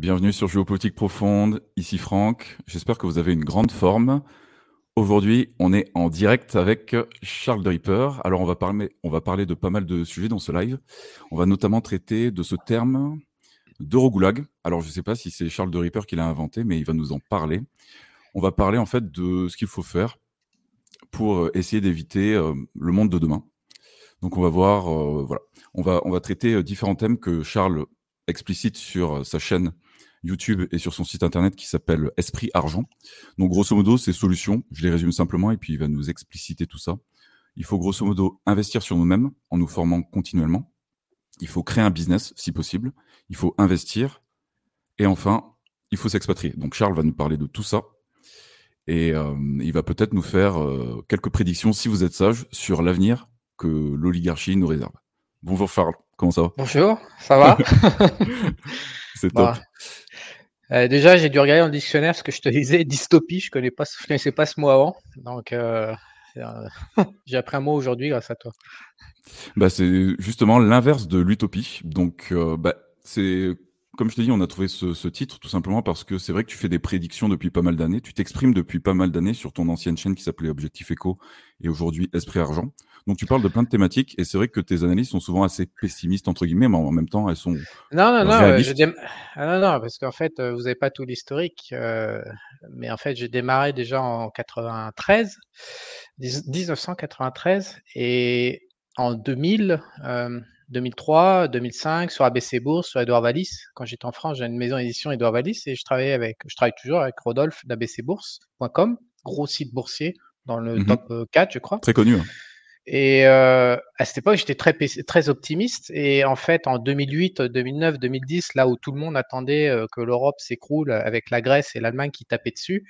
Bienvenue sur Géopolitique Profonde, ici Franck, j'espère que vous avez une grande forme. Aujourd'hui, on est en direct avec Charles Dereeper. Alors, on va parler de pas mal de sujets dans ce live. On va notamment traiter de ce terme d'Eurogoulag. Alors, je ne sais pas si c'est Charles Dereeper qui l'a inventé, mais il va nous en parler. On va parler en fait de ce qu'il faut faire pour essayer d'éviter le monde de demain. Donc, on va voir, voilà, on va traiter différents thèmes que Charles explicite sur sa chaîne YouTube et sur son site internet qui s'appelle Esprit Argent. Donc grosso modo, ces solutions, je les résume simplement et puis il va nous expliciter tout ça. Il faut grosso modo investir sur nous-mêmes en nous formant continuellement. Il faut créer un business si possible. Il faut investir. Et enfin, il faut s'expatrier. Donc Charles va nous parler de tout ça. Et il va peut-être nous faire quelques prédictions, si vous êtes sage, sur l'avenir que l'oligarchie nous réserve. Bonjour Charles, comment ça va ? Bonjour, ça va ? C'est top. Déjà, j'ai dû regarder dans le dictionnaire ce que je te disais, dystopie, je ne connaissais pas ce mot avant, donc j'ai appris un mot aujourd'hui grâce à toi. Bah, c'est justement l'inverse de l'utopie, donc c'est, comme je te dis, on a trouvé ce titre tout simplement parce que c'est vrai que tu fais des prédictions depuis pas mal d'années, tu t'exprimes depuis pas mal d'années sur ton ancienne chaîne qui s'appelait Objectif Éco et aujourd'hui Esprit Argent, donc tu parles de plein de thématiques et c'est vrai que tes analyses sont souvent assez pessimistes entre guillemets, mais en même temps elles sont... Non, parce qu'en fait vous n'avez pas tout l'historique, mais en fait j'ai démarré déjà en 1993 et en 2000... 2003, 2005, sur ABC Bourse, sur Edouard Wallis. Quand j'étais en France, j'avais une maison d'édition Edouard Wallis et je travaille toujours avec Rodolphe d'ABCBourse.com, gros site boursier dans le top 4, je crois. Très connu. Hein. Et à cette époque, j'étais très optimiste. Et en fait, en 2008, 2009, 2010, là où tout le monde attendait que l'Europe s'écroule avec la Grèce et l'Allemagne qui tapaient dessus,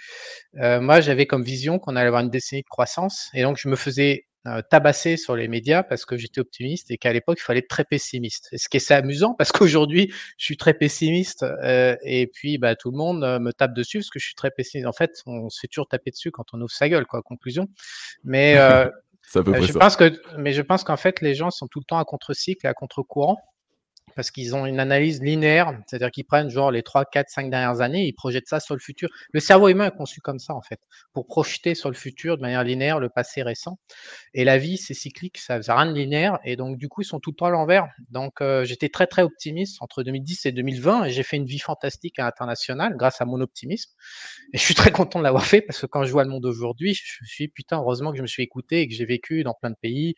moi, j'avais comme vision qu'on allait avoir une décennie de croissance. Et donc, je me faisais tabassé sur les médias parce que j'étais optimiste et qu'à l'époque il fallait être très pessimiste, et ce qui est assez amusant parce qu'aujourd'hui je suis très pessimiste et puis bah, tout le monde me tape dessus parce que je suis très pessimiste. En fait on se fait toujours taper dessus quand on ouvre sa gueule, quoi, conclusion, mais je pense qu'en fait les gens sont tout le temps à contre-cycle, à contre-courant, parce qu'ils ont une analyse linéaire, c'est-à-dire qu'ils prennent genre les 3, 4, 5 dernières années, ils projettent ça sur le futur. Le cerveau humain est conçu comme ça, en fait, pour projeter sur le futur de manière linéaire le passé récent. Et la vie, c'est cyclique, ça n'a rien de linéaire. Et donc, du coup, ils sont tout le temps à l'envers. Donc, j'étais très, très optimiste entre 2010 et 2020. Et j'ai fait une vie fantastique à l'international grâce à mon optimisme. Et je suis très content de l'avoir fait parce que quand je vois le monde aujourd'hui, je me suis dit, putain, heureusement que je me suis écouté et que j'ai vécu dans plein de pays.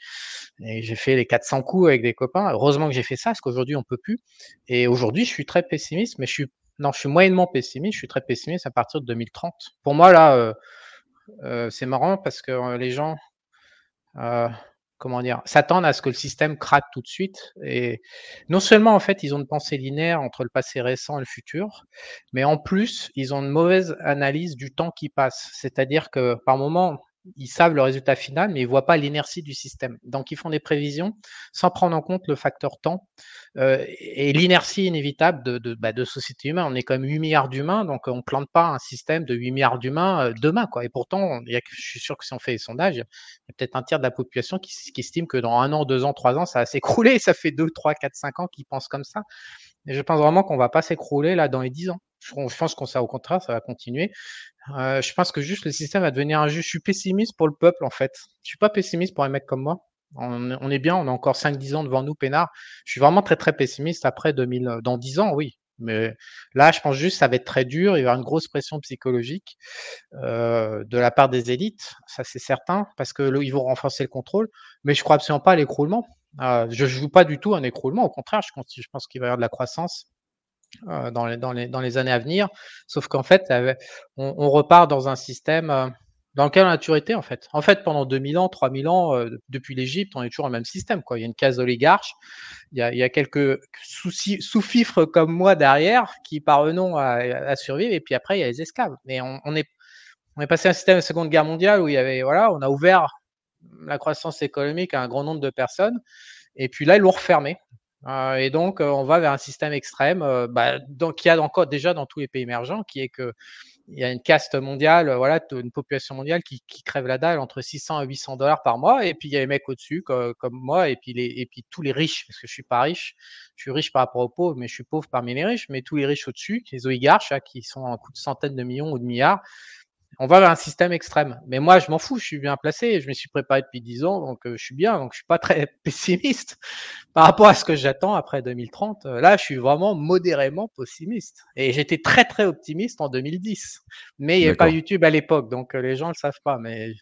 Et j'ai fait les 400 coups avec des copains. Heureusement que j'ai fait ça parce qu'aujourd'hui, on peut plus. Et aujourd'hui, je suis très pessimiste, mais je suis moyennement pessimiste. Je suis très pessimiste à partir de 2030. Pour moi, là, c'est marrant parce que les gens, s'attendent à ce que le système craque tout de suite. Et non seulement, en fait, ils ont une pensée linéaire entre le passé récent et le futur, mais en plus, ils ont une mauvaise analyse du temps qui passe. C'est-à-dire que par moment, ils savent le résultat final, mais ils ne voient pas l'inertie du système. Donc, ils font des prévisions sans prendre en compte le facteur temps et l'inertie inévitable de société humaine. On est quand même 8 milliards d'humains, donc on ne plante pas un système de 8 milliards d'humains demain, quoi. Et pourtant, je suis sûr que si on fait les sondages, il y a peut-être un tiers de la population qui estime que dans 1 an, 2 ans, 3 ans, ça va s'écrouler. Ça fait 2, 3, 4, 5 ans qu'ils pensent comme ça. Et je pense vraiment qu'on ne va pas s'écrouler là dans les 10 ans. Je pense qu'on ça au contraire, ça va continuer. Je pense que juste le système va devenir injuste. Je suis pessimiste pour le peuple, en fait. Je suis pas pessimiste pour un mec comme moi. On est bien, on a encore 5-10 ans devant nous, peinard. Je suis vraiment très, très pessimiste après dans 10 ans, oui. Mais là, je pense juste que ça va être très dur. Il va y avoir une grosse pression psychologique de la part des élites, ça c'est certain, parce qu'ils vont renforcer le contrôle. Mais je crois absolument pas à l'écroulement. Je joue pas du tout un écroulement. Au contraire, je pense qu'il va y avoir de la croissance dans les années à venir, sauf qu'en fait on repart dans un système dans lequel on a toujours été, en fait pendant 2000 ans, 3000 ans depuis l'Égypte, on est toujours dans le même système, quoi. Il y a une case oligarche, il y a quelques sous-fifres comme moi derrière qui parvenons à survivre, et puis après il y a les esclaves. Mais on est passé à un système de Seconde Guerre mondiale où il y avait, voilà, on a ouvert la croissance économique à un grand nombre de personnes, et puis là ils l'ont refermé. Et donc, on va vers un système extrême qu'il y a encore déjà dans tous les pays émergents, qui est que il y a une caste mondiale, voilà, une population mondiale qui crève la dalle entre 600 et 800 dollars par mois. Et puis, il y a les mecs au-dessus comme moi et puis tous les riches, parce que je ne suis pas riche. Je suis riche par rapport aux pauvres, mais je suis pauvre parmi les riches. Mais tous les riches au-dessus, les oligarches, là, qui sont à un coût de centaines de millions ou de milliards, on va vers un système extrême. Mais moi, je m'en fous, je suis bien placé. Je me suis préparé depuis 10 ans, donc je suis bien. Donc, je ne suis pas très pessimiste par rapport à ce que j'attends après 2030. Là, je suis vraiment modérément pessimiste. Et j'étais très, très optimiste en 2010. Mais il n'y avait pas YouTube à l'époque, donc les gens ne le savent pas. Mais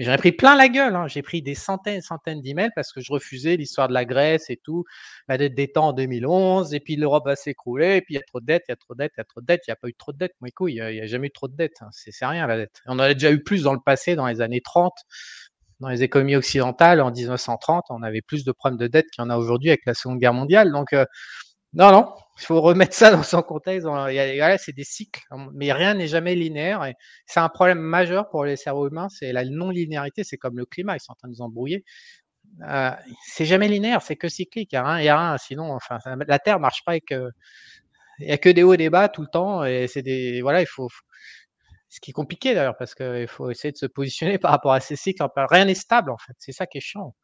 j'en ai pris plein la gueule. J'ai pris des centaines et centaines d'emails parce que je refusais l'histoire de la Grèce et tout, la dette des temps en 2011, et puis l'Europe va s'écrouler, et puis il y a trop de dettes. Il n'y a pas eu trop de dettes, moi, écoute, il n'y a jamais eu trop de dettes. C'est rien, la dette. On en a déjà eu plus dans le passé, dans les années 30, dans les économies occidentales. En 1930, on avait plus de problèmes de dette qu'il y en a aujourd'hui avec la Seconde Guerre mondiale. Donc, non, il faut remettre ça dans son contexte. Voilà, c'est des cycles, mais rien n'est jamais linéaire. Et c'est un problème majeur pour les cerveaux humains, c'est la non-linéarité. C'est comme le climat, ils sont en train de nous embrouiller. C'est jamais linéaire, c'est que cyclique. Il y a un et rien. Sinon, enfin, la Terre ne marche pas. Il n'y a que des hauts et des bas tout le temps. Et voilà, il faut... Ce qui est compliqué d'ailleurs, parce qu'il faut essayer de se positionner par rapport à ces cycles. Rien n'est stable, en fait. C'est ça qui est chiant.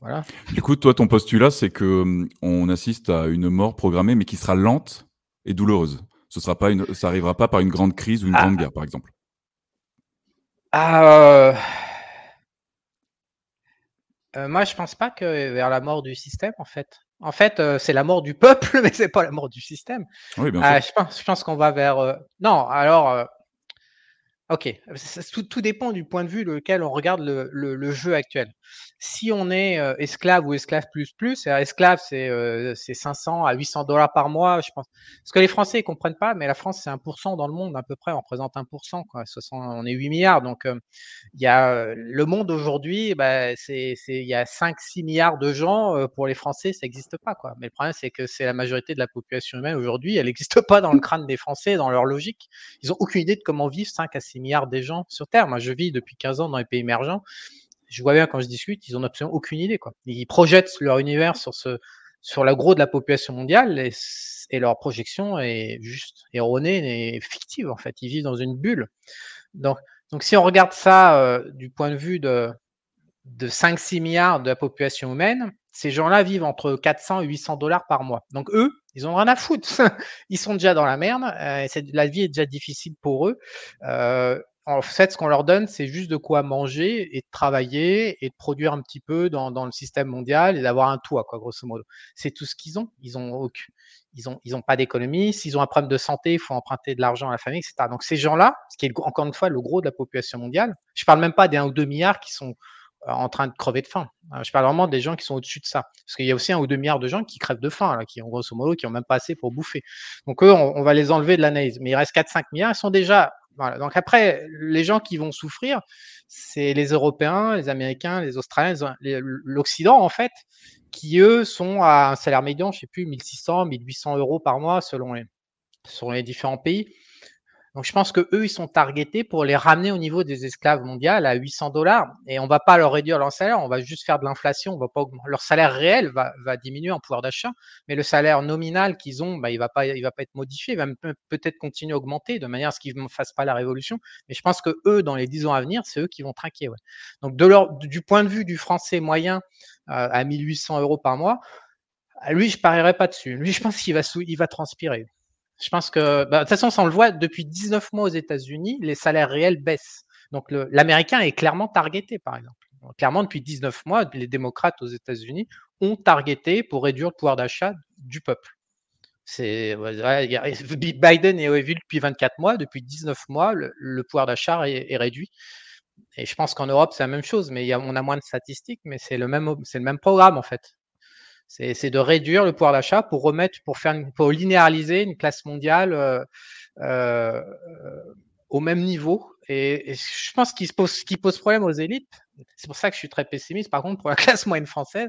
Voilà. Du coup, toi, ton postulat, c'est qu'on assiste à une mort programmée, mais qui sera lente et douloureuse. Ça n'arrivera pas par une grande crise ou une grande guerre, par exemple. Moi, je ne pense pas que vers la mort du système, en fait. En fait, c'est la mort du peuple, mais ce n'est pas la mort du système. Oui, bien sûr. Je pense qu'on va vers… Non, alors… Ok, tout dépend du point de vue lequel on regarde le jeu actuel. Si on est esclave ou esclave plus, esclave c'est 500 à 800 dollars par mois, je pense. Parce que les Français ne comprennent pas, mais la France c'est 1% dans le monde à peu près, on représente 1%, quoi. 60, on est 8 milliards, donc y a, le monde aujourd'hui, il y a 5-6 milliards de gens, pour les Français ça n'existe pas, quoi. Mais le problème c'est que c'est la majorité de la population humaine aujourd'hui, elle n'existe pas dans le crâne des Français, dans leur logique. Ils n'ont aucune idée de comment vivre 5 à 6 milliards des gens sur Terre. Moi, je vis depuis 15 ans dans les pays émergents. Je vois bien quand je discute, ils n'ont absolument aucune idée, quoi. Ils projettent leur univers sur le gros de la population mondiale et leur projection est juste erronée et fictive, en fait. Ils vivent dans une bulle. Donc si on regarde ça du point de vue de 5-6 milliards de la population humaine, ces gens-là vivent entre 400 et 800 dollars par mois. Donc eux, ils n'ont rien à foutre. Ils sont déjà dans la merde. La vie est déjà difficile pour eux. En fait, ce qu'on leur donne, c'est juste de quoi manger et de travailler et de produire un petit peu dans le système mondial et d'avoir un toit, quoi, grosso modo. C'est tout ce qu'ils ont. Ils n'ont pas d'économie. S'ils ont un problème de santé, il faut emprunter de l'argent à la famille, etc. Donc ces gens-là, ce qui est encore une fois le gros de la population mondiale, je ne parle même pas des 1 ou 2 milliards qui sont en train de crever de faim. Je parle vraiment des gens qui sont au-dessus de ça. Parce qu'il y a aussi 1 ou 2 milliards de gens qui crèvent de faim, là, qui ont grosso modo, qui n'ont même pas assez pour bouffer. Donc eux, on va les enlever de l'analyse. Mais il reste 4-5 milliards, ils sont déjà... Voilà. Donc après, les gens qui vont souffrir, c'est les Européens, les Américains, les Australiens, l'Occident, en fait, qui, eux, sont à un salaire médian, je ne sais plus, 1600, 1800 euros par mois selon les différents pays. Donc, je pense qu'eux, ils sont targetés pour les ramener au niveau des esclaves mondiales à 800 dollars. Et on ne va pas leur réduire leur salaire, on va juste faire de l'inflation. Leur salaire réel va diminuer en pouvoir d'achat, mais le salaire nominal qu'ils ont, il ne va pas être modifié, il va même peut-être continuer à augmenter de manière à ce qu'ils ne fassent pas la révolution. Mais je pense qu'eux, dans les 10 ans à venir, c'est eux qui vont trinquer. Ouais. Donc, du point de vue du Français moyen à 1800 euros par mois, lui, je ne parierais pas dessus. Lui, je pense qu'il va transpirer. Je pense que, de toute façon, ça on le voit, depuis 19 mois aux États-Unis, les salaires réels baissent. Donc, l'Américain est clairement targeté, par exemple. Donc, clairement, depuis 19 mois, les démocrates aux États-Unis ont targeté pour réduire le pouvoir d'achat du peuple. Biden est élu depuis 24 mois. Depuis 19 mois, le pouvoir d'achat est réduit. Et je pense qu'en Europe, c'est la même chose. Mais on a moins de statistiques, mais c'est le même programme, en fait. C'est de réduire le pouvoir d'achat pour linéariser une classe mondiale au même niveau. Et je pense qu'il pose problème aux élites. C'est pour ça que je suis très pessimiste. Par contre, pour la classe moyenne française,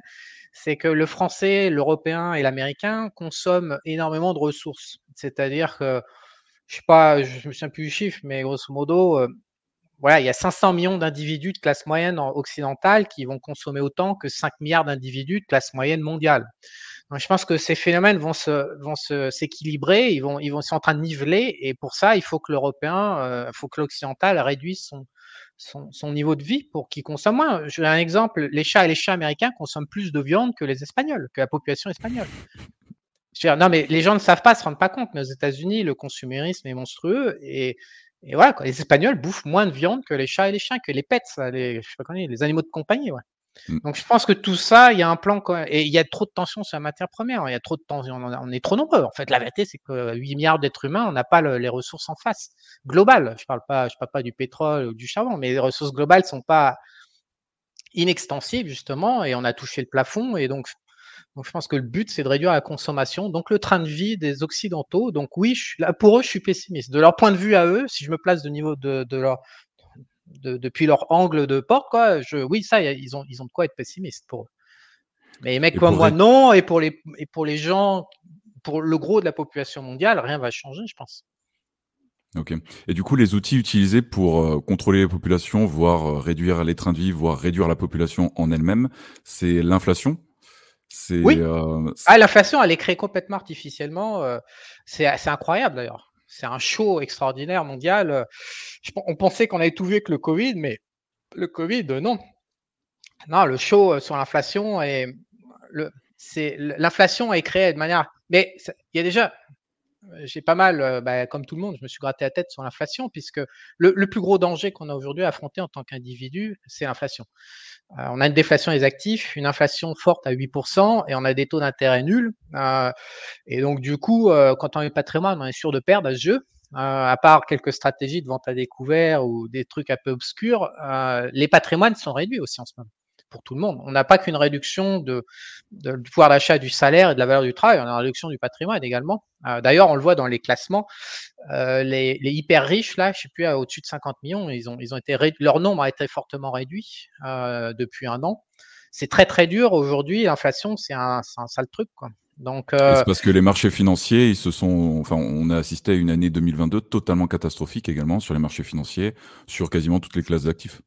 c'est que le français, l'européen et l'américain consomment énormément de ressources. C'est-à-dire que, je ne me souviens plus du chiffre, mais grosso modo, voilà, il y a 500 millions d'individus de classe moyenne occidentale qui vont consommer autant que 5 milliards d'individus de classe moyenne mondiale. Donc, je pense que ces phénomènes vont s'équilibrer, ils sont en train de niveler, et pour ça, il faut que l'occidental réduise son niveau de vie pour qu'il consomme moins. Je donne un exemple, les chats américains consomment plus de viande que les Espagnols, que la population espagnole. Je veux dire, non, mais les gens ne savent pas, ne se rendent pas compte, mais aux États-Unis, le consumérisme est monstrueux, et voilà, quoi. Les Espagnols bouffent moins de viande que les chats et les chiens, que les pets, les animaux de compagnie. Ouais. Donc, je pense que tout ça, il y a un plan, quoi. Et il y a trop de tensions sur la matière première. Il y a trop de tensions, on est trop nombreux. En fait, la vérité, c'est que 8 milliards d'êtres humains, on n'a pas les ressources en face, globales. Je parle pas du pétrole ou du charbon, mais les ressources globales sont pas inextensibles, justement, et on a touché le plafond, et donc, je pense que le but, c'est de réduire la consommation. Donc, le train de vie des Occidentaux. Donc, oui, pour eux, je suis pessimiste. De leur point de vue à eux, si je me place depuis leur angle de porte, quoi, ils ont de quoi être pessimiste pour eux. Mais les mecs comme moi, non. Et pour les gens, pour le gros de la population mondiale, rien va changer, je pense. Ok. Et du coup, les outils utilisés pour contrôler les populations, voire réduire les trains de vie, voire réduire la population en elle-même, c'est l'inflation. L'inflation, elle est créée complètement artificiellement. C'est incroyable d'ailleurs. C'est un show extraordinaire mondial. On pensait qu'on avait tout vu avec le Covid, mais le Covid, non. Non, le show sur l'inflation l'inflation est créée de manière. Mais il y a déjà. J'ai pas mal, comme tout le monde, je me suis gratté la tête sur l'inflation, puisque le plus gros danger qu'on a aujourd'hui à affronter en tant qu'individu, c'est l'inflation. On a une déflation des actifs, une inflation forte à 8%, et on a des taux d'intérêt nuls. Et donc, du coup, quand on est patrimoine, on est sûr de perdre à ce jeu. À part quelques stratégies de vente à découvert ou des trucs un peu obscurs, les patrimoines sont réduits aussi en ce moment. Pour tout le monde. On n'a pas qu'une réduction du pouvoir d'achat du salaire et de la valeur du travail, on a une réduction du patrimoine également. D'ailleurs, on le voit dans les classements, les hyper riches, là, je ne sais plus, au-dessus de 50 millions, ils ont été réduits, leur nombre a été fortement réduit depuis un an. C'est très, très dur aujourd'hui. L'inflation, c'est un sale truc, quoi. Donc, c'est parce que les marchés financiers, on a assisté à une année 2022 totalement catastrophique également sur les marchés financiers, sur quasiment toutes les classes d'actifs.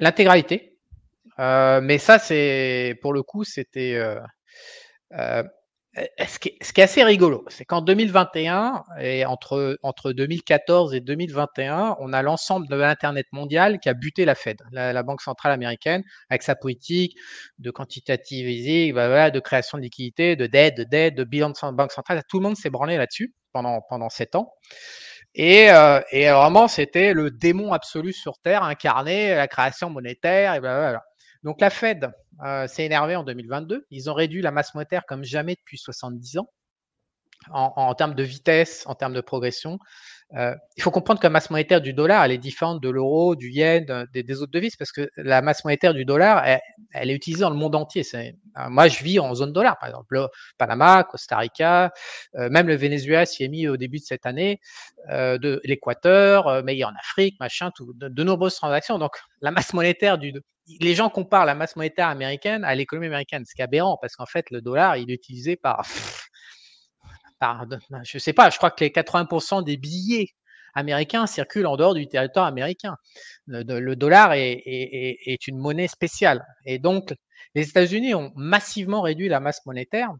L'intégralité. Mais ça, c'était. Ce qui est assez rigolo, c'est qu'en 2021, et entre 2014 et 2021, on a l'ensemble de l'Internet mondial qui a buté la Fed, la Banque centrale américaine, avec sa politique de quantitative easing, de création de liquidités, de dette, de bilan de banque centrale. Tout le monde s'est branlé là-dessus pendant 7 ans. Et vraiment, c'était le démon absolu sur Terre, incarné, la création monétaire, et blablabla. Donc, la Fed s'est énervée en 2022. Ils ont réduit la masse monétaire comme jamais depuis 70 ans en termes de vitesse, en termes de progression. Il faut comprendre que la masse monétaire du dollar, elle est différente de l'euro, du yen, des autres devises, parce que la masse monétaire du dollar, elle est utilisée dans le monde entier. Moi, je vis en zone dollar, par exemple, le Panama, Costa Rica, même le Venezuela s'y est mis au début de cette année, de l'Équateur, mais en Afrique, de nombreuses transactions. Donc, la masse monétaire les gens comparent la masse monétaire américaine à l'économie américaine, ce qui est aberrant, parce qu'en fait, le dollar, il est utilisé je sais pas, je crois que les 80% des billets américains circulent en dehors du territoire américain. Le dollar est une monnaie spéciale. Et donc, les États-Unis ont massivement réduit la masse monétaire,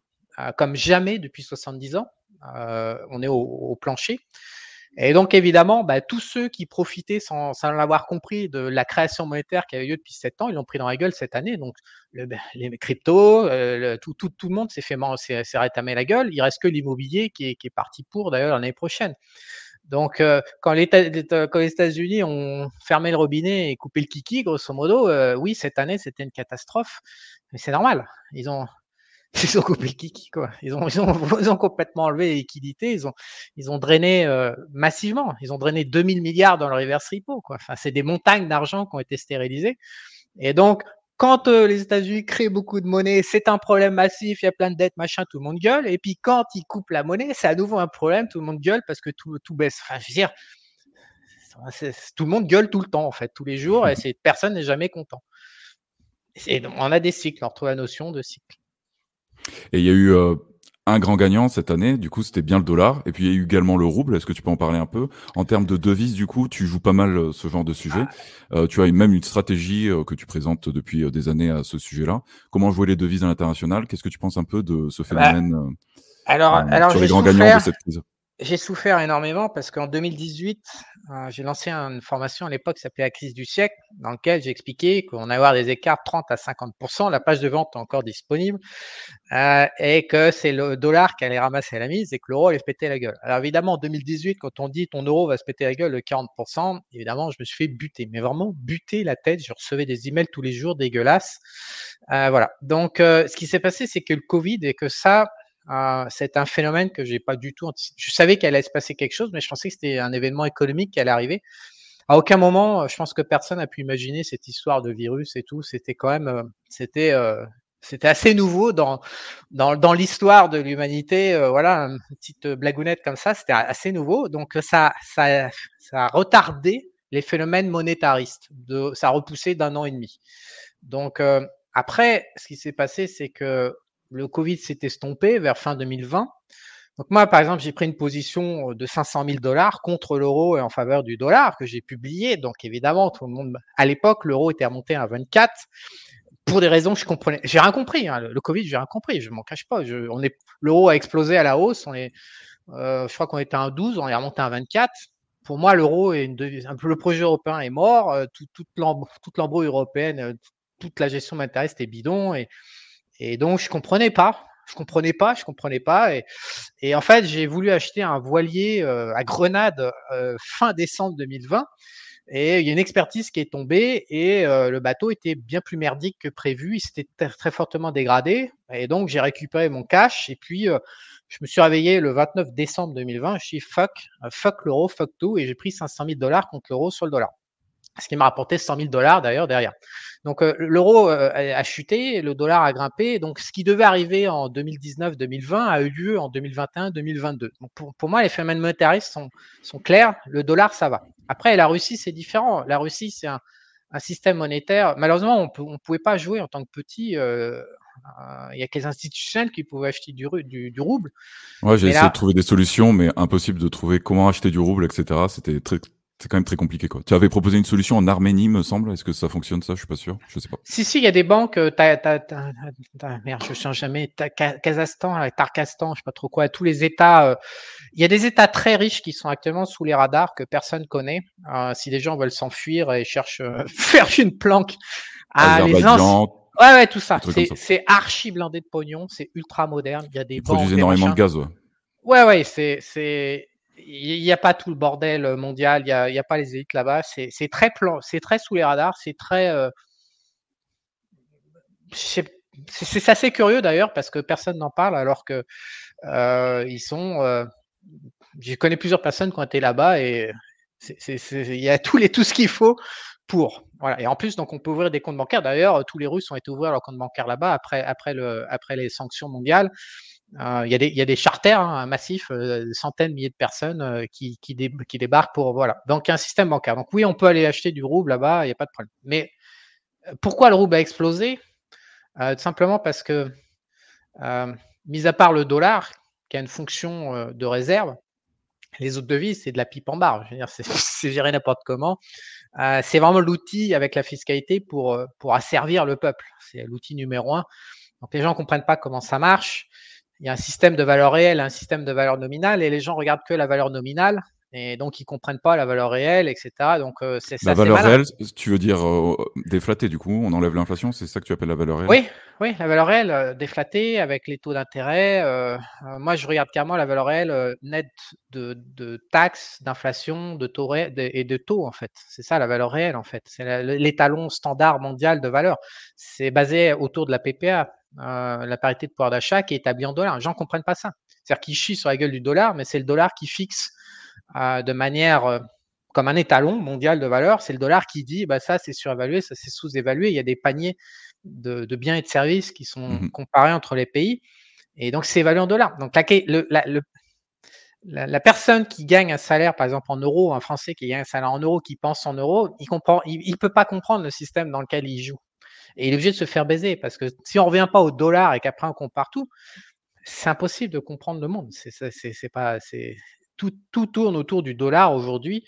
comme jamais depuis 70 ans. On est au plancher. Et donc, évidemment, tous ceux qui profitaient sans l'avoir compris de la création monétaire qui avait lieu depuis 7 ans, ils l'ont pris dans la gueule cette année. Donc, les cryptos, tout le monde s'est rétamé la gueule. Il reste que l'immobilier qui est parti pour, d'ailleurs, l'année prochaine. Donc, quand les États-Unis ont fermé le robinet et coupé le kiki, grosso modo, oui, cette année, c'était une catastrophe. Mais c'est normal. Ils ont coupé le kiki, quoi. Ils ont complètement enlevé les liquidités. Ils ont drainé massivement. Ils ont drainé 2000 milliards dans le reverse repo, quoi. Enfin, c'est des montagnes d'argent qui ont été stérilisées. Et donc, quand les États-Unis créent beaucoup de monnaie, c'est un problème massif. Il y a plein de dettes, tout le monde gueule. Et puis, quand ils coupent la monnaie, c'est à nouveau un problème. Tout le monde gueule parce que tout baisse. Enfin, je veux dire, tout le monde gueule tout le temps, en fait, tous les jours. Et personne n'est jamais content. On a des cycles. On retrouve la notion de cycle. Et il y a eu un grand gagnant cette année, du coup, c'était bien le dollar. Et puis, il y a eu également le rouble. Est-ce que tu peux en parler un peu? En termes de devises, du coup, tu joues pas mal ce genre de sujet. Tu as même une stratégie que tu présentes depuis des années à ce sujet-là. Comment jouer les devises à l'international? Qu'est-ce que tu penses un peu de ce phénomène alors, sur les grands gagnants de cette crise? J'ai souffert énormément parce qu'en 2018, j'ai lancé une formation à l'époque qui s'appelait La crise du siècle, dans laquelle j'expliquais qu'on allait avoir des écarts 30 à 50%. La page de vente est encore disponible et que c'est le dollar qui allait ramasser la mise et que l'euro allait se péter la gueule. Alors évidemment, en 2018, quand on dit ton euro va se péter la gueule de 40%, évidemment, je me suis fait buter, mais vraiment buter la tête. Je recevais des emails tous les jours dégueulasses. Voilà. Donc, ce qui s'est passé, c'est que le Covid et que ça… c'est un phénomène que j'ai pas du tout anticipé. Je savais qu'il allait se passer quelque chose, mais je pensais que c'était un événement économique qui allait arriver. À aucun moment, je pense que personne n'a pu imaginer cette histoire de virus et tout. C'était quand même, c'était assez nouveau dans l'histoire de l'humanité. Voilà, une petite blagounette comme ça, c'était assez nouveau. Donc ça a retardé les phénomènes monétaristes. Ça a repoussé d'un an et demi. Donc après, ce qui s'est passé, c'est que le Covid s'est estompé vers fin 2020. Donc moi, par exemple, j'ai pris une position de 500 000 $ contre l'euro et en faveur du dollar que j'ai publié. Donc évidemment, tout le monde… À l'époque, l'euro était remonté à 24 pour des raisons que je comprenais. J'ai rien compris. Hein. Le Covid, j'ai rien compris. Je m'en cache pas. L'euro a explosé à la hausse. Je crois qu'on était à 12, on est remonté à 24. Pour moi, l'euro est une devise. Le projet européen est mort. Toute l'embrouille européenne, toute la gestion monétariste était bidon. Et donc, je comprenais pas. Et en fait, j'ai voulu acheter un voilier à Grenade fin décembre 2020. Et il y a une expertise qui est tombée et le bateau était bien plus merdique que prévu. Il s'était très fortement dégradé. Et donc, j'ai récupéré mon cash. Et puis, je me suis réveillé le 29 décembre 2020. Je suis fuck l'euro, fuck tout. Et j'ai pris 500 000 $ contre l'euro sur le dollar. Ce qui m'a rapporté 100 000 $ d'ailleurs derrière. Donc l'euro a chuté, le dollar a grimpé. Donc ce qui devait arriver en 2019-2020 a eu lieu en 2021-2022. Donc pour moi, les phénomènes monétaristes sont clairs. Le dollar, ça va. Après, la Russie, c'est différent. La Russie, c'est un système monétaire. Malheureusement, on ne pouvait pas jouer en tant que petit. Il y a que les institutionnels qui pouvaient acheter du rouble. Ouais, j'ai essayé de trouver des solutions, mais impossible de trouver comment acheter du rouble, etc. C'était très… C'est quand même très compliqué, quoi. Tu avais proposé une solution en Arménie, me semble. Est-ce que ça fonctionne, ça? Je suis pas sûr. Je sais pas. Si, il y a des banques. Merde, je ne change jamais. Kazakhstan, Tarkastan, je sais pas trop quoi. Tous les États. Il y a des États très riches qui sont actuellement sous les radars que personne connaît. Si des gens veulent s'enfuir et cherchent faire une planque à les anciens. Ouais, tout ça. C'est archi blindé de pognon. C'est ultra moderne. Il y a des banques. Ils produisent énormément de gaz, ouais. Ouais, c'est. Il n'y a pas tout le bordel mondial, il n'y a pas les élites là-bas, c'est très plan, c'est très sous les radars, c'est très… c'est assez curieux d'ailleurs parce que personne n'en parle alors que ils sont… je connais plusieurs personnes qui ont été là-bas et il y a tout ce qu'il faut pour… Voilà. Et en plus, donc, on peut ouvrir des comptes bancaires. D'ailleurs, tous les Russes ont été ouvrir leurs comptes bancaires là-bas après les sanctions mondiales. Il y a des charters massifs, centaines, milliers de personnes qui débarquent pour… Voilà. Donc, il y a un système bancaire. Donc, oui, on peut aller acheter du rouble là-bas, il n'y a pas de problème. Mais pourquoi le rouble a explosé? Tout simplement parce que, mis à part le dollar, qui a une fonction de réserve, les autres devises, c'est de la pipe en barre. Je veux dire, c'est géré n'importe comment. C'est vraiment l'outil avec la fiscalité pour asservir le peuple. C'est l'outil numéro un. Donc, les gens ne comprennent pas comment ça marche. Il y a un système de valeur réelle, un système de valeur nominale, et les gens regardent que la valeur nominale, et donc ils comprennent pas la valeur réelle, etc. Donc c'est ça. La valeur réelle, tu veux dire déflatée du coup, on enlève l'inflation, c'est ça que tu appelles la valeur réelle? Oui, la valeur réelle déflatée avec les taux d'intérêt. Moi, je regarde carrément la valeur réelle nette de taxes, d'inflation, de taux et de taux en fait. C'est ça la valeur réelle en fait. C'est l'étalon standard mondial de valeur. C'est basé autour de la PPA. La parité de pouvoir d'achat qui est établie en dollars. Les gens ne comprennent pas ça. C'est-à-dire qu'ils chient sur la gueule du dollar, mais c'est le dollar qui fixe de manière comme un étalon mondial de valeur. C'est le dollar qui dit ça c'est surévalué, ça c'est sous-évalué. Il y a des paniers de biens et de services qui sont comparés entre les pays. Et donc, c'est évalué en dollars. Donc, la personne qui gagne un salaire, par exemple en euros, un Français qui gagne un salaire en euros, qui pense en euros, il ne peut pas comprendre le système dans lequel il joue. Et il est obligé de se faire baiser parce que si on ne revient pas au dollar et qu'après on compare tout, c'est impossible de comprendre le monde. Tout tourne autour du dollar aujourd'hui.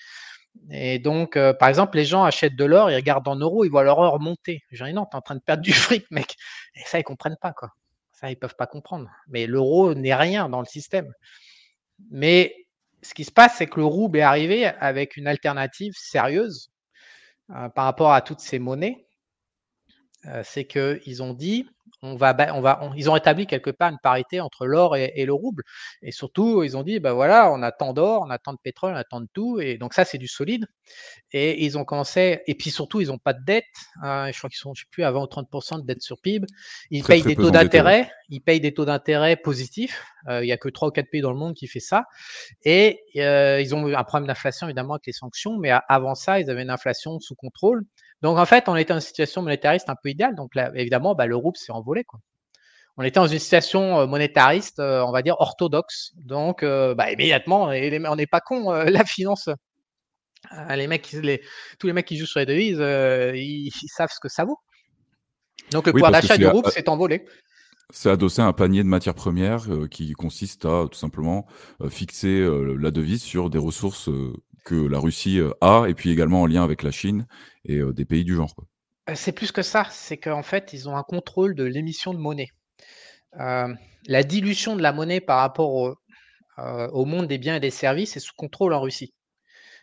Et donc, par exemple, les gens achètent de l'or, ils regardent en euros, ils voient leur or monter. J'ai dit non, t'es en train de perdre du fric, mec. Et ça, ils ne comprennent pas, quoi. Ça, ils ne peuvent pas comprendre. Mais l'euro n'est rien dans le système. Mais ce qui se passe, c'est que le rouble est arrivé avec une alternative sérieuse par rapport à toutes ces monnaies. C'est qu'ils ont dit, ils ont établi quelque part une parité entre l'or et le rouble. Et surtout, ils ont dit, ben voilà, on a tant d'or, on a tant de pétrole, on a tant de tout. Et donc ça, c'est du solide. Et ils ont commencé, et puis surtout, ils n'ont pas de dette. Je crois qu'ils sont, je ne sais plus, à 20 ou 30% de dette sur PIB. Ils payent des taux d'intérêt. Ils payent des taux d'intérêt positifs. Il n'y a que 3 ou 4 pays dans le monde qui fait ça. Et ils ont eu un problème d'inflation, évidemment, avec les sanctions. Mais avant ça, ils avaient une inflation sous contrôle. Donc, en fait, on était dans une situation monétariste un peu idéale. Donc, là, évidemment, bah, le rouble s'est envolé, quoi. On était dans une situation monétariste, on va dire, orthodoxe. Donc, bah, immédiatement, on n'est pas con, la finance. Tous les mecs qui jouent sur les devises, ils savent ce que ça vaut. Donc, le pouvoir d'achat du rouble s'est envolé. C'est adossé à un panier de matières premières qui consiste à tout simplement fixer la devise sur des ressources que la Russie a, et puis également en lien avec la Chine et des pays du genre. C'est plus que ça, c'est qu'en fait, ils ont un contrôle de l'émission de monnaie. La dilution de la monnaie par rapport au monde des biens et des services est sous contrôle en Russie.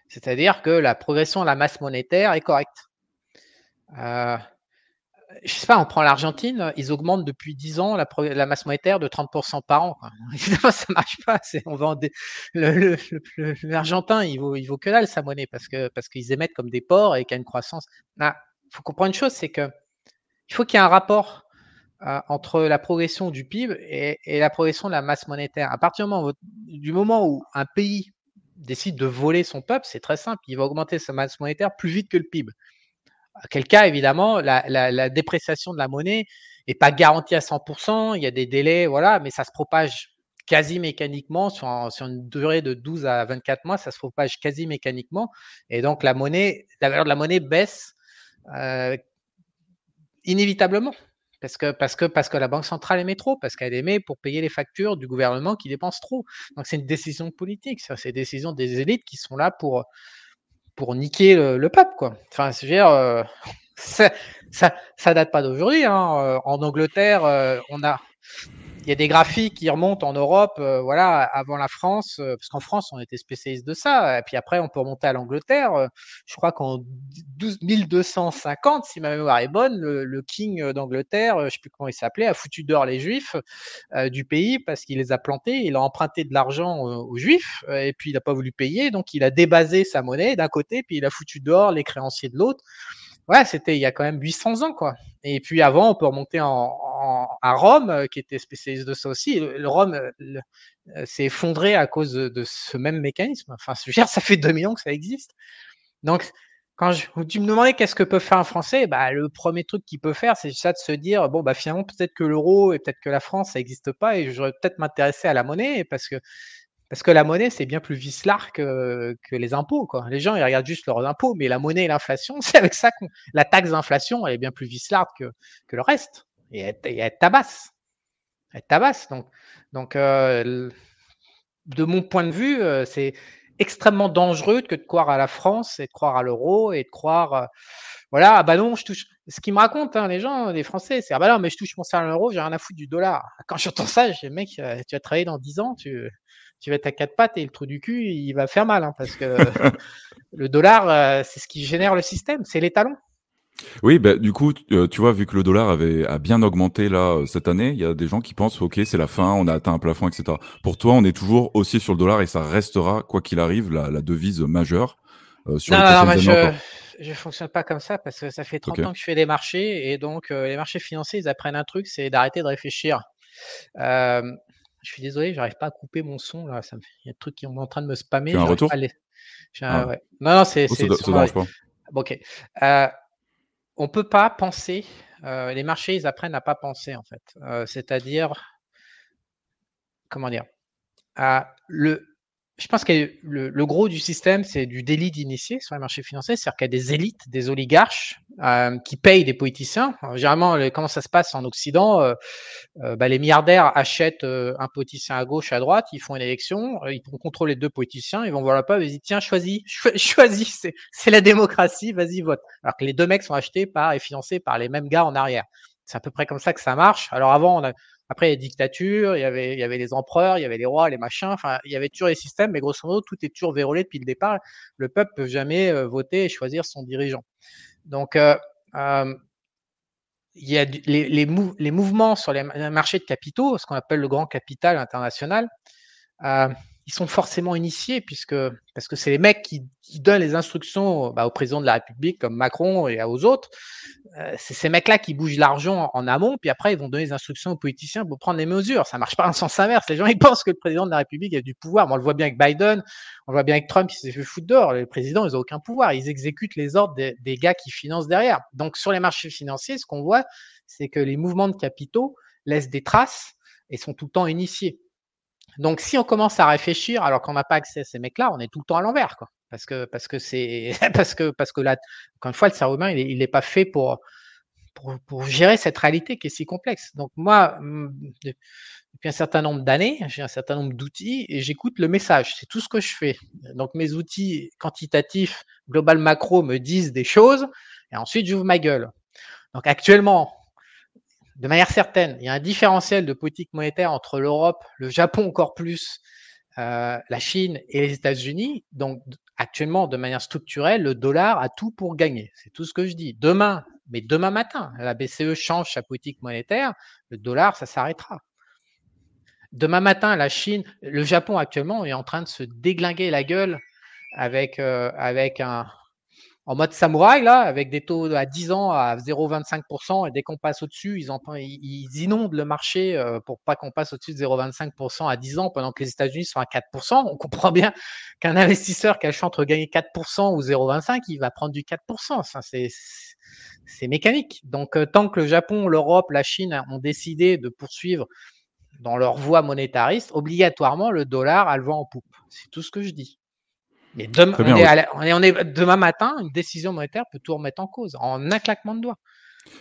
C'est-à-dire que la progression de la masse monétaire est correcte. Je ne sais pas, on prend l'Argentine, ils augmentent depuis 10 ans la masse monétaire de 30% par an. Évidemment, ça ne marche pas. L'Argentin, il vaut que dalle sa monnaie parce qu'ils émettent comme des porcs et qu'il y a une croissance. Il faut comprendre une chose, c'est qu'il faut qu'il y ait un rapport entre la progression du PIB et la progression de la masse monétaire. À partir du moment où un pays décide de voler son peuple, c'est très simple, il va augmenter sa masse monétaire plus vite que le PIB. Auquel cas, évidemment, la dépréciation de la monnaie n'est pas garantie à 100%, il y a des délais, voilà, mais ça se propage quasi mécaniquement sur une durée de 12 à 24 mois, ça se propage quasi mécaniquement. Et donc, la valeur de la monnaie baisse inévitablement parce que la Banque centrale émet trop, parce qu'elle émet pour payer les factures du gouvernement qui dépense trop. Donc, c'est une décision politique, c'est une décision des élites qui sont là pour niquer le peuple, quoi. Enfin, je veux dire, ça date pas d'aujourd'hui, hein. En Angleterre, il y a des graphiques qui remontent en Europe, voilà, avant la France, parce qu'en France, on était spécialiste de ça. Et puis après, on peut remonter à l'Angleterre. Je crois qu'en 1250, si ma mémoire est bonne, le king d'Angleterre, je ne sais plus comment il s'appelait, a foutu dehors les Juifs du pays parce qu'il les a plantés. Il a emprunté de l'argent aux Juifs et puis il n'a pas voulu payer. Donc, il a débasé sa monnaie d'un côté, puis il a foutu dehors les créanciers de l'autre. Ouais, c'était il y a quand même 800 ans, quoi. Et puis avant, on peut remonter à Rome, qui était spécialiste de ça aussi. Rome s'est effondré à cause de ce même mécanisme. Enfin, je veux dire, ça fait 2000 ans que ça existe. Donc, quand tu me demandais qu'est-ce que peut faire un Français, bah, le premier truc qu'il peut faire, c'est ça de se dire, bon, bah, finalement, peut-être que l'euro et peut-être que la France, ça n'existe pas et j'aurais peut-être m'intéresser à la monnaie parce que la monnaie, c'est bien plus vicelard que les impôts, quoi. Les gens, ils regardent juste leurs impôts, mais la monnaie et l'inflation, c'est avec ça la taxe d'inflation, elle est bien plus vicelard que le reste. Et elle tabasse. Elle tabasse. Donc, de mon point de vue, c'est extrêmement dangereux que de croire à la France et de croire à l'euro et de croire... voilà, ah bah non, je touche... Ce qu'ils me racontent, hein, les gens, les Français, c'est « Ah bah non, mais je touche mon salaire en euros, j'ai rien à foutre du dollar. » Quand j'entends ça, je dis « Mec, tu vas travailler dans 10 ans, tu vas être à 4 pattes et le trou du cul, il va faire mal. » Parce que le dollar, c'est ce qui génère le système, c'est les talons. Oui, bah, du coup, tu vois, vu que le dollar a bien augmenté là cette année, il y a des gens qui pensent « Ok, c'est la fin, on a atteint un plafond, etc. » Pour toi, on est toujours aussi sur le dollar et ça restera, quoi qu'il arrive, la devise majeure sur les prochaines années. Je fonctionne pas comme ça parce que ça fait 30 ans que je fais des marchés et donc les marchés financiers, ils apprennent un truc, c'est d'arrêter de réfléchir. Je suis désolé, j'arrive pas à couper mon son là. Il y a des trucs qui sont en train de me spammer. J'ai un retour. Ouais. Non, ça dérange pas. Bon, ok. On peut pas penser. Les marchés, ils apprennent à pas penser en fait. C'est-à-dire, comment dire, je pense que le gros du système, c'est du délit d'initié sur les marchés financiers. C'est-à-dire qu'il y a des élites, des oligarches qui payent des politiciens. Alors, généralement, comment ça se passe en Occident, les milliardaires achètent un politicien à gauche, à droite, ils font une élection, ils vont contrôler deux politiciens, ils vont voir la pub, ils disent tiens, choisis, c'est la démocratie, vas-y, vote. Alors que les deux mecs sont achetés par et financés par les mêmes gars en arrière. C'est à peu près comme ça que ça marche. Alors avant, après, il y a les dictatures, il y avait les empereurs, il y avait les rois, les machins. Enfin, il y avait toujours les systèmes, mais grosso modo, tout est toujours vérolé depuis le départ. Le peuple ne peut jamais voter et choisir son dirigeant. Donc, il y a les mouvements sur les marchés de capitaux, ce qu'on appelle le grand capital international, ils sont forcément initiés parce que c'est les mecs qui donnent les instructions au président de la République comme Macron et aux autres. C'est ces mecs-là qui bougent l'argent en amont, puis après, ils vont donner des instructions aux politiciens pour prendre les mesures. Ça ne marche pas en sens inverse. Les gens, ils pensent que le président de la République a du pouvoir. Bon, on le voit bien avec Biden, on le voit bien avec Trump, qui s'est fait foutre dehors. Les présidents, ils n'ont aucun pouvoir. Ils exécutent les ordres des gars qui financent derrière. Donc, sur les marchés financiers, ce qu'on voit, c'est que les mouvements de capitaux laissent des traces et sont tout le temps initiés. Donc, si on commence à réfléchir alors qu'on n'a pas accès à ces mecs-là, on est tout le temps à l'envers, quoi. Parce que là, encore une fois, le cerveau humain, il n'est pas fait pour gérer cette réalité qui est si complexe. Donc, moi, depuis un certain nombre d'années, j'ai un certain nombre d'outils et j'écoute le message. C'est tout ce que je fais. Donc, mes outils quantitatifs, global macro, me disent des choses et ensuite, j'ouvre ma gueule. Donc, actuellement, de manière certaine, il y a un différentiel de politique monétaire entre l'Europe, le Japon encore plus, la Chine et les États-Unis. Donc, actuellement, de manière structurelle, le dollar a tout pour gagner. C'est tout ce que je dis. Demain matin, la BCE change sa politique monétaire, le dollar, ça s'arrêtera. Demain matin, le Japon actuellement est en train de se déglinguer la gueule en mode samouraï, là, avec des taux à 10 ans à 0,25%, et dès qu'on passe au-dessus, ils inondent le marché pour pas qu'on passe au-dessus de 0,25% à 10 ans, pendant que les États-Unis sont à 4%. On comprend bien qu'un investisseur qui a le choix entre gagner 4% ou 0,25%, il va prendre du 4%. Ça, c'est mécanique. Donc, tant que le Japon, l'Europe, la Chine ont décidé de poursuivre dans leur voie monétariste, obligatoirement, le dollar a le vent en poupe. C'est tout ce que je dis. Mais demain matin, une décision monétaire peut tout remettre en cause, en un claquement de doigts.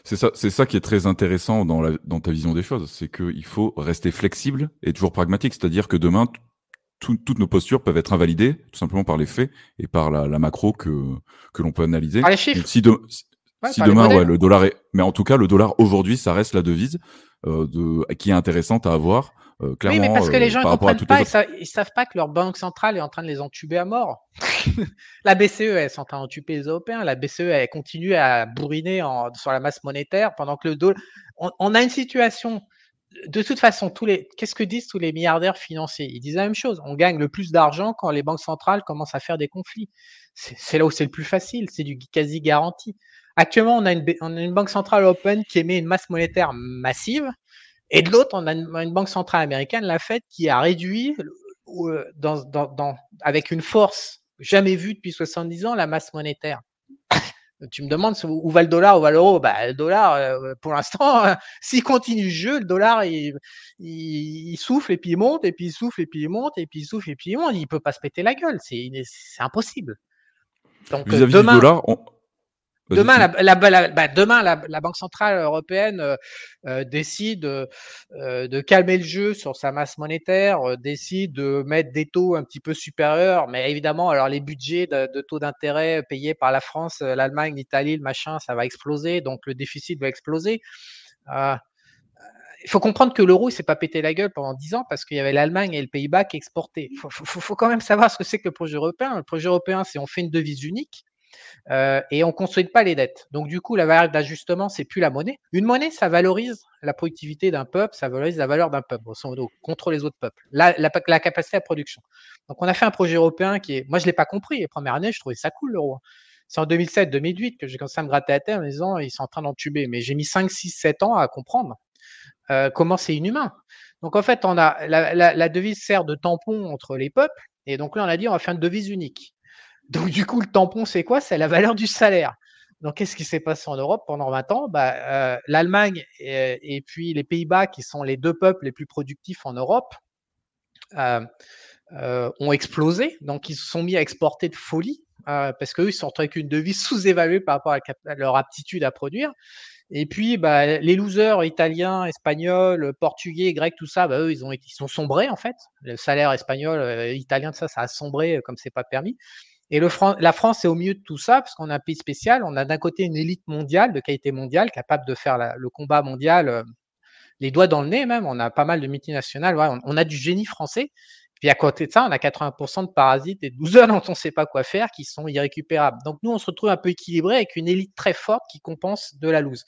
C'est ça qui est très intéressant dans ta vision des choses, c'est qu'il faut rester flexible et toujours pragmatique, c'est-à-dire que demain, toutes nos postures peuvent être invalidées, tout simplement par les faits et par la macro que l'on peut analyser. Par les chiffres. Si demain, le dollar est… Mais en tout cas, le dollar, aujourd'hui, ça reste la devise qui est intéressante à avoir. Clairement, oui, mais parce que les gens ne comprennent pas, ils savent pas que leur banque centrale est en train de les entuber à mort. La BCE, elle est en train d'entuber les Européens. La BCE, elle continue à bourriner sur la masse monétaire pendant que le dollar… On a une situation… De toute façon, qu'est-ce que disent tous les milliardaires financiers? Ils disent la même chose. On gagne le plus d'argent quand les banques centrales commencent à faire des conflits. C'est là où c'est le plus facile. C'est du quasi garanti. Actuellement, on a une banque centrale européenne qui émet une masse monétaire massive. Et de l'autre, on a une banque centrale américaine, la Fed, qui a réduit avec une force jamais vue depuis 70 ans la masse monétaire. Tu me demandes où va le dollar, où va l'euro. Le dollar, pour l'instant, s'il continue le jeu, le dollar, il souffle et puis il monte, et puis il souffle et puis il monte, et puis il souffle et puis il monte. Il ne peut pas se péter la gueule, c'est impossible. Donc, vis-à-vis du dollar, Demain, la Banque centrale européenne décide de calmer le jeu sur sa masse monétaire, décide de mettre des taux un petit peu supérieurs, mais évidemment, alors les budgets de taux d'intérêt payés par la France, l'Allemagne, l'Italie, le machin, ça va exploser, donc le déficit va exploser. Il faut comprendre que l'euro, il ne s'est pas pété la gueule pendant 10 ans parce qu'il y avait l'Allemagne et le Pays-Bas qui exportaient. Il faut quand même savoir ce que c'est que le projet européen. Le projet européen, c'est on fait une devise unique. Et on ne consolide pas les dettes. Donc, du coup, la valeur d'ajustement, c'est plus la monnaie. Une monnaie, ça valorise la productivité d'un peuple, ça valorise la valeur d'un peuple, grosso modo, contre les autres peuples. La capacité à production. Donc, on a fait un projet européen qui est… Moi, je ne l'ai pas compris. Les premières années, je trouvais ça cool, l'euro. C'est en 2007-2008 que j'ai commencé à me gratter la tête en me disant ils sont en train d'entuber. Mais j'ai mis 5, 6, 7 ans à comprendre comment c'est inhumain. Donc, en fait, on a la devise sert de tampon entre les peuples. Et donc, là, on a dit on va faire une devise unique. Donc, du coup, le tampon, c'est quoi? C'est la valeur du salaire. Donc, qu'est-ce qui s'est passé en Europe pendant 20 ans? L'Allemagne et puis les Pays-Bas, qui sont les deux peuples les plus productifs en Europe, ont explosé. Donc, ils se sont mis à exporter de folie parce qu'eux, ils se sont retrouvés avec une devise sous-évaluée par rapport à leur aptitude à produire. Et puis, bah, les losers italiens, espagnols, portugais, grecs, tout ça, bah, eux, ils sont sombrés en fait. Le salaire espagnol, italien, tout ça, ça a sombré comme c'est pas permis. Et la France est au milieu de tout ça parce qu'on est un pays spécial. On a d'un côté une élite mondiale, de qualité mondiale, capable de faire le combat mondial, les doigts dans le nez même. On a pas mal de multinationales. Ouais, on a du génie français. Puis à côté de ça, on a 80% de parasites et de losers dont on ne sait pas quoi faire qui sont irrécupérables. Donc nous, on se retrouve un peu équilibré avec une élite très forte qui compense de la loose.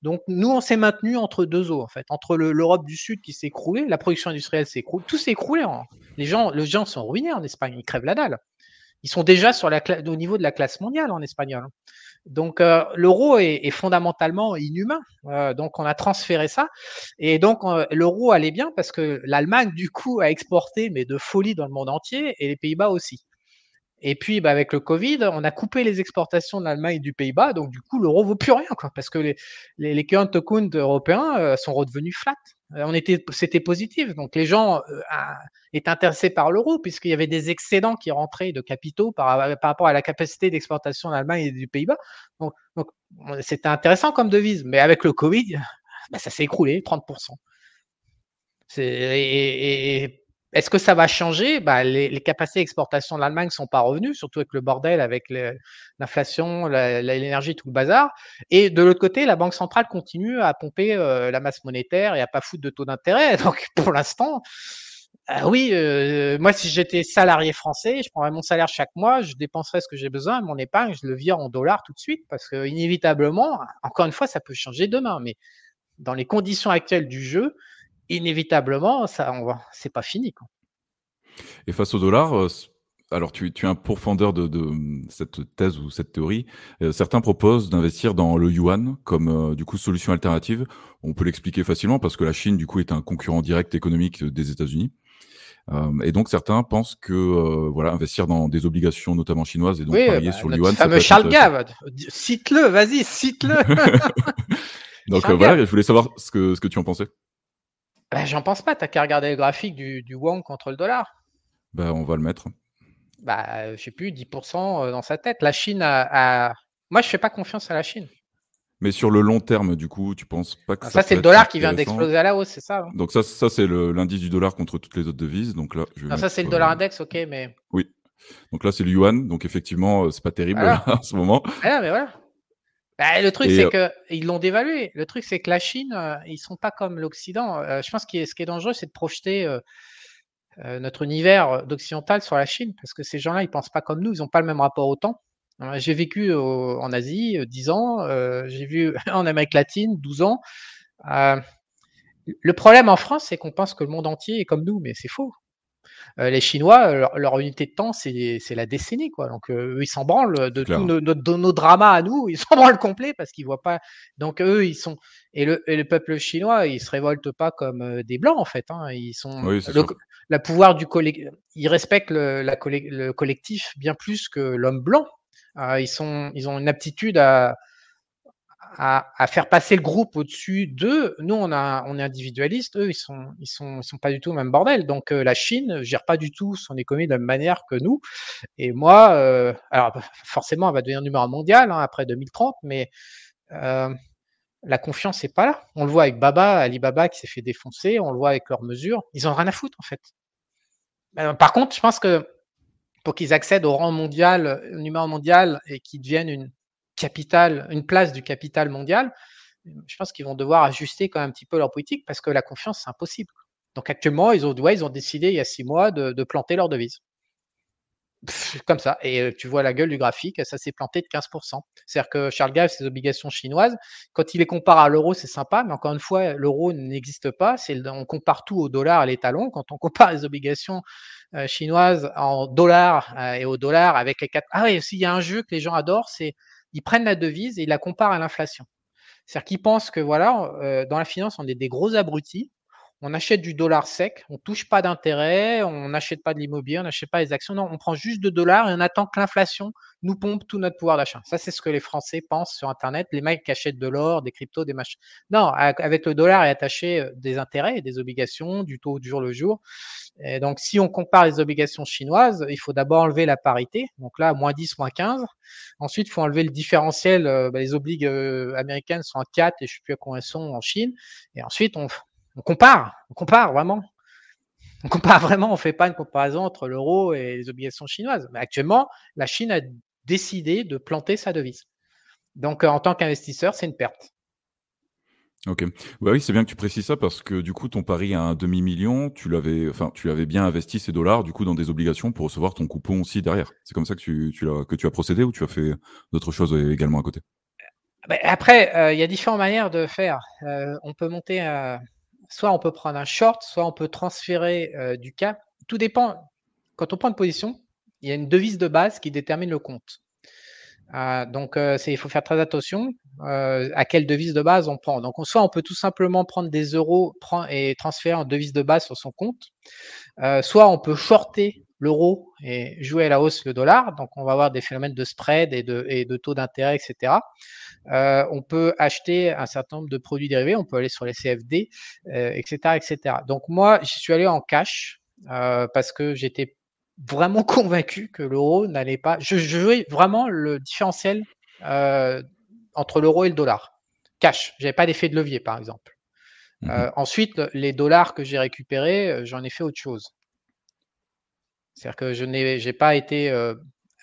Donc nous, on s'est maintenu entre deux eaux en fait, entre l'Europe du Sud qui s'est écroulée, la production industrielle s'écroule, tout s'est écroulé. Les gens sont ruinés en Espagne, ils crèvent la dalle. Ils sont déjà au niveau de la classe mondiale en espagnol. Donc, l'euro est fondamentalement inhumain. Donc, on a transféré ça. Et donc, l'euro allait bien parce que l'Allemagne, du coup, a exporté, mais de folie dans le monde entier, et les Pays-Bas aussi. Et puis, bah, avec le Covid, on a coupé les exportations de l'Allemagne et du Pays-Bas. Donc, du coup, l'euro ne vaut plus rien, quoi, parce que les current accounts européens sont redevenus flats. C'était positif. Donc, les gens étaient intéressés par l'euro puisqu'il y avait des excédents qui rentraient de capitaux par rapport à la capacité d'exportation de l'Allemagne et du Pays-Bas. Donc, c'était intéressant comme devise. Mais avec le Covid, bah, ça s'est écroulé, 30%. Est-ce que ça va changer? Bah, les capacités d'exportation de l'Allemagne ne sont pas revenues, surtout avec le bordel, avec l'inflation, l'énergie, tout le bazar. Et de l'autre côté, la Banque centrale continue à pomper la masse monétaire et à pas foutre de taux d'intérêt. Donc, pour l'instant, moi, si j'étais salarié français, je prendrais mon salaire chaque mois, je dépenserais ce que j'ai besoin, mon épargne, je le vire en dollars tout de suite parce que inévitablement, encore une fois, ça peut changer demain. Mais dans les conditions actuelles du jeu, inévitablement, c'est pas fini, quoi. Et face au dollar, alors tu es un pourfendeur de cette thèse ou cette théorie. Certains proposent d'investir dans le yuan comme du coup solution alternative. On peut l'expliquer facilement parce que la Chine du coup est un concurrent direct économique des États-Unis. Et donc certains pensent que investir dans des obligations notamment chinoises et donc parier sur le yuan. Fameux Charles Gave, cite-le, vas-y, cite-le. Donc je voulais savoir ce que tu en pensais. Bah, j'en pense pas, t'as qu'à regarder le graphique du won contre le dollar. Bah, on va le mettre. Bah, je sais plus, 10% dans sa tête. La Chine Moi, je fais pas confiance à la Chine. Mais sur le long terme, du coup, tu penses pas que ça c'est le dollar qui vient d'exploser à la hausse, c'est ça, hein. Donc ça c'est l'indice du dollar contre toutes les autres devises. Donc là, c'est le dollar index, ok, mais. Oui. Donc là, c'est le yuan. Donc effectivement, c'est pas terrible là, en ce moment. Ah, mais voilà. Bah, le truc, c'est qu'ils l'ont dévalué. Le truc, c'est que la Chine, ils ne sont pas comme l'Occident. Je pense que ce qui est dangereux, c'est de projeter notre univers d'occidental sur la Chine, parce que ces gens-là, ils ne pensent pas comme nous. Ils n'ont pas le même rapport au temps. J'ai vécu en Asie 10 ans. J'ai vu en Amérique latine 12 ans. Le problème en France, c'est qu'on pense que le monde entier est comme nous, mais c'est faux. Les Chinois, leur unité de temps, c'est la décennie, quoi. Donc, eux, ils s'en branlent de tous nos dramas à nous. Ils s'en branlent complet parce qu'ils voient pas. Donc, eux, ils sont. Et le peuple chinois, ils se révoltent pas comme des blancs, en fait, hein. Ils sont. Oui, le pouvoir du collectif. Ils respectent le collectif bien plus que l'homme blanc. Ils ont une aptitude à faire passer le groupe au-dessus d'eux. Nous, on est individualistes. Eux, ils sont pas du tout au même bordel. Donc, la Chine gère pas du tout son économie de la même manière que nous. Et moi, forcément, elle va devenir numéro 1 mondial, hein, après 2030, mais la confiance n'est pas là. On le voit avec Alibaba qui s'est fait défoncer. On le voit avec leurs mesures. Ils n'ont rien à foutre, en fait. Par contre, je pense que pour qu'ils accèdent au rang mondial, numéro 1 mondial, et qu'ils deviennent une place du capital mondial, je pense qu'ils vont devoir ajuster quand même un petit peu leur politique parce que la confiance, c'est impossible. Donc actuellement, ils ont décidé il y a 6 mois de planter leur devise. Comme ça. Et tu vois la gueule du graphique, ça s'est planté de 15%. C'est-à-dire que Charles Gave, ses obligations chinoises, quand il les compare à l'euro, c'est sympa, mais encore une fois, l'euro n'existe pas. On compare tout au dollar et les talons. Quand on compare les obligations chinoises en dollars et au dollar avec les 4... Ah oui, aussi, il y a un jeu que les gens adorent, c'est ils prennent la devise et ils la comparent à l'inflation. C'est-à-dire qu'ils pensent que dans la finance, on est des gros abrutis, on achète du dollar sec, on ne touche pas d'intérêt, on n'achète pas de l'immobilier, on n'achète pas les actions. Non, on prend juste 2 dollars et on attend que l'inflation nous pompe tout notre pouvoir d'achat. Ça, c'est ce que les Français pensent sur Internet, les mecs qui achètent de l'or, des cryptos, des machins. Non, avec le dollar est attaché des intérêts, des obligations, du taux du jour le jour. Et donc, si on compare les obligations chinoises, il faut d'abord enlever la parité. Donc là, moins 10, moins 15. Ensuite, il faut enlever le différentiel. Les obligues américaines sont à 4 et je ne sais plus à combien elles sont en Chine. Et ensuite, on compare vraiment, on ne fait pas une comparaison entre l'euro et les obligations chinoises. Mais actuellement, la Chine a décidé de planter sa devise. Donc, en tant qu'investisseur, c'est une perte. Ok. Ouais, oui, c'est bien que tu précises ça parce que du coup, ton pari à un demi-million, tu l'avais bien investi ces dollars du coup dans des obligations pour recevoir ton coupon aussi derrière. C'est comme ça que tu as procédé ou tu as fait d'autres choses également à côté? Après, il y a différentes manières de faire. On peut monter, soit on peut prendre un short, soit on peut transférer du cap. Tout dépend. Quand on prend une position, il y a une devise de base qui détermine le compte. Donc, il faut faire très attention à quelle devise de base on prend. Donc, soit on peut tout simplement prendre des euros et transférer en devise de base sur son compte, soit on peut shorter l'euro et jouer à la hausse le dollar. Donc, on va avoir des phénomènes de spread et de taux d'intérêt, etc. On peut acheter un certain nombre de produits dérivés. On peut aller sur les CFD, etc., etc. Donc, moi, j'y suis allé en cash parce que j'étais vraiment convaincu que l'euro n'allait pas… Je jouais vraiment le différentiel entre l'euro et le dollar. Cash. Je n'avais pas d'effet de levier, par exemple. Ensuite, les dollars que j'ai récupérés, j'en ai fait autre chose. C'est-à-dire que j'ai pas été…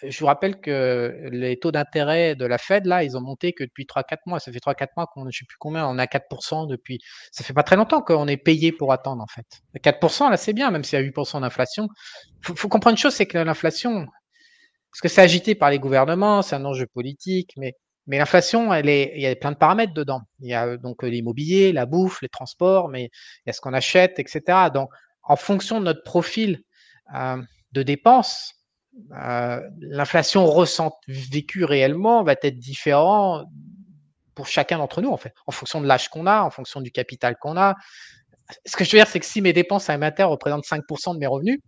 je vous rappelle que les taux d'intérêt de la Fed, là, ils ont monté que depuis 3-4 mois. Ça fait 3-4 mois qu'on, je ne sais plus combien, on a 4% depuis… Ça fait pas très longtemps qu'on est payé pour attendre, en fait. 4%, là, c'est bien, même s'il y a 8% d'inflation. Faut comprendre une chose, c'est que l'inflation, parce que c'est agité par les gouvernements, c'est un enjeu politique, mais l'inflation, il y a plein de paramètres dedans. Il y a donc l'immobilier, la bouffe, les transports, mais il y a ce qu'on achète, etc. Donc, en fonction de notre profil… de dépenses, l'inflation vécue réellement va être différente pour chacun d'entre nous, en fait, en fonction de l'âge qu'on a, en fonction du capital qu'on a. Ce que je veux dire, c'est que si mes dépenses alimentaires représentent 5% de mes revenus,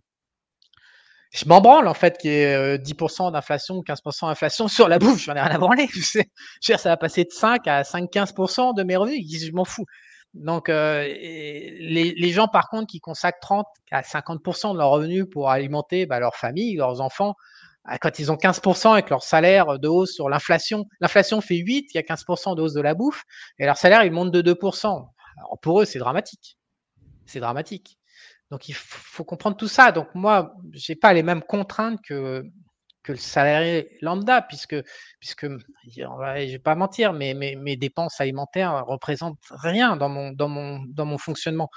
je m'en branle, en fait, qu'il y ait 10% d'inflation ou 15% d'inflation sur la bouffe, j'en ai rien à branler. Je veux dire, ça va passer de 5 à 5-15% de mes revenus, je m'en fous. Donc, les gens, par contre, qui consacrent 30 à 50% de leurs revenus pour alimenter leur famille, leurs enfants, quand ils ont 15% avec leur salaire de hausse sur l'inflation, l'inflation fait 8, il y a 15% de hausse de la bouffe, et leur salaire, il monte de 2%. Alors, pour eux, c'est dramatique. C'est dramatique. Donc, il faut comprendre tout ça. Donc, moi, j'ai pas les mêmes contraintes que le salarié lambda, puisque je vais pas mentir, mais mes dépenses alimentaires représentent rien dans mon fonctionnement.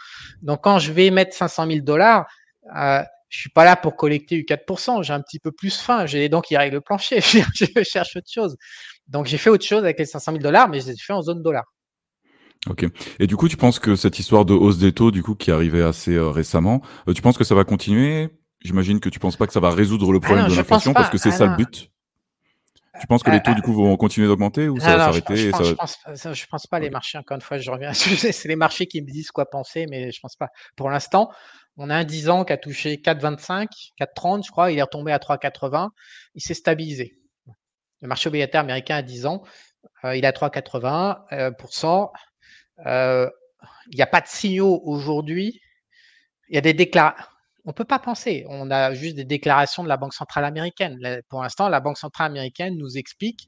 Donc, quand je vais mettre 500 000 $, je suis pas là pour collecter du 4%. J'ai un petit peu plus faim. J'ai les dents qui règlent le plancher. Je cherche autre chose. Donc, j'ai fait autre chose avec les 500 000 $, mais je les ai fait en zone dollar. Ok. Et du coup, tu penses que cette histoire de hausse des taux, du coup, qui est arrivée assez récemment, tu penses que ça va continuer? J'imagine que tu ne penses pas que ça va résoudre le problème de l'inflation parce que c'est ça le but. Tu penses que les taux du coup vont continuer d'augmenter ou ça va s'arrêter? Je pense pas les marchés. Encore une fois, je reviens à ce sujet. C'est les marchés qui me disent quoi penser, mais je pense pas. Pour l'instant, on a un 10 ans qui a touché 4,25, 4,30, je crois. Il est retombé à 3,80. Il s'est stabilisé. Le marché obligataire américain à 10 ans, il est à 3,80%. Il n'y a pas de signaux aujourd'hui. Il y a des déclarations. On ne peut pas penser. On a juste des déclarations de la Banque centrale américaine. Pour l'instant, la Banque centrale américaine nous explique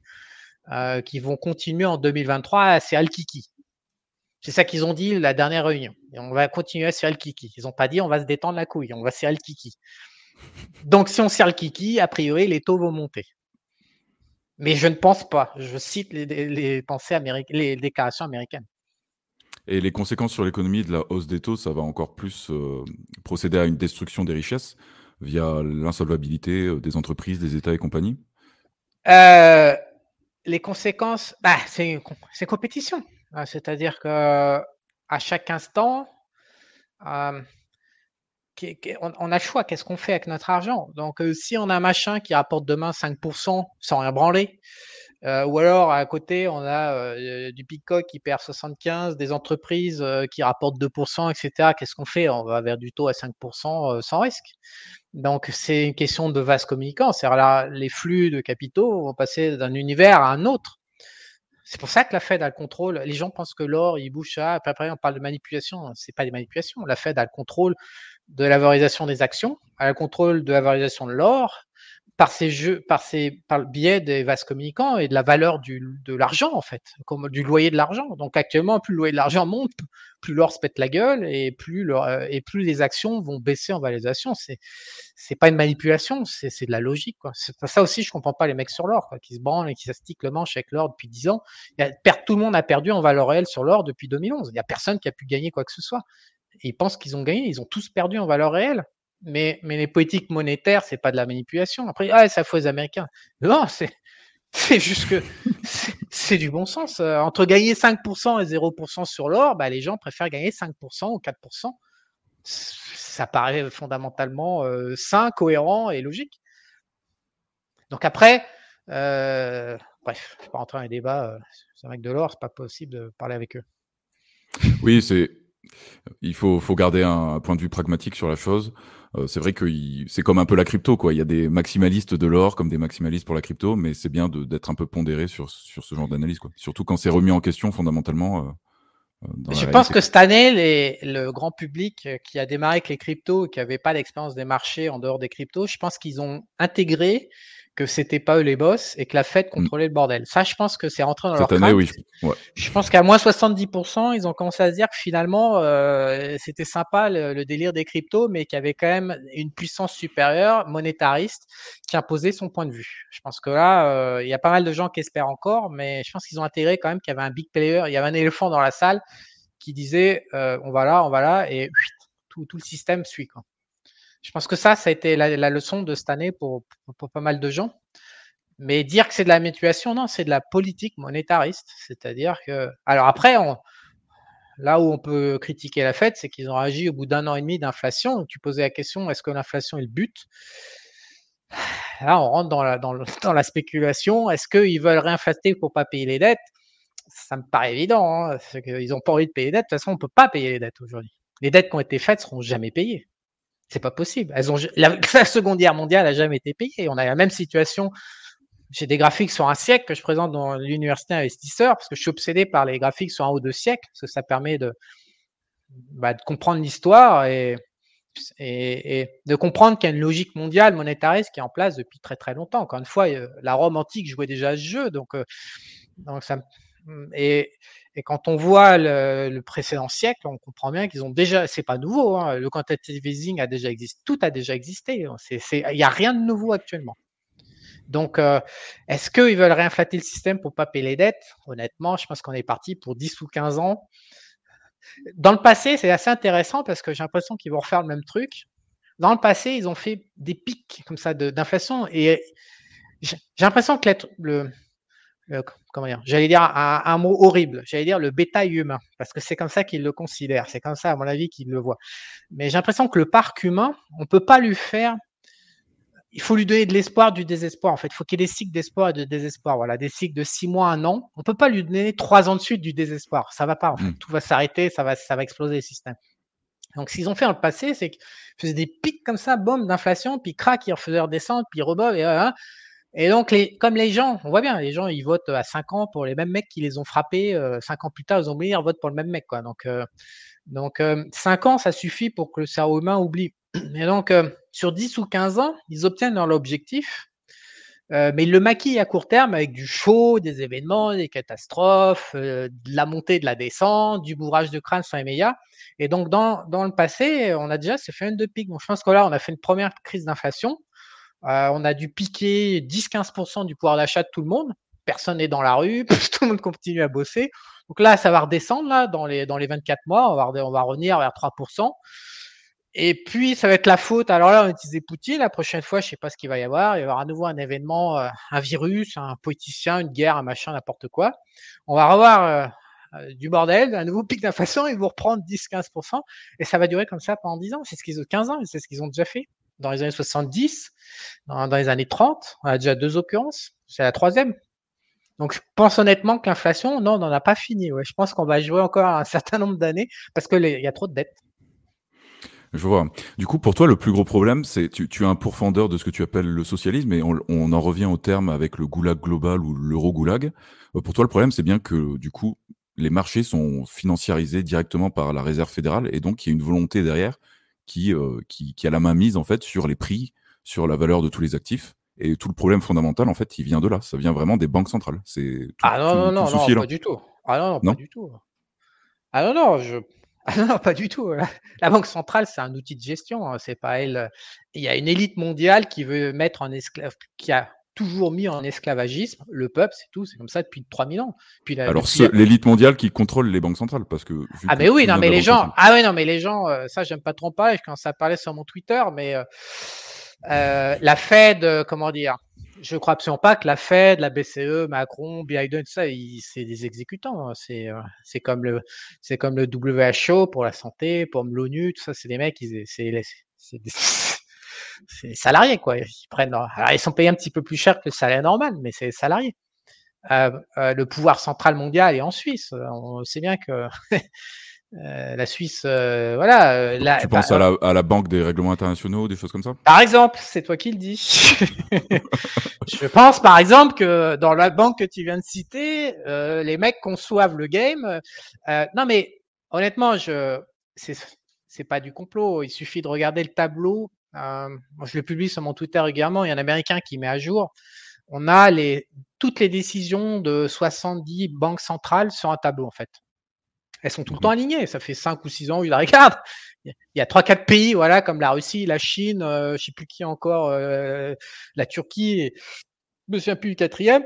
qu'ils vont continuer en 2023. C'est Al-Kiki. C'est ça qu'ils ont dit la dernière réunion. Et on va continuer à serrer le kiki. Ils n'ont pas dit on va se détendre la couille. On va serrer le kiki. Donc, si on serre le kiki, a priori, les taux vont monter. Mais je ne pense pas. Je cite les déclarations américaines. Et les conséquences sur l'économie de la hausse des taux, ça va encore plus procéder à une destruction des richesses via l'insolvabilité des entreprises, des États et compagnie. Les conséquences, c'est compétition. C'est-à-dire qu'à chaque instant, on a le choix. Qu'est-ce qu'on fait avec notre argent ? Donc, si on a un machin qui rapporte demain 5% sans rien branler, Ou alors, à côté, on a du Bitcoin qui perd 75, des entreprises qui rapportent 2%, etc. Qu'est-ce qu'on fait? On va vers du taux à 5% sans risque. Donc, c'est une question de vase communicant. C'est-à-dire là, les flux de capitaux vont passer d'un univers à un autre. C'est pour ça que la Fed a le contrôle. Les gens pensent que l'or, il bouge à... Après, on parle de manipulation. Ce n'est pas des manipulations. La Fed a le contrôle de la valorisation des actions, a le contrôle de la valorisation de l'or, par le biais des vases communicants et de la valeur de l'argent, en fait, comme du loyer de l'argent. Donc, actuellement, plus le loyer de l'argent monte, plus l'or se pète la gueule et plus les actions vont baisser en valorisation. C'est pas une manipulation, c'est de la logique, quoi. Ça aussi, je comprends pas les mecs sur l'or, quoi, qui se branlent et qui s'astiquent le manche avec l'or depuis 10 ans. Tout le monde a perdu en valeur réelle sur l'or depuis 2011. Il n'y a personne qui a pu gagner quoi que ce soit. Et ils pensent qu'ils ont gagné, ils ont tous perdu en valeur réelle. Mais les politiques monétaires, c'est pas de la manipulation. Après, c'est à la fois les Américains. Non, c'est juste que c'est du bon sens. Entre gagner 5% et 0% sur l'or, bah, les gens préfèrent gagner 5% ou 4%. Ça paraît fondamentalement sain, cohérent et logique. Donc après, bref, je ne vais pas rentrer dans les débats. C'est un mec de l'or, c'est pas possible de parler avec eux. Oui, Il faut garder un point de vue pragmatique sur la chose. C'est vrai que c'est comme un peu la crypto, quoi. Il y a des maximalistes de l'or comme des maximalistes pour la crypto, mais c'est bien d'être un peu pondéré sur ce genre d'analyse, quoi. Surtout quand c'est remis en question fondamentalement. Je pense que cette année, le grand public qui a démarré avec les cryptos, qui n'avait pas d'expérience des marchés en dehors des cryptos, je pense qu'ils ont intégré que c'était pas eux les boss et que la Fed contrôlait le bordel. Ça, je pense que c'est rentré dans leur crâne. Oui. Ouais. Je pense qu'à moins 70%, ils ont commencé à se dire que finalement, c'était sympa le délire des cryptos, mais qu'il y avait quand même une puissance supérieure, monétariste, qui imposait son point de vue. Je pense que là, il y a pas mal de gens qui espèrent encore, mais je pense qu'ils ont intégré quand même qu'il y avait un big player, il y avait un éléphant dans la salle qui disait on va là, et tout le système suit, quoi. Je pense que ça a été la leçon de cette année pour pas mal de gens. Mais dire que c'est de la manipulation, non, c'est de la politique monétariste. C'est-à-dire que... Alors après, là où on peut critiquer la Fed, c'est qu'ils ont réagi au bout d'un an et demi d'inflation. Tu posais la question, est-ce que l'inflation est le but ? Là, on rentre dans la spéculation. Est-ce qu'ils veulent réinflater pour ne pas payer les dettes ? Ça me paraît évident, hein, parce qu'ils n'ont pas envie de payer les dettes. De toute façon, on ne peut pas payer les dettes aujourd'hui. Les dettes qui ont été faites ne seront jamais payées. C'est pas possible. La Seconde Guerre mondiale n'a jamais été payée. On a la même situation. J'ai des graphiques sur un siècle que je présente dans l'université investisseur parce que je suis obsédé par les graphiques sur un ou deux siècles parce que ça permet de comprendre l'histoire et de comprendre qu'il y a une logique mondiale monétariste qui est en place depuis très très longtemps. Encore une fois, la Rome antique jouait déjà à ce jeu. Donc ça... Et quand on voit le précédent siècle, on comprend bien qu'ils ont déjà, c'est pas nouveau, hein, le quantitative easing a déjà existé, tout a déjà existé, il n'y a rien de nouveau actuellement. Donc, est-ce qu'ils veulent réinflater le système pour ne pas payer les dettes ? Honnêtement, je pense qu'on est parti pour 10 ou 15 ans. Dans le passé, c'est assez intéressant parce que j'ai l'impression qu'ils vont refaire le même truc. Dans le passé, ils ont fait des pics comme ça d'inflation et j'ai l'impression que un mot horrible, j'allais dire le bétail humain, parce que c'est comme ça qu'ils le considèrent, c'est comme ça à mon avis qu'ils le voient. Mais j'ai l'impression que le parc humain, on peut pas lui faire, il faut lui donner de l'espoir, du désespoir en fait, il faut qu'il y ait des cycles d'espoir et de désespoir, voilà, des cycles de 6 mois, 1 an, on peut pas lui donner 3 ans de suite du désespoir, ça va pas en fait. Tout va s'arrêter, ça va exploser le système. Donc, ce qu'ils ont fait dans le passé, c'est qu'ils faisaient des pics comme ça, boum, d'inflation, puis crac, ils refaisaient redescendre, puis rebobent, et donc, comme les gens, on voit bien, les gens, ils votent à 5 ans pour les mêmes mecs qui les ont frappés. 5 ans plus tard, ils ont oublié, ils votent pour le même mec, quoi. Donc, 5 ans, ça suffit pour que le cerveau humain oublie. Et donc, sur 10 ou 15 ans, ils obtiennent leur objectif, mais ils le maquillent à court terme avec du show, des événements, des catastrophes, de la montée, de la descente, du bourrage de crâne sans les médias. Et donc, dans le passé, on a déjà ce phénomène de pic. Donc, je pense que là, on a fait une première crise d'inflation. On a dû piquer 10-15% du pouvoir d'achat de tout le monde. Personne n'est dans la rue, tout le monde continue à bosser. Donc là, ça va redescendre là, dans les 24 mois, on va revenir vers 3%. Et puis, ça va être la faute. Alors là, on utilisait Poutine. La prochaine fois, je ne sais pas ce qu'il va y avoir. Il va y avoir à nouveau un événement, un virus, un politicien, une guerre, un machin, n'importe quoi. On va revoir du bordel, un nouveau pic d'inflation. Ils vont reprendre 10-15%. Et ça va durer comme ça pendant 10 ans. C'est ce qu'ils ont 15 ans, c'est ce qu'ils ont déjà fait. Dans les années 70, dans les années 30, on a déjà 2 occurrences, c'est la 3e. Donc, je pense honnêtement que l'inflation, non, on n'en a pas fini. Ouais. Je pense qu'on va jouer encore un certain nombre d'années parce qu'il y a trop de dettes. Je vois. Du coup, pour toi, le plus gros problème, c'est tu es un pourfendeur de ce que tu appelles le socialisme et on en revient au terme avec le goulag global ou l'euro-goulag. Pour toi, le problème, c'est bien que du coup, les marchés sont financiarisés directement par la Réserve fédérale et donc il y a une volonté derrière qui a la main mise en fait sur les prix, sur la valeur de tous les actifs. Et tout le problème fondamental, en fait, il vient de là. Ça vient vraiment des banques centrales. C'est tout, ah non, tout, non, non, non, pas du tout. Ah non, non, non, pas du tout. Ah non, non, ah non, pas du tout. La banque centrale, c'est un outil de gestion. Hein. C'est pas elle. Il y a une élite mondiale qui veut mettre en esclave, qui a toujours mis en esclavagisme le peuple, c'est tout. C'est comme ça depuis 3000 ans. Puis alors, l'élite mondiale qui contrôle les banques centrales, parce que ah mais oui, non mais les gens, centrale. Ah oui, non mais les gens, ça j'aime pas trop parler. Je commence à parler sur mon Twitter, mais. La Fed, comment dire, je crois absolument pas que la Fed, la BCE, Macron, Biden, tout ça, c'est des exécutants. Hein. C'est comme le WHO pour la santé, pour l'ONU, tout ça, c'est des mecs, c'est des salariés quoi. Ils prennent, alors ils sont payés un petit peu plus cher que le salaire normal, mais c'est des salariés. Le pouvoir central mondial est en Suisse. On sait bien que. La Suisse, voilà. Tu penses à la Banque des règlements internationaux, des choses comme ça? Par exemple, c'est toi qui le dis. Je pense, par exemple, que dans la banque que tu viens de citer, les mecs conçoivent le game. Non, mais honnêtement, c'est pas du complot. Il suffit de regarder le tableau. Je le publie sur mon Twitter régulièrement. Il y a un Américain qui met à jour. On a toutes les décisions de 70 banques centrales sur un tableau, en fait. Elles sont tout le temps alignées. Ça fait 5 ou 6 ans où ils la regardent. Il y a 3-4 pays, voilà, comme la Russie, la Chine, je ne sais plus qui encore, la Turquie, et je ne me souviens plus du 4e.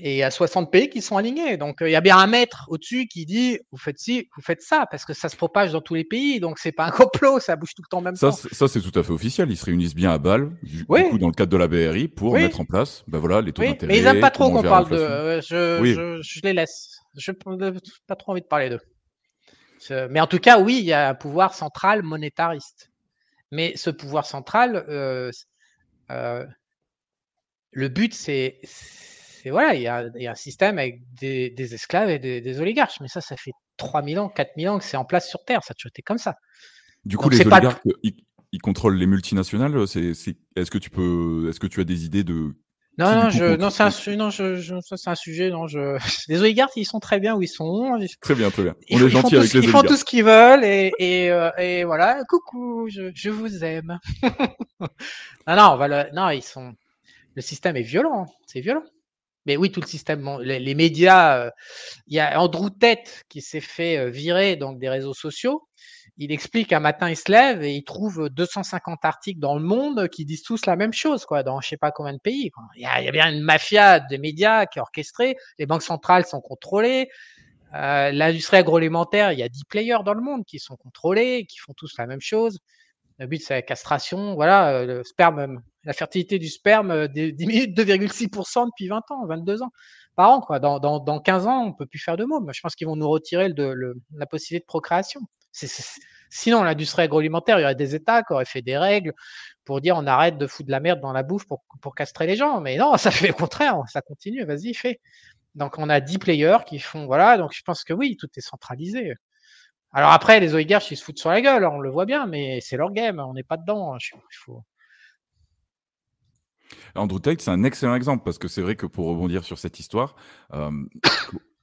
Et il y a 60 pays qui sont alignés. Donc, il y a bien un maître au-dessus qui dit « vous faites ci, vous faites ça », parce que ça se propage dans tous les pays. Donc, ce n'est pas un complot, ça bouge tout le temps en même temps. Ça, c'est tout à fait officiel. Ils se réunissent bien à Bâle, du coup, dans le cadre de la BRI, pour mettre en place les taux d'intérêt. Mais ils n'aiment pas trop qu'on parle d'eux. Je les laisse. Je n'ai pas trop envie de parler d'eux. Mais en tout cas, oui, il y a un pouvoir central monétariste. Mais ce pouvoir central, le but, c'est voilà, il y a un système avec des esclaves et des oligarches. Mais ça fait 3000 ans, 4000 ans que c'est en place sur Terre. Ça a toujours été comme ça. Du coup, donc, les oligarques, ils contrôlent les multinationales. Est-ce que tu as des idées de... c'est un sujet. Les oligarques, ils sont très bien où ils sont. Très bien. On est gentil avec les oligarques. Ils font tout ce qu'ils veulent et voilà. Coucou, je vous aime. Le système est violent. C'est violent. Mais oui, tout le système. Bon, les médias. Il y a Andrew Tate qui s'est fait virer donc des réseaux sociaux. Il explique un matin, il se lève et il trouve 250 articles dans le monde qui disent tous la même chose, quoi, dans je sais pas combien de pays. Quoi. Il y a bien une mafia des médias qui est orchestrée, les banques centrales sont contrôlées, l'industrie agroalimentaire, il y a 10 players dans le monde qui sont contrôlés, qui font tous la même chose. Le but, c'est la castration, voilà, le sperme, la fertilité du sperme diminue de 2,6% depuis 20 ans, 22 ans par an. Quoi. Dans 15 ans, on peut plus faire de môme. Je pense qu'ils vont nous retirer la possibilité de procréation. Sinon, l'industrie agroalimentaire, il y aurait des États qui auraient fait des règles pour dire on arrête de foutre de la merde dans la bouffe pour castrer les gens. Mais non, ça fait le contraire, ça continue, vas-y, fais. Donc, on a 10 players qui font, voilà, donc je pense que oui, tout est centralisé. Alors après, les oligarches, ils se foutent sur la gueule, on le voit bien, mais c'est leur game, on n'est pas dedans. Andrew Tate, c'est un excellent exemple, parce que c'est vrai que pour rebondir sur cette histoire,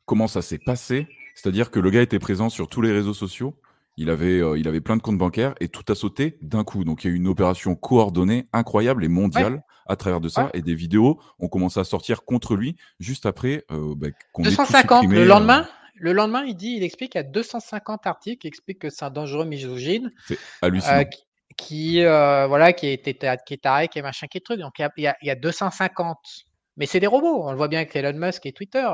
comment ça s'est passé? C'est-à-dire que le gars était présent sur tous les réseaux sociaux, il avait plein de comptes bancaires et tout a sauté d'un coup. Donc, il y a eu une opération coordonnée incroyable et mondiale à travers de ça. Ouais. Et des vidéos ont commencé à sortir contre lui juste après qu'on ait tout supprimé. Le lendemain, il explique qu'il y a 250 articles qui expliquent que c'est un dangereux misogyne. C'est hallucinant. Qui est taré, qui est machin, qui est truc. Donc, il y a 250... Mais c'est des robots. On le voit bien avec Elon Musk et Twitter.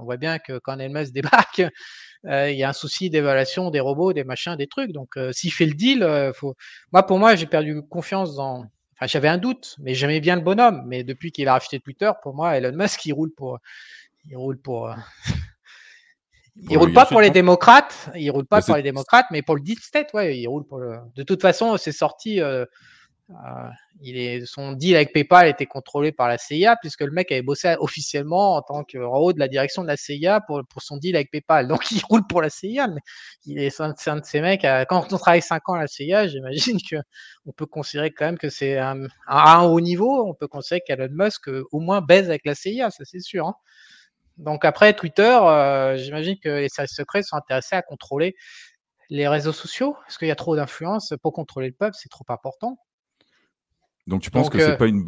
On voit bien que quand Elon Musk débarque, il y a un souci d'évaluation des robots, des machins, des trucs. Donc, s'il fait le deal, pour moi, j'ai perdu confiance dans. Enfin, j'avais un doute, mais j'aimais bien le bonhomme. Mais depuis qu'il a racheté Twitter, pour moi, Elon Musk, il roule pas pour les démocrates. Il roule pas pour les démocrates, mais pour le deep state, ouais, il roule pour le. De toute façon, c'est sorti. Son deal avec PayPal était contrôlé par la CIA, puisque le mec avait bossé officiellement en tant que haut de la direction de la CIA pour son deal avec PayPal. Donc il roule pour la CIA, mais c'est un de ces mecs. Quand on travaille 5 ans à la CIA, j'imagine qu'on peut considérer quand même que c'est à un haut niveau. On peut considérer qu'Elon Musk au moins baise avec la CIA, ça c'est sûr, hein. Donc après Twitter, j'imagine que les services secrets sont intéressés à contrôler les réseaux sociaux, parce qu'il y a trop d'influence pour contrôler le peuple, c'est trop important. Donc tu penses que c'est pas une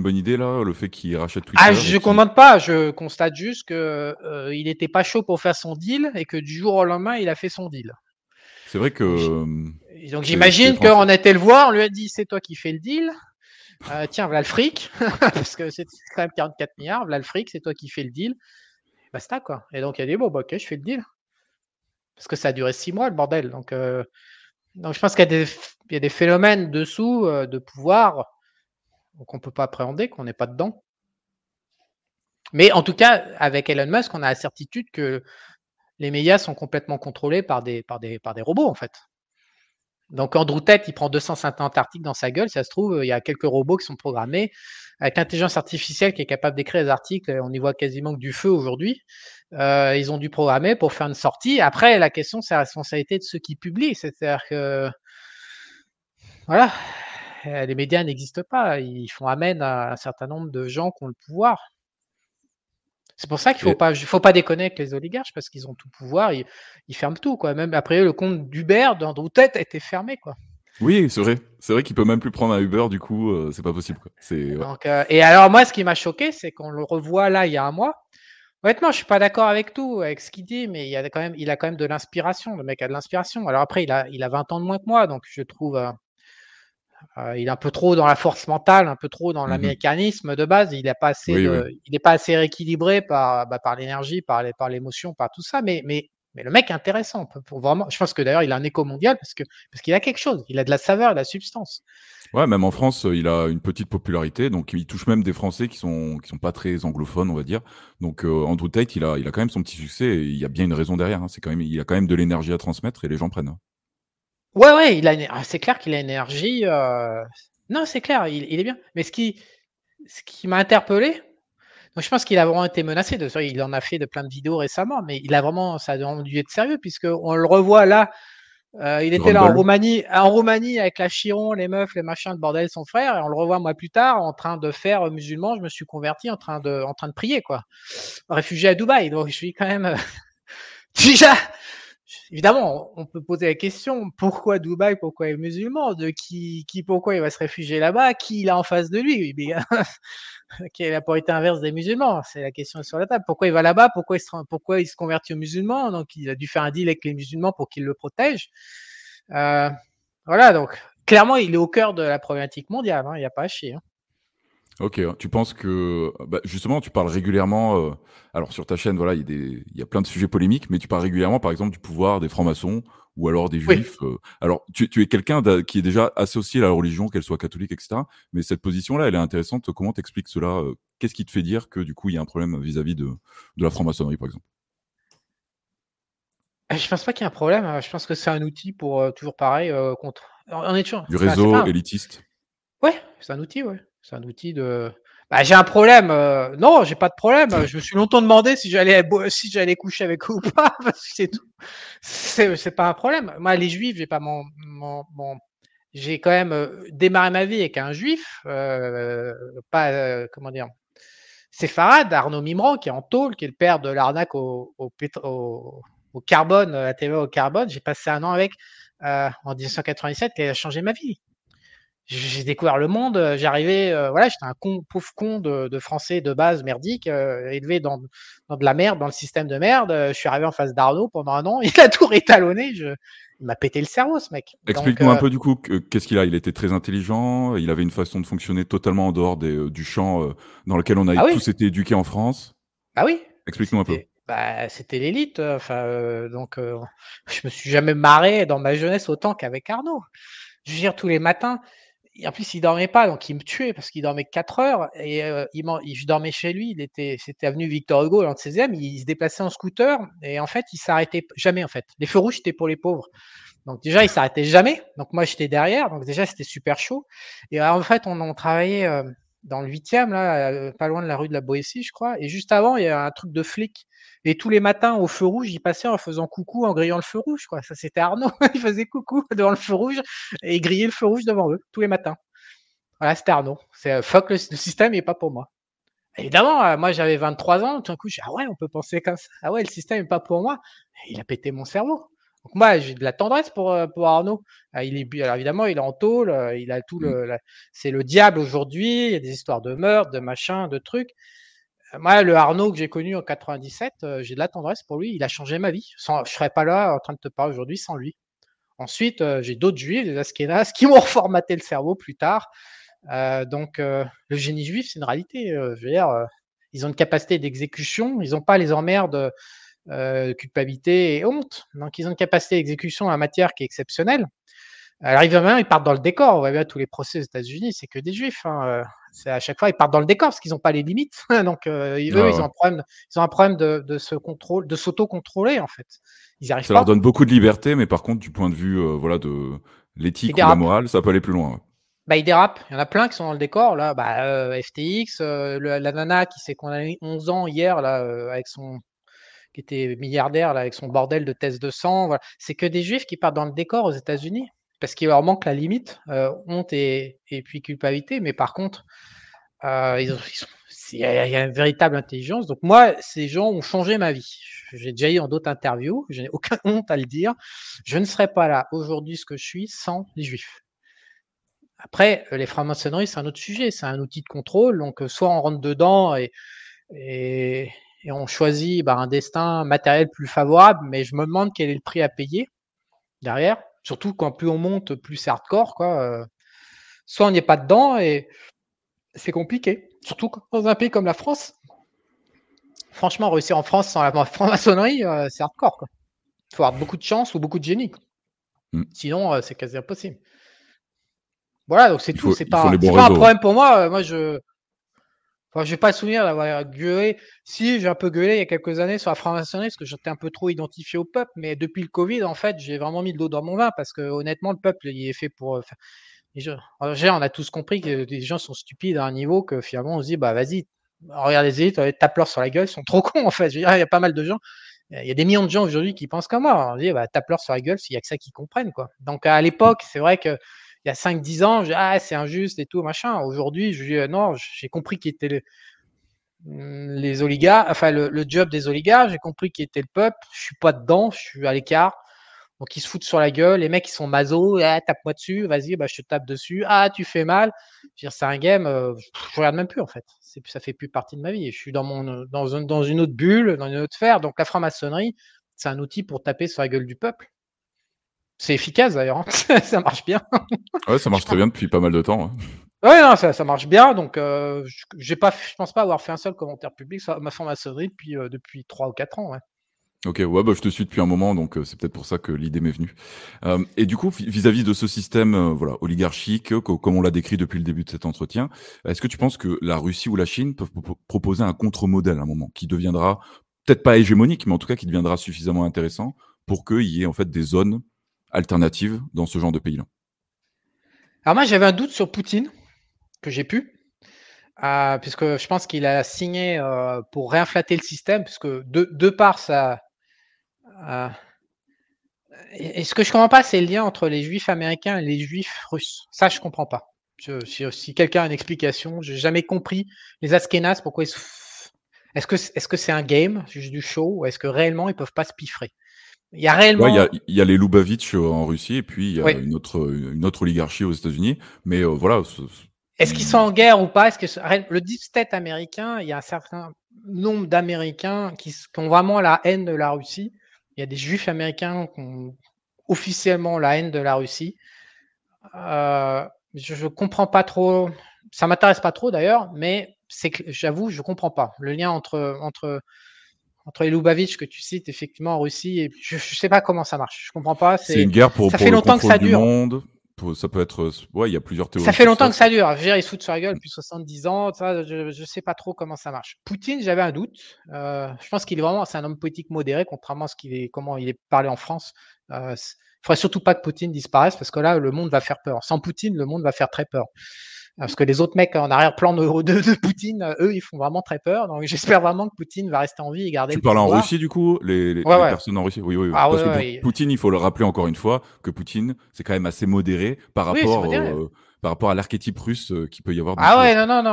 bonne idée là, le fait qu'il rachète Twitter? Je commande pas, je constate juste que il était pas chaud pour faire son deal et que du jour au lendemain il a fait son deal. C'est vrai que. Donc j'imagine qu'on était le voir, on lui a dit c'est toi qui fais le deal. Tiens, voilà le fric, parce que c'est quand même 44 milliards, voilà le fric, c'est toi qui fais le deal, basta quoi. Et donc il a dit, bon, bah, ok, je fais le deal. Parce que ça a duré 6 mois le bordel. Donc je pense qu'il y a des phénomènes dessous de pouvoir qu'on ne peut pas appréhender, qu'on n'est pas dedans. Mais en tout cas, avec Elon Musk, on a la certitude que les médias sont complètement contrôlés par des robots en fait. Donc Andrew Tate, il prend 250 articles dans sa gueule, ça se trouve, il y a quelques robots qui sont programmés avec l'intelligence artificielle qui est capable d'écrire des articles, on y voit quasiment que du feu aujourd'hui. Ils ont dû programmer pour faire une sortie. Après, la question, c'est la responsabilité de ceux qui publient. C'est-à-dire que voilà, les médias n'existent pas. Ils font amène à un certain nombre de gens qui ont le pouvoir. C'est pour ça qu'il faut pas déconner avec les oligarches, parce qu'ils ont tout pouvoir, ils ferment tout, quoi. Même après le compte d'Uber, d'Andrew Tate a été fermé, quoi. Oui, c'est vrai. C'est vrai qu'il peut même plus prendre un Uber, du coup, c'est pas possible, quoi. Ouais. Donc, et alors moi, ce qui m'a choqué, c'est qu'on le revoit là il y a un mois. Honnêtement, je suis pas d'accord avec tout, avec ce qu'il dit, mais il a quand même de l'inspiration. Le mec a de l'inspiration. Alors après, il a 20 ans de moins que moi, donc je trouve. Il est un peu trop dans la force mentale, un peu trop dans l'américanisme de base. Il n'est pas assez, rééquilibré par l'énergie, par l'émotion, par tout ça. Mais le mec est intéressant. Pour vraiment, je pense que d'ailleurs, il a un écho mondial parce qu'il a quelque chose. Il a de la saveur, de la substance. Ouais, même en France, il a une petite popularité. Donc, il touche même des Français qui sont pas très anglophones, on va dire. Donc, Andrew Tate, il a quand même son petit succès. Et il y a bien une raison derrière, hein. Il a quand même de l'énergie à transmettre et les gens prennent. Hein. Ouais, c'est clair qu'il a une énergie. Non, c'est clair, il est bien. Mais ce qui m'a interpellé, donc je pense qu'il a vraiment été menacé. Il en a fait de plein de vidéos récemment, mais ça a vraiment dû être sérieux, puisqu'on le revoit là. Il était là en Roumanie avec la Chiron, les meufs, les machins, le bordel, son frère, et on le revoit moi plus tard en train de faire musulman, je me suis converti, en train de prier, quoi. Réfugié à Dubaï, donc je suis quand même. Déjà. Évidemment, on peut poser la question, pourquoi Dubaï, pourquoi les musulmans, pourquoi il va se réfugier là-bas, qui il a en face de lui, qui est la portée inverse des musulmans, c'est la question sur la table, pourquoi il va là-bas, pourquoi il se convertit aux musulmans, donc il a dû faire un deal avec les musulmans pour qu'ils le protègent, voilà, donc clairement il est au cœur de la problématique mondiale, hein, il n'y a pas à chier, hein. Ok, tu penses que justement tu parles régulièrement, alors sur ta chaîne voilà il y a plein de sujets polémiques, mais tu parles régulièrement par exemple du pouvoir des francs-maçons ou alors des juifs. Oui. Alors tu es quelqu'un qui est déjà associé à la religion, qu'elle soit catholique etc. Mais cette position là elle est intéressante. Comment t'expliques cela? Qu'est-ce qui te fait dire que du coup il y a un problème vis-à-vis de la franc-maçonnerie par exemple? Je pense pas qu'il y a un problème. Je pense que c'est un outil pour toujours pareil contre. On est toujours du réseau élitiste. Ouais, c'est un outil, ouais. C'est un outil de. Bah, j'ai un problème. Non, j'ai pas de problème. Je me suis longtemps demandé si j'allais coucher avec eux ou pas. Parce que c'est tout. C'est pas un problème. Moi, les juifs, j'ai pas mon. J'ai quand même démarré ma vie avec un juif. Pas comment dire. Séfarade, Arnaud Mimran, qui est en tôle, qui est le père de l'arnaque au carbone, à la TVA au carbone. J'ai passé un an avec en 1997, qui a changé ma vie. J'ai découvert le monde, j'arrivais, voilà, j'étais un pauvre con de français de base merdique, élevé dans de la merde, dans le système de merde. Je suis arrivé en face d'Arnaud pendant un an, il a tout rétalonné, il m'a pété le cerveau ce mec. Explique-nous un peu du coup, qu'est-ce qu'il a? Il était très intelligent, il avait une façon de fonctionner totalement en dehors du champ dans lequel on a tous été éduqués en France. Ah oui. Explique-nous un peu. Bah, c'était l'élite, donc je me suis jamais marré dans ma jeunesse autant qu'avec Arnaud. Je veux dire, tous les matins. Et en plus, il dormait pas, donc il me tuait parce qu'il dormait 4 heures. Et je dormais chez lui. C'était avenue Victor Hugo, dans le 16e. Il se déplaçait en scooter. Et en fait, il s'arrêtait jamais. En fait, les feux rouges, c'était pour les pauvres. Donc déjà, il s'arrêtait jamais. Donc moi, j'étais derrière. Donc déjà, c'était super chaud. Et alors, en fait, on travaillait dans le 8e, là, pas loin de la rue de la Boétie, je crois. Et juste avant, il y a un truc de flic. Et tous les matins, au feu rouge, il passait en faisant coucou, en grillant le feu rouge, quoi. Ça, c'était Arnaud. Il faisait coucou devant le feu rouge et il grillait le feu rouge devant eux, tous les matins. Voilà, c'était Arnaud. C'est fuck le système, il n'est pas pour moi. Évidemment, moi, j'avais 23 ans. Tout d'un coup, je dis, ah ouais, on peut penser comme ça. Ah ouais, le système n'est pas pour moi. Et il a pété mon cerveau. Donc moi, j'ai de la tendresse pour Arnaud. Alors évidemment, il est en tôle, il a tout c'est le diable aujourd'hui, il y a des histoires de meurtre, de machin, de trucs. Moi, le Arnaud que j'ai connu en 97, j'ai de la tendresse pour lui, il a changé ma vie. Je serais pas là en train de te parler aujourd'hui sans lui. Ensuite, j'ai d'autres juifs, des askénazes, qui m'ont reformaté le cerveau plus tard. Donc, le génie juif, c'est une réalité. Je veux dire, ils ont une capacité d'exécution, ils n'ont pas les emmerdes... culpabilité et honte. Donc, ils ont une capacité d'exécution en matière qui est exceptionnelle. Alors, évidemment, ils partent dans le décor. On voit bien tous les procès aux États-Unis, c'est que des Juifs. Hein. C'est à chaque fois, ils partent dans le décor parce qu'ils n'ont pas les limites. Donc, ils ont un problème. Ils ont un problème de se contrôler, de s'auto-contrôler en fait. Ils arrivent. Ça leur donne beaucoup de liberté, mais par contre, du point de vue, de l'éthique ou de la morale, ça peut aller plus loin. Ouais. Bah, ils dérapent. Il y en a plein qui sont dans le décor, là. FTX, la nana qui s'est condamnée 11 ans hier, là, avec son qui était milliardaire là, avec son bordel de tests de sang. Voilà. C'est que des Juifs qui partent dans le décor aux États-Unis parce qu'il leur manque la limite, honte et puis culpabilité. Mais par contre, il y a une véritable intelligence. Donc moi, ces gens ont changé ma vie. J'ai déjà eu en d'autres interviews, je n'ai aucune honte à le dire. Je ne serais pas là aujourd'hui ce que je suis sans les Juifs. Après, les francs-maçonneries, c'est un autre sujet. C'est un outil de contrôle. Donc soit on rentre dedans et on choisit un destin matériel plus favorable, mais je me demande quel est le prix à payer derrière. Surtout quand plus on monte, plus c'est hardcore, quoi. Soit on n'y est pas dedans et c'est compliqué. Surtout dans un pays comme la France. Franchement, réussir en France sans la franc-maçonnerie, c'est hardcore, quoi. Il faut avoir beaucoup de chance ou beaucoup de génie. Sinon, c'est quasi impossible. Voilà, donc c'est tout. C'est pas un problème pour moi. Moi, je n'ai pas le souvenir d'avoir gueulé. Si, j'ai un peu gueulé il y a quelques années sur la franc-maçonnerie parce que j'étais un peu trop identifié au peuple. Mais depuis le Covid, en fait, j'ai vraiment mis de l'eau dans mon vin parce que honnêtement, le peuple, il est fait pour... on a tous compris que les gens sont stupides à un niveau que finalement, on se dit, vas-y, regarde les élites, tape-leur sur la gueule, ils sont trop cons, en fait. Je veux dire, il y a pas mal de gens. Il y a des millions de gens aujourd'hui qui pensent comme moi. On se dit, tape-leur sur la gueule s'il n'y a que ça qu'ils comprennent, quoi. Donc, à l'époque, c'est vrai que... Il y a 5-10 ans, c'est injuste et tout, machin. Aujourd'hui, j'ai compris qui étaient les oligarques, enfin le job des oligarques, j'ai compris qui était le peuple, je suis pas dedans, je suis à l'écart. Donc ils se foutent sur la gueule, les mecs ils sont maso, tape-moi dessus, vas-y, je te tape dessus, tu fais mal. Je veux dire, c'est un game, je regarde même plus en fait. Ça fait plus partie de ma vie. Je suis dans une autre bulle, dans une autre sphère. Donc la franc-maçonnerie, c'est un outil pour taper sur la gueule du peuple. C'est efficace d'ailleurs, hein. Ça marche bien. Ouais, ça marche très bien depuis pas mal de temps. Hein. Ouais, non, ça marche bien. Donc, je pense pas avoir fait un seul commentaire public sur ma franc-maçonnerie depuis 3 ou 4 ans. Ouais. Ok, ouais, je te suis depuis un moment, donc c'est peut-être pour ça que l'idée m'est venue. Et du coup, vis-à-vis de ce système oligarchique, comme on l'a décrit depuis le début de cet entretien, est-ce que tu penses que la Russie ou la Chine peuvent proposer un contre-modèle à un moment qui deviendra peut-être pas hégémonique, mais en tout cas qui deviendra suffisamment intéressant pour qu'il y ait en fait des zones alternatives dans ce genre de pays-là? Alors moi, j'avais un doute sur Poutine, que j'ai pu, puisque je pense qu'il a signé pour réinflater le système, puisque de part ça... et ce que je ne comprends pas, c'est le lien entre les Juifs américains et les Juifs russes. Ça, je ne comprends pas. Si quelqu'un a une explication, je n'ai jamais compris les Askénazes, pourquoi ils se... Est-ce que c'est un game, juste du show, ou est-ce que réellement, ils ne peuvent pas se piffrer? Il y a réellement. Il y a les Lubavitch en Russie et puis il y a une autre oligarchie aux États-Unis. Mais voilà. Est-ce qu'ils sont en guerre ou pas? Est-ce que le deep state américain, il y a un certain nombre d'Américains qui ont vraiment la haine de la Russie. Il y a des Juifs américains qui ont officiellement la haine de la Russie. Je comprends pas trop. Ça m'intéresse pas trop d'ailleurs, mais c'est que j'avoue, je comprends pas le lien entre les Lubavitch que tu cites, effectivement, en Russie, et je ne sais pas comment ça marche. Je ne comprends pas. C'est une guerre pour le contrôle du monde. ça peut être... Ouais, il y a plusieurs théories. Ça fait longtemps que ça dure. Je veux dire, ils foutent sur la gueule depuis 70 ans. Ça, je ne sais pas trop comment ça marche. Poutine, j'avais un doute. Je pense qu'il est vraiment... C'est un homme politique modéré, contrairement à ce qu'il est, comment il est parlé en France. Il ne faudrait surtout pas que Poutine disparaisse parce que là, le monde va faire peur. Sans Poutine, le monde va faire très peur. Parce que les autres mecs en arrière-plan de Poutine, eux, ils font vraiment très peur. Donc, j'espère vraiment que Poutine va rester en vie et garder le pouvoir. Tu parles en Russie, du coup, les personnes en Russie. Oui. Ah, parce que Poutine, il faut le rappeler encore une fois, que Poutine, c'est quand même assez modéré par rapport à l'archétype russe qui peut y avoir.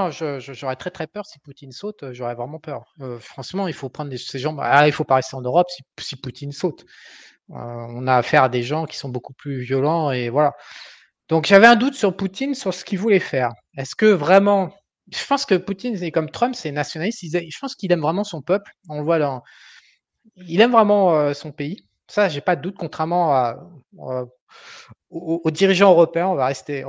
J'aurais très peur si Poutine saute, j'aurais vraiment peur. Franchement, il faut prendre ces gens. Ah, il faut pas rester en Europe si Poutine saute. On a affaire à des gens qui sont beaucoup plus violents et voilà. Donc, j'avais un doute sur Poutine, sur ce qu'il voulait faire. Est-ce que vraiment... Je pense que Poutine, c'est comme Trump, c'est nationaliste. Je pense qu'il aime vraiment son peuple. On le voit dans... Il aime vraiment son pays. Ça, j'ai pas de doute, contrairement aux dirigeants européens. On va rester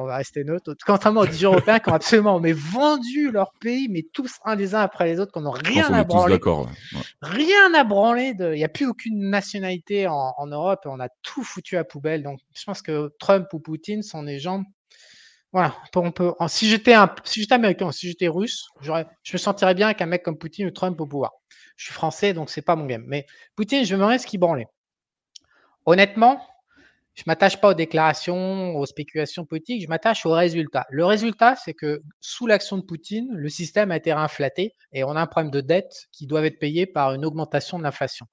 neutre. Contrairement aux dirigeants européens qui ont absolument vendu leur pays, mais tous les uns après les autres, qu'on n'a rien à branler. D'accord. Ouais. Rien à branler. Il n'y a plus aucune nationalité en Europe. On a tout foutu à poubelle. Donc, je pense que Trump ou Poutine sont des gens. Voilà. Si j'étais américain, si j'étais russe, je me sentirais bien avec un mec comme Poutine ou Trump au pouvoir. Je suis français, donc c'est pas mon game. Mais Poutine, je me demandais ce qu'il branlait. Honnêtement, je ne m'attache pas aux déclarations, aux spéculations politiques, je m'attache aux résultats. Le résultat, c'est que sous l'action de Poutine, le système a été réinflaté et on a un problème de dette qui doivent être payées par une augmentation de l'inflation.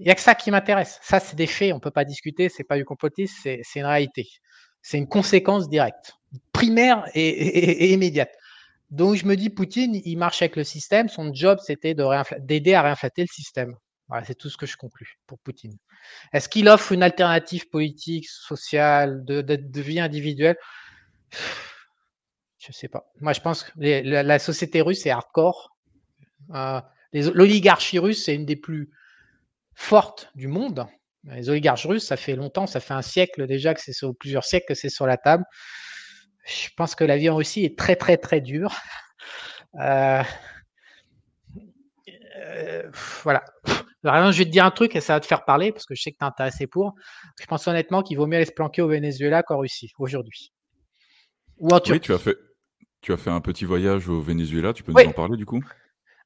Il n'y a que ça qui m'intéresse. Ça, c'est des faits, on ne peut pas discuter, ce n'est pas du complotisme, c'est une réalité. C'est une conséquence directe, primaire et immédiate. Donc, je me dis, Poutine, il marche avec le système. Son job, c'était d'aider à réinflater le système. Voilà, c'est tout ce que je conclus pour Poutine. Est-ce qu'il offre une alternative politique, sociale, de vie individuelle ? Je ne sais pas. Moi, je pense que la société russe est hardcore. L'oligarchie russe, c'est une des plus fortes du monde. Les oligarches russes, ça fait longtemps, ça fait un siècle déjà, plusieurs siècles que c'est sur la table. Je pense que la vie en Russie est très, très, très dure. Voilà. Alors, je vais te dire un truc et ça va te faire parler parce que je sais que tu es intéressé pour. Je pense honnêtement qu'il vaut mieux aller se planquer au Venezuela qu'en Russie aujourd'hui. Ou en Turquie. Oui, tu as fait un petit voyage au Venezuela. Tu peux nous en parler du coup ?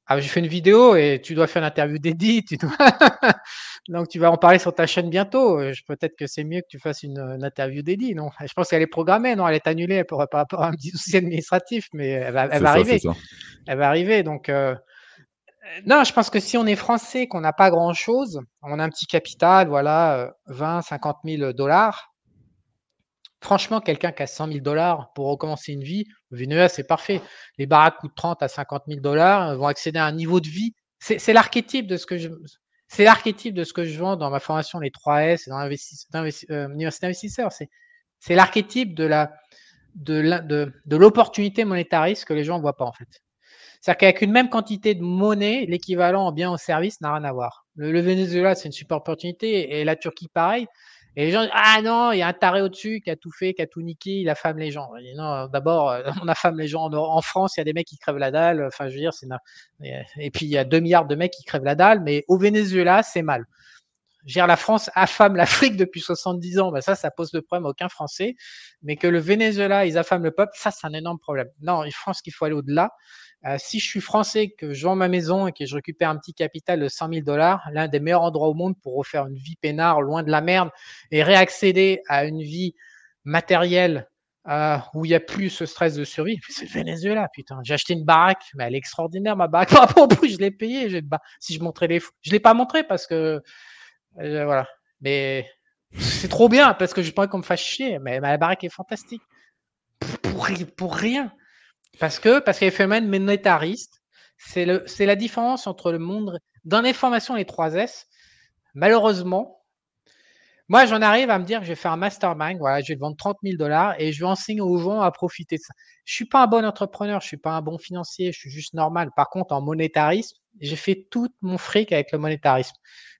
Ah, j'ai fait une vidéo et tu dois faire une interview d'Eddie. Donc, tu vas en parler sur ta chaîne bientôt. Peut-être que c'est mieux que tu fasses une interview d'Eddie, non ? Je pense qu'elle est programmée, non ? Elle est annulée par rapport à un petit souci administratif, mais elle va arriver. Elle va arriver, donc... Non, je pense que si on est français, qu'on n'a pas grand-chose, on a un petit capital, voilà, 20, 50 000 dollars. Franchement, quelqu'un qui a 100 000 dollars pour recommencer une vie, le Venezuela, c'est parfait. Les baraques coûtent 30 à 50 000 dollars, vont accéder à un niveau de vie. C'est l'archétype de ce que je... C'est l'archétype de ce que je vends dans ma formation, les 3S, dans l'université d'investisseurs. C'est l'archétype de l'opportunité monétariste que les gens ne voient pas, en fait. C'est-à-dire qu'avec une même quantité de monnaie, l'équivalent en biens ou en services n'a rien à voir. Le Venezuela, c'est une super opportunité et la Turquie, pareil. Et les gens disent « Ah non, il y a un taré au-dessus qui a tout fait, qui a tout niqué, il affame les gens. » Non, d'abord, on affame les gens. En France, il y a des mecs qui crèvent la dalle. Enfin, je veux dire, et puis, il y a 2 milliards de mecs qui crèvent la dalle. Mais au Venezuela, c'est mal. Je veux dire, la France affame l'Afrique depuis 70 ans. Ben ça pose le problème à aucun Français. Mais que le Venezuela, ils affament le peuple, ça, c'est un énorme problème. Non, je pense qu'il faut aller au-delà. Si je suis français, que je vends ma maison et que je récupère un petit capital de 100 000 dollars, l'un des meilleurs endroits au monde pour refaire une vie peinard, loin de la merde, et réaccéder à une vie matérielle où il n'y a plus ce stress de survie, c'est le Venezuela, putain. J'ai acheté une baraque, mais elle est extraordinaire, ma baraque. Par rapport au prix, je l'ai payée. Si je montrais les... Je ne l'ai pas montré parce que... voilà. Mais c'est trop bien parce que je pense qu'on me fasse chier. Mais la baraque est fantastique. Pour rien. Parce que les phénomènes monétaristes, c'est la différence entre le monde... Dans les formations, les 3S, malheureusement, moi, j'en arrive à me dire que je vais faire un mastermind, voilà, je vais vendre 30 000 dollars et je vais enseigner aux gens à profiter de ça. Je ne suis pas un bon entrepreneur, je ne suis pas un bon financier, je suis juste normal. Par contre, en monétarisme, j'ai fait tout mon fric avec le monétarisme.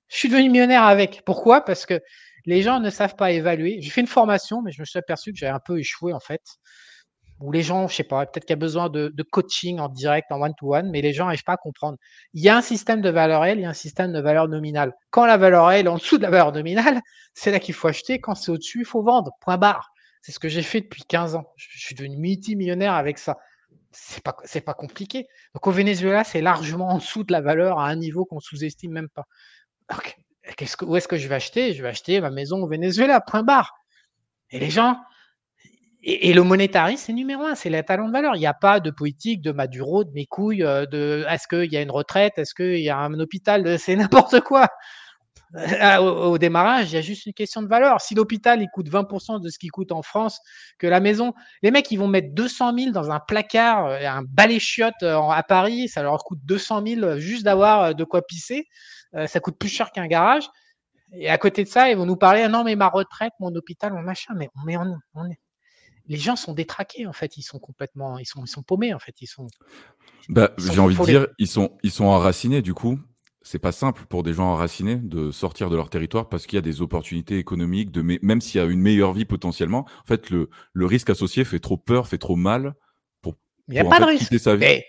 Je suis devenu millionnaire avec. Pourquoi ? Parce que les gens ne savent pas évaluer. J'ai fait une formation, mais je me suis aperçu que j'avais un peu échoué, en fait. Où les gens, je ne sais pas, peut-être qu'il y a besoin de coaching en direct, en one-to-one, mais les gens n'arrivent pas à comprendre. Il y a un système de valeur réelle, il y a un système de valeur nominale. Quand la valeur réelle est en dessous de la valeur nominale, c'est là qu'il faut acheter. Quand c'est au-dessus, il faut vendre. Point barre. C'est ce que j'ai fait depuis 15 ans. Je suis devenu multimillionnaire avec ça. C'est pas compliqué. Donc au Venezuela, c'est largement en dessous de la valeur à un niveau qu'on sous-estime même pas. Donc, où est-ce que je vais acheter ? Je vais acheter ma maison au Venezuela, point barre. Et les gens... Et le monétarisme, c'est numéro un, c'est l'étalon de valeur. Il n'y a pas de politique, de Maduro, de mes couilles, de est-ce qu'il y a une retraite, est-ce qu'il y a un hôpital, c'est n'importe quoi. Au démarrage, il y a juste une question de valeur. Si l'hôpital, il coûte 20% de ce qu'il coûte en France que la maison, les mecs, ils vont mettre 200 000 dans un placard, un balai chiotte à Paris, ça leur coûte 200 000 juste d'avoir de quoi pisser. Ça coûte plus cher qu'un garage. Et à côté de ça, ils vont nous parler, ah non, mais ma retraite, mon hôpital, mon machin, mais on est... Les gens sont détraqués, en fait. Ils sont complètement... Ils sont paumés, en fait. J'ai envie de dire, ils sont enracinés, du coup. C'est pas simple pour des gens enracinés de sortir de leur territoire parce qu'il y a des opportunités économiques, même s'il y a une meilleure vie potentiellement. En fait, le risque associé fait trop peur, fait trop mal pour quitter sa vie. Mais...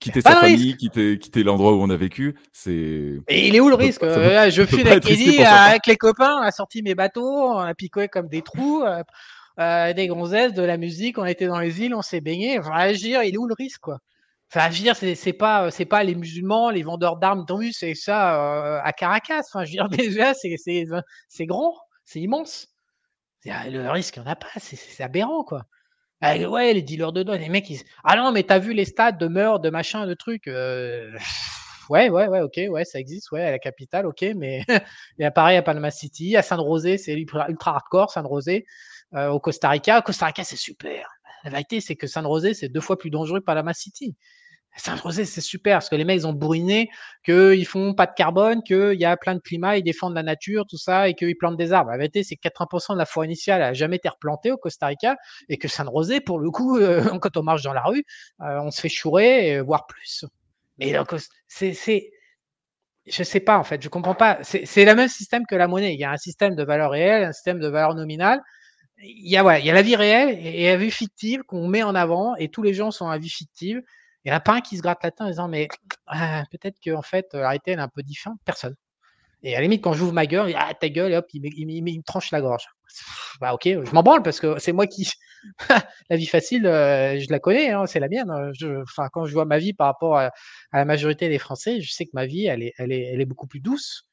Quitter sa famille, quitter l'endroit où on a vécu, c'est... Et il est où le risque ? Je fuis la Kelly avec les copains, on a sorti mes bateaux, on a picolé comme des trous... des gonzesses, de la musique, on était dans les îles, on s'est baigné. Enfin, agir, il est où le risque, quoi ? Enfin, agir, c'est pas les musulmans, les vendeurs d'armes, tant mieux, c'est ça à Caracas. Enfin, je veux dire, déjà, c'est grand, c'est immense. Le risque, il n'y en a pas, c'est aberrant, quoi. Ouais, les dealers de drogue, les mecs, ils... Ah non, mais t'as vu les stats de meurtre, de machin, de trucs Ouais, ok, ouais, ça existe, ouais, à la capitale, ok, mais il y a pareil à Panama City, à San José, c'est ultra hardcore, San José. Au Costa Rica. Costa Rica, c'est super. La vérité, c'est que San José, c'est 2 fois plus dangereux que Panama City. San José, c'est super parce que les mecs, ils ont bourriné qu'ils font pas de carbone, qu'il y a plein de climat, ils défendent la nature, tout ça, et qu'ils plantent des arbres. La vérité, c'est que 80% de la forêt initiale n'a jamais été replantée au Costa Rica et que San José, pour le coup, quand on marche dans la rue, on se fait chourer, voire plus. Mais donc, je sais pas, en fait, je comprends pas. C'est le même système que la monnaie. Il y a un système de valeur réelle, un système de valeur nominale. Il y a la vie réelle et la vie fictive qu'on met en avant et tous les gens sont à la vie fictive. Il n'y en a pas un qui se gratte la tête en disant mais peut-être qu'en fait la réalité elle est un peu différente. Personne. Et à la limite quand j'ouvre ma gueule, ta gueule et hop il me tranche la gorge. Bah ok, je m'en branle parce que c'est moi qui la vie facile je la connais, hein, c'est la mienne. Enfin quand je vois ma vie par rapport à la majorité des Français, je sais que ma vie elle est beaucoup plus douce.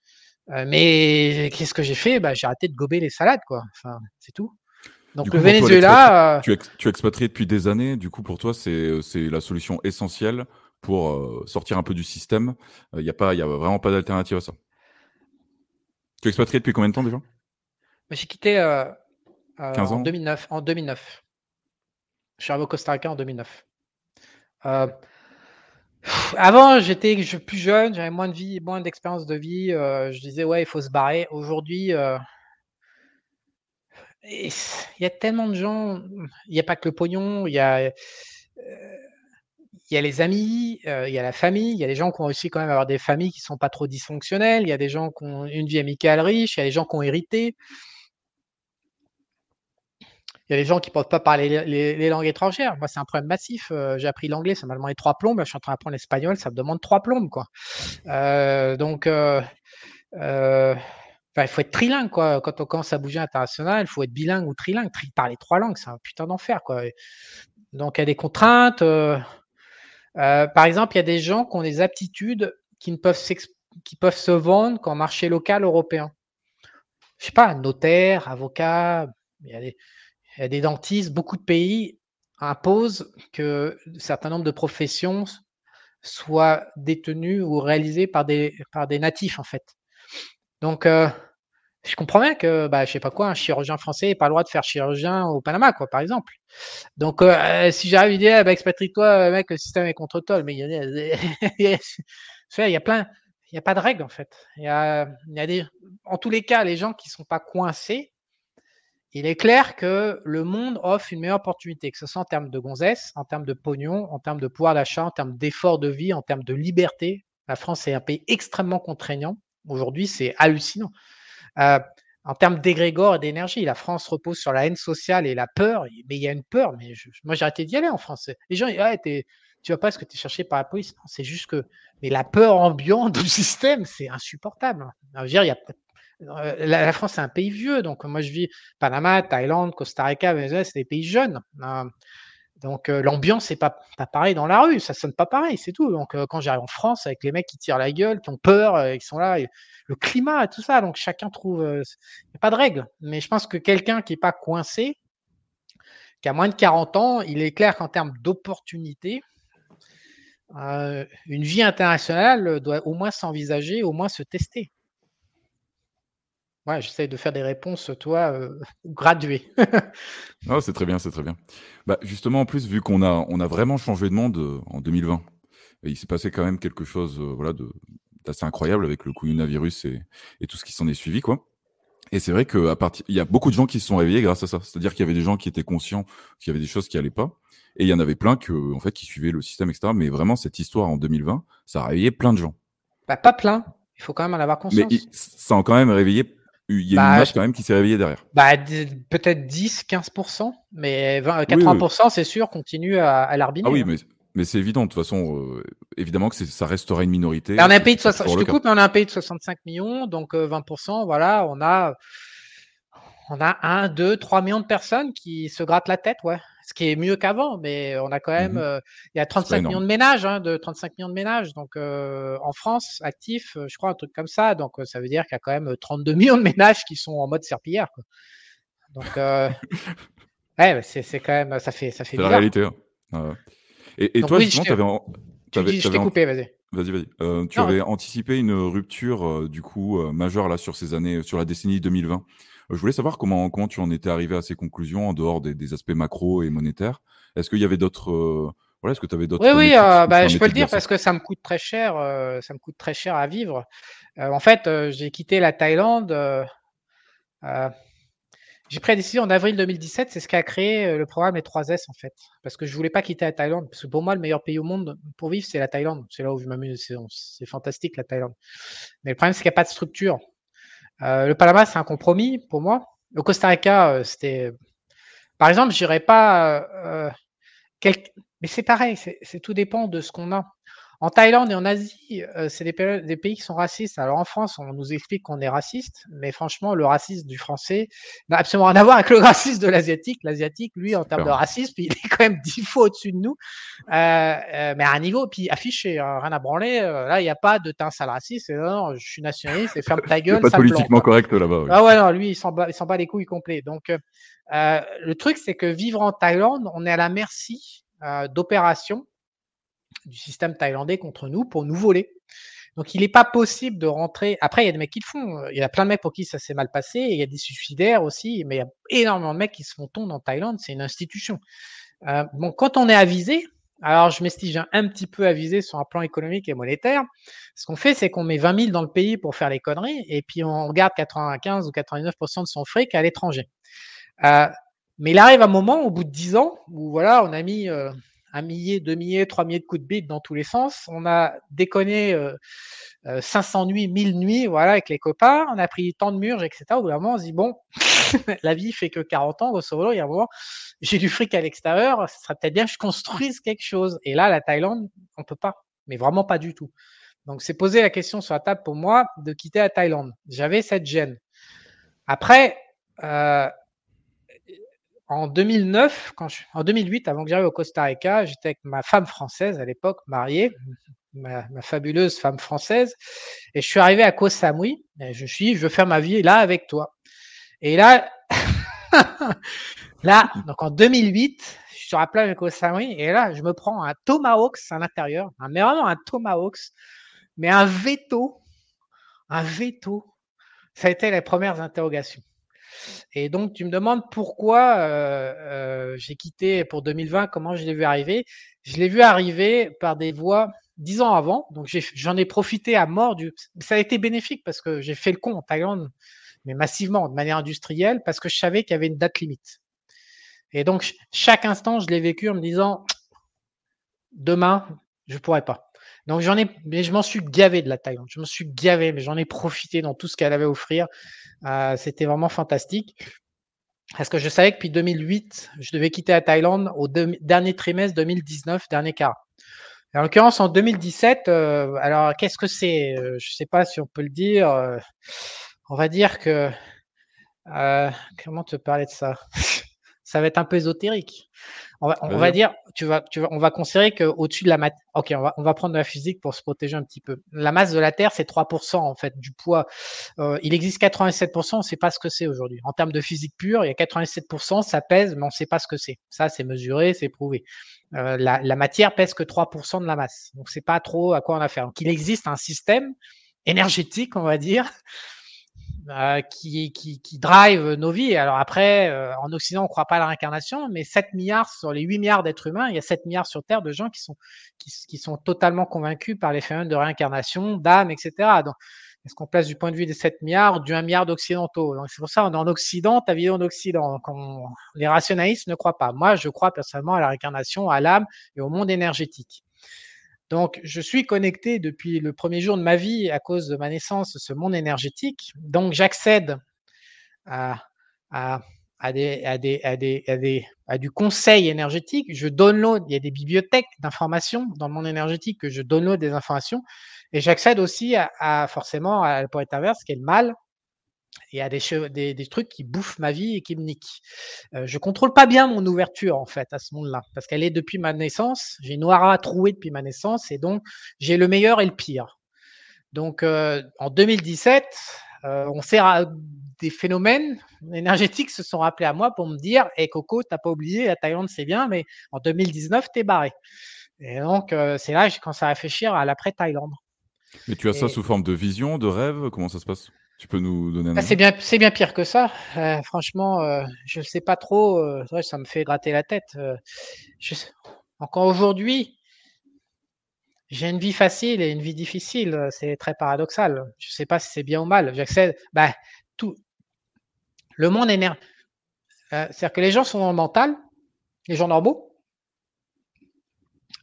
Mais qu'est-ce que j'ai fait ? Bah j'ai arrêté de gober les salades quoi. Enfin c'est tout. Donc du le coup, Venezuela... Toi, tu es expatrié depuis des années, du coup pour toi c'est la solution essentielle pour sortir un peu du système. Il n'y a vraiment pas d'alternative à ça. Tu es expatrié depuis combien de temps déjà ? J'ai quitté 15 ans. En 2009. Je suis arrivé au Costa Rica en 2009. Avant, j'étais plus jeune, j'avais moins de vie, moins d'expérience de vie. Je disais ouais, il faut se barrer. Aujourd'hui... Et il y a tellement de gens, il n'y a pas que le pognon, il y a les amis, il y a la famille, il y a des gens qui ont réussi quand même à avoir des familles qui ne sont pas trop dysfonctionnelles, il y a des gens qui ont une vie amicale riche, il y a des gens qui ont hérité, il y a des gens qui ne peuvent pas parler les langues étrangères. Moi, c'est un problème massif. J'ai appris l'anglais, ça m'a demandé 3 plombes, là, je suis en train d'apprendre l'espagnol, ça me demande 3 plombes, quoi. Enfin, il faut être trilingue, quoi. Quand on commence à bouger international, il faut être bilingue ou trilingue. Parler 3 langues, c'est un putain d'enfer, quoi. Donc, il y a des contraintes. Par exemple, il y a des gens qui ont des aptitudes qui peuvent se vendre qu'en marché local européen. Je sais pas, notaire, avocat, il y a des dentistes. Beaucoup de pays imposent que un certain nombre de professions soient détenues ou réalisées par des natifs, en fait. Donc, je comprends bien que, je sais pas quoi, un chirurgien français n'a pas le droit de faire chirurgien au Panama, quoi, par exemple. Donc, si j'arrive à dire, expatrie-toi, mec, le système est contre toi. Mais il y a pas de règles, en fait. Il y a des, en tous les cas, les gens qui sont pas coincés, il est clair que le monde offre une meilleure opportunité, que ce soit en termes de gonzesse, en termes de pognon, en termes de pouvoir d'achat, en termes d'effort de vie, en termes de liberté. La France est un pays extrêmement contraignant. Aujourd'hui, c'est hallucinant. En termes d'égrégore et d'énergie, la France repose sur la haine sociale et la peur. Mais il y a une peur. Mais moi, j'ai arrêté d'y aller en France. Les gens, tu vois pas ce que tu es cherché par la police. Non, c'est juste que la peur ambiante du système, c'est insupportable. Alors, je veux dire, la France, c'est un pays vieux. Donc, moi, je vis Panama, Thaïlande, Costa Rica, Venezuela, c'est des pays jeunes. Donc, l'ambiance, c'est pas pareil dans la rue. Ça sonne pas pareil, c'est tout. Donc, quand j'arrive en France, avec les mecs qui tirent la gueule, qui ont peur, qui sont là, et le climat, et tout ça. Donc, chacun trouve... Il n'y a pas de règle. Mais je pense que quelqu'un qui n'est pas coincé, qui a moins de 40 ans, il est clair qu'en termes d'opportunités, une vie internationale doit au moins s'envisager, au moins se tester. Ouais, j'essaie de faire des réponses, toi, graduées. Oh, c'est très bien, c'est très bien. Bah, justement, en plus, vu qu'on a vraiment changé de monde en 2020, et il s'est passé quand même quelque chose d'assez incroyable avec le coronavirus et tout ce qui s'en est suivi, quoi. Et c'est vrai qu'à partir, il y a beaucoup de gens qui se sont réveillés grâce à ça. C'est-à-dire qu'il y avait des gens qui étaient conscients qu'il y avait des choses qui allaient pas. Et il y en avait plein en fait, qui suivaient le système, etc. Mais vraiment, cette histoire en 2020, ça a réveillé plein de gens. Bah, pas plein. Il faut quand même en avoir conscience. Mais ça a quand même réveillé. Il y a une image quand même qui s'est réveillée derrière. Bah, peut-être 10, 15%. Mais 80%, c'est sûr, continue à l'arbiner. Ah oui, mais c'est évident. De toute façon, évidemment que ça restera une minorité. On a un pays de 65 millions, donc 20%, voilà, on a 1, 2, 3 millions de personnes qui se grattent la tête, ouais. Ce qui est mieux qu'avant, mais on a quand même, il y a 35 millions de ménages, donc en France, actifs, je crois, un truc comme ça. Donc, ça veut dire qu'il y a quand même 32 millions de ménages qui sont en mode serpillière, quoi. Donc, ouais, c'est quand même, ça fait bizarre. La réalité, hein. Et donc, toi, justement, je t'ai coupé, vas-y. Vas-y. Tu avais anticipé une rupture, majeure, là, sur ces années, sur la décennie 2020. Je voulais savoir comment tu en étais arrivé à ces conclusions, en dehors des aspects macro et monétaires. Est-ce qu'il y avait d'autres... est-ce que tu avais d'autres... Oui, je peux le dire parce que ça me coûte très cher. Ça me coûte très cher à vivre. En fait, j'ai quitté la Thaïlande. J'ai pris la décision en avril 2017. C'est ce qui a créé le programme Les 3S, en fait. Parce que je ne voulais pas quitter la Thaïlande. Parce que pour moi, le meilleur pays au monde pour vivre, c'est la Thaïlande. C'est là où je m'amuse. C'est fantastique, la Thaïlande. Mais le problème, c'est qu'il n'y a pas de structure. Le Panama, c'est un compromis pour moi. Le Costa Rica, c'était... Par exemple, je n'irais pas... Mais c'est pareil, tout dépend de ce qu'on a. En Thaïlande et en Asie, c'est des pays qui sont racistes. Alors en France, on nous explique qu'on est raciste, mais franchement, le racisme du français n'a absolument rien à voir avec le racisme de l'asiatique. L'asiatique, lui, en termes de racisme, il est quand même 10 fois au-dessus de nous, mais à un niveau, puis affiché, rien à branler. Là, il n'y a pas de teint sale raciste. Non, je suis nationaliste et ferme ta gueule. C'est pas politiquement correct là-bas. Oui. Ah ouais, non, lui, il s'en bat les couilles complets. Donc, le truc, c'est que vivre en Thaïlande, on est à la merci d'opérations du système thaïlandais contre nous pour nous voler. Donc, il n'est pas possible de rentrer... Après, il y a des mecs qui le font. Il y a plein de mecs pour qui ça s'est mal passé. Et il y a des suicidaires aussi. Mais il y a énormément de mecs qui se font tondre en Thaïlande. C'est une institution. Bon, quand on est avisé, alors je m'estige un petit peu avisé sur un plan économique et monétaire, ce qu'on fait, c'est qu'on met 20 000 dans le pays pour faire les conneries et puis on garde 95 ou 99% de son fric à l'étranger. Mais il arrive un moment, au bout de 10 ans, où voilà, on a mis... 1 millier, 2 milliers, 3 milliers de coups de bite dans tous les sens. On a déconné 500 nuits, 1000 nuits, voilà, avec les copains. On a pris tant de murges, etc. Au bout d'un moment, on se dit, bon, la vie fait que 40 ans, grosso modo, il y a un moment, j'ai du fric à l'extérieur, ce serait peut-être bien que je construise quelque chose. Et là, la Thaïlande, on peut pas, mais vraiment pas du tout. Donc, c'est posé la question sur la table pour moi de quitter la Thaïlande. J'avais cette gêne. Après, en 2008, avant que j'arrive au Costa Rica, j'étais avec ma femme française à l'époque, mariée, ma fabuleuse femme française, et je suis arrivé à Koh Samui, et je me suis dit, je veux faire ma vie là avec toi. Et là, donc en 2008, je suis sur la plage de Koh Samui, et là, je me prends un tomahawk à l'intérieur, mais vraiment un tomahawk, mais un veto. Ça a été les premières interrogations. Et donc, tu me demandes pourquoi j'ai quitté pour 2020, comment je l'ai vu arriver. Je l'ai vu arriver par des voies 10 ans avant. Donc, j'en ai profité à mort. Ça a été bénéfique parce que j'ai fait le con en Thaïlande, mais massivement, de manière industrielle, parce que je savais qu'il y avait une date limite. Et donc, chaque instant, je l'ai vécu en me disant « Demain, je ne pourrai pas ». Donc, mais je m'en suis gavé de la Thaïlande. Je m'en suis gavé, mais j'en ai profité dans tout ce qu'elle avait à offrir. C'était vraiment fantastique. Parce que je savais que depuis 2008, je devais quitter la Thaïlande au dernier trimestre 2019, dernier quart. Et en l'occurrence, en 2017, alors qu'est-ce que c'est ? Je ne sais pas si on peut le dire. on va dire que, comment te parler de ça? Ça va être un peu ésotérique. On va dire, on va considérer qu'au-dessus de la matière, ok, on va prendre de la physique pour se protéger un petit peu. La masse de la Terre, c'est 3% en fait du poids. Il existe 87%, on ne sait pas ce que c'est aujourd'hui. En termes de physique pure, il y a 87%, ça pèse, mais on ne sait pas ce que c'est. Ça, c'est mesuré, c'est prouvé. La matière pèse que 3% de la masse. Donc, c'est pas trop à quoi on a affaire. Donc, il existe un système énergétique, on va dire, qui drive nos vies. Alors après, en Occident, on ne croit pas à la réincarnation, mais 7 milliards sur les 8 milliards d'êtres humains, il y a 7 milliards sur Terre de gens qui sont totalement convaincus par les phénomènes de réincarnation, d'âme, etc. Donc, est-ce qu'on place du point de vue des 7 milliards, du 1 milliard d'occidentaux? Donc, c'est pour ça, on est en Occident, ta vidéo en Occident. Donc, les rationalistes ne croient pas. Moi, je crois personnellement à la réincarnation, à l'âme et au monde énergétique. Donc, je suis connecté depuis le premier jour de ma vie à cause de ma naissance, ce monde énergétique. Donc, j'accède à du conseil énergétique. Je download, il y a des bibliothèques d'informations dans le monde énergétique que je download des informations. Et j'accède aussi forcément à la poète inverse, qui est le mal. Il y a des trucs qui bouffent ma vie et qui me niquent. Je contrôle pas bien mon ouverture, en fait, à ce monde-là. Parce qu'elle est depuis ma naissance. J'ai une aura trouée depuis ma naissance. Et donc, j'ai le meilleur et le pire. Donc, en 2017, on sert à des phénomènes énergétiques se sont rappelés à moi pour me dire « Hey Coco, t'as pas oublié, la Thaïlande, c'est bien, mais en 2019, t'es barré. » Et donc, c'est là que j'ai commencé à réfléchir à l'après-Thaïlande. Mais tu as ça sous forme de vision, de rêve? Comment ça se passe? Tu peux nous donner un nom ? C'est bien pire que ça. Franchement, je ne sais pas trop. Ça me fait gratter la tête. Encore aujourd'hui, j'ai une vie facile et une vie difficile. C'est très paradoxal. Je ne sais pas si c'est bien ou mal. J'accède. Tout le monde énerve. C'est-à-dire que les gens sont dans le mental, les gens normaux.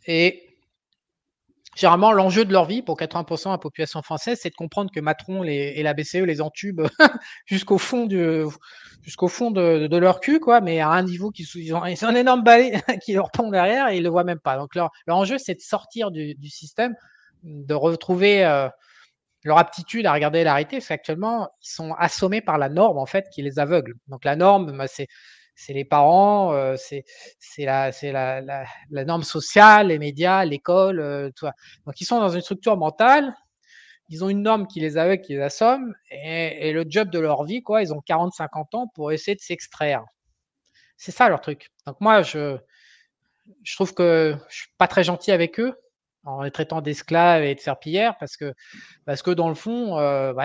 Et généralement, l'enjeu de leur vie pour 80% de la population française, c'est de comprendre que Macron et la BCE les entubent jusqu'au fond de leur cul, quoi, mais à un niveau ils ont un énorme balai qui leur pond derrière et ils ne le voient même pas. Donc, leur enjeu, c'est de sortir du système, de retrouver leur aptitude à regarder la réalité, parce qu'actuellement, ils sont assommés par la norme, en fait, qui les aveugle. Donc, la norme, c'est les parents, c'est la norme sociale, les médias, l'école, tout ça. Donc, ils sont dans une structure mentale, ils ont une norme qui les aveugle, qui les assomme, et le job de leur vie, quoi, ils ont 40-50 ans pour essayer de s'extraire. C'est ça leur truc. Donc, moi, je trouve que je ne suis pas très gentil avec eux en les traitant d'esclaves et de serpillères, parce que dans le fond,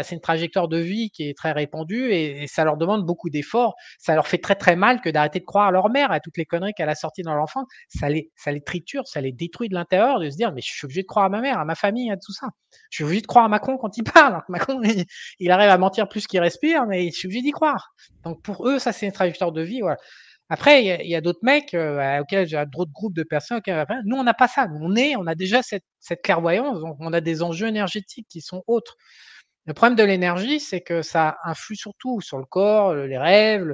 c'est une trajectoire de vie qui est très répandue et ça leur demande beaucoup d'efforts. Ça leur fait très, très mal que d'arrêter de croire à leur mère, à toutes les conneries qu'elle a sorties dans l'enfance. Ça les triture, ça les détruit de l'intérieur, de se dire « mais je suis obligé de croire à ma mère, à ma famille, à tout ça. Je suis obligé de croire à Macron quand il parle. » Macron, il arrive à mentir plus qu'il respire, mais je suis obligé d'y croire. Donc, pour eux, ça, c'est une trajectoire de vie, voilà. Après, il y a d'autres mecs, auxquels j'ai d'autres groupes de personnes. Nous, on n'a pas ça. On a déjà cette clairvoyance. Donc, on a des enjeux énergétiques qui sont autres. Le problème de l'énergie, c'est que ça influe sur tout, sur le corps, les rêves.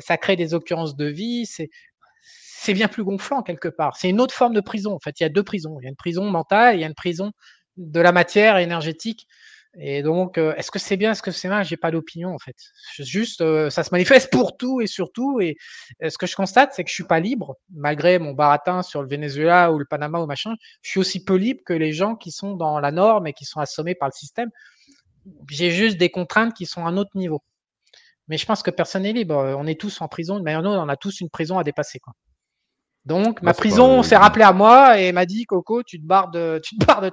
Ça crée des occurrences de vie. C'est bien plus gonflant quelque part. C'est une autre forme de prison. En fait, il y a deux prisons. Il y a une prison mentale, il y a une prison de la matière énergétique. Et donc, est-ce que c'est bien, est-ce que c'est mal? J'ai pas d'opinion en fait. Juste, ça se manifeste pour tout et surtout. Et ce que je constate, c'est que je suis pas libre, malgré mon baratin sur le Venezuela ou le Panama ou machin. Je suis aussi peu libre que les gens qui sont dans la norme et qui sont assommés par le système. J'ai juste des contraintes qui sont à un autre niveau. Mais je pense que personne n'est libre. On est tous en prison. De manière ou d'une autre, on a tous une prison à dépasser, quoi. Donc, ma prison s'est rappelée à moi et m'a dit, Coco, tu te barres de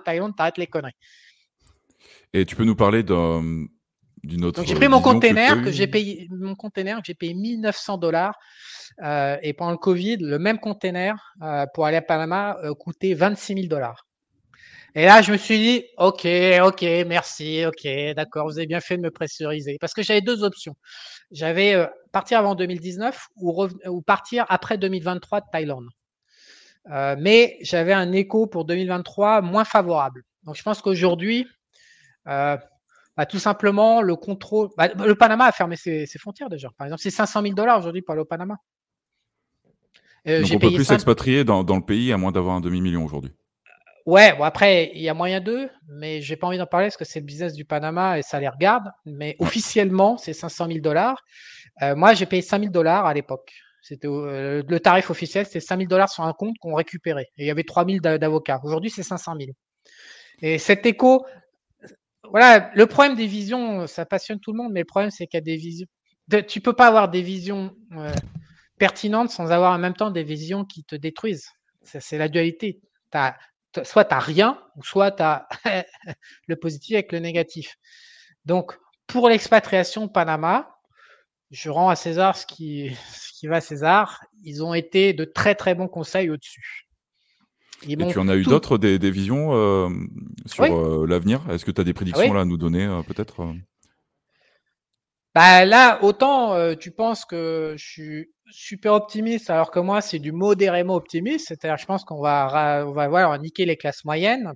Thaïlande, t'arrêtes les conneries. Et tu peux nous parler d'une autre. Donc, j'ai pris mon container que j'ai payé $1,900. Et pendant le Covid, le même container pour aller à Panama coûtait $26,000. Et là, je me suis dit, OK, merci, OK, d'accord, vous avez bien fait de me pressuriser. Parce que j'avais deux options. J'avais partir avant 2019 ou partir après 2023 de Thaïlande. Mais j'avais un écho pour 2023 moins favorable. Donc, je pense qu'aujourd'hui, tout simplement, le contrôle. Le Panama a fermé ses frontières déjà. Par exemple, c'est $500,000 aujourd'hui pour aller au Panama. Donc, on ne peut plus s'expatrier dans le pays à moins d'avoir un demi-million aujourd'hui. Ouais, bon après, il y a moyen d'eux, mais j'ai pas envie d'en parler parce que c'est le business du Panama et ça les regarde. Mais officiellement, c'est 500 000 $. Moi, j'ai payé 5 000 $ à l'époque. C'était le tarif officiel, c'était 5 000 $ sur un compte qu'on récupérait. Et il y avait 3 000 d'avocats. Aujourd'hui, c'est 500 000. Et cet écho, voilà, le problème des visions, ça passionne tout le monde, mais le problème, c'est qu'il y a des visions. Tu peux pas avoir des visions pertinentes sans avoir en même temps des visions qui te détruisent. Ça, c'est la dualité. Soit tu n'as rien, ou soit tu as le positif avec le négatif. Donc, pour l'expatriation Panama, je rends à César ce qui va à César. Ils ont été de très, très bons conseils au-dessus. Et tu en as eu d'autres, des visions sur l'avenir? Est-ce que tu as des prédictions là, à nous donner peut-être? Bah là, autant tu penses que je suis super optimiste, alors que moi, c'est du modérément optimiste. C'est-à-dire, je pense qu'on va niquer les classes moyennes.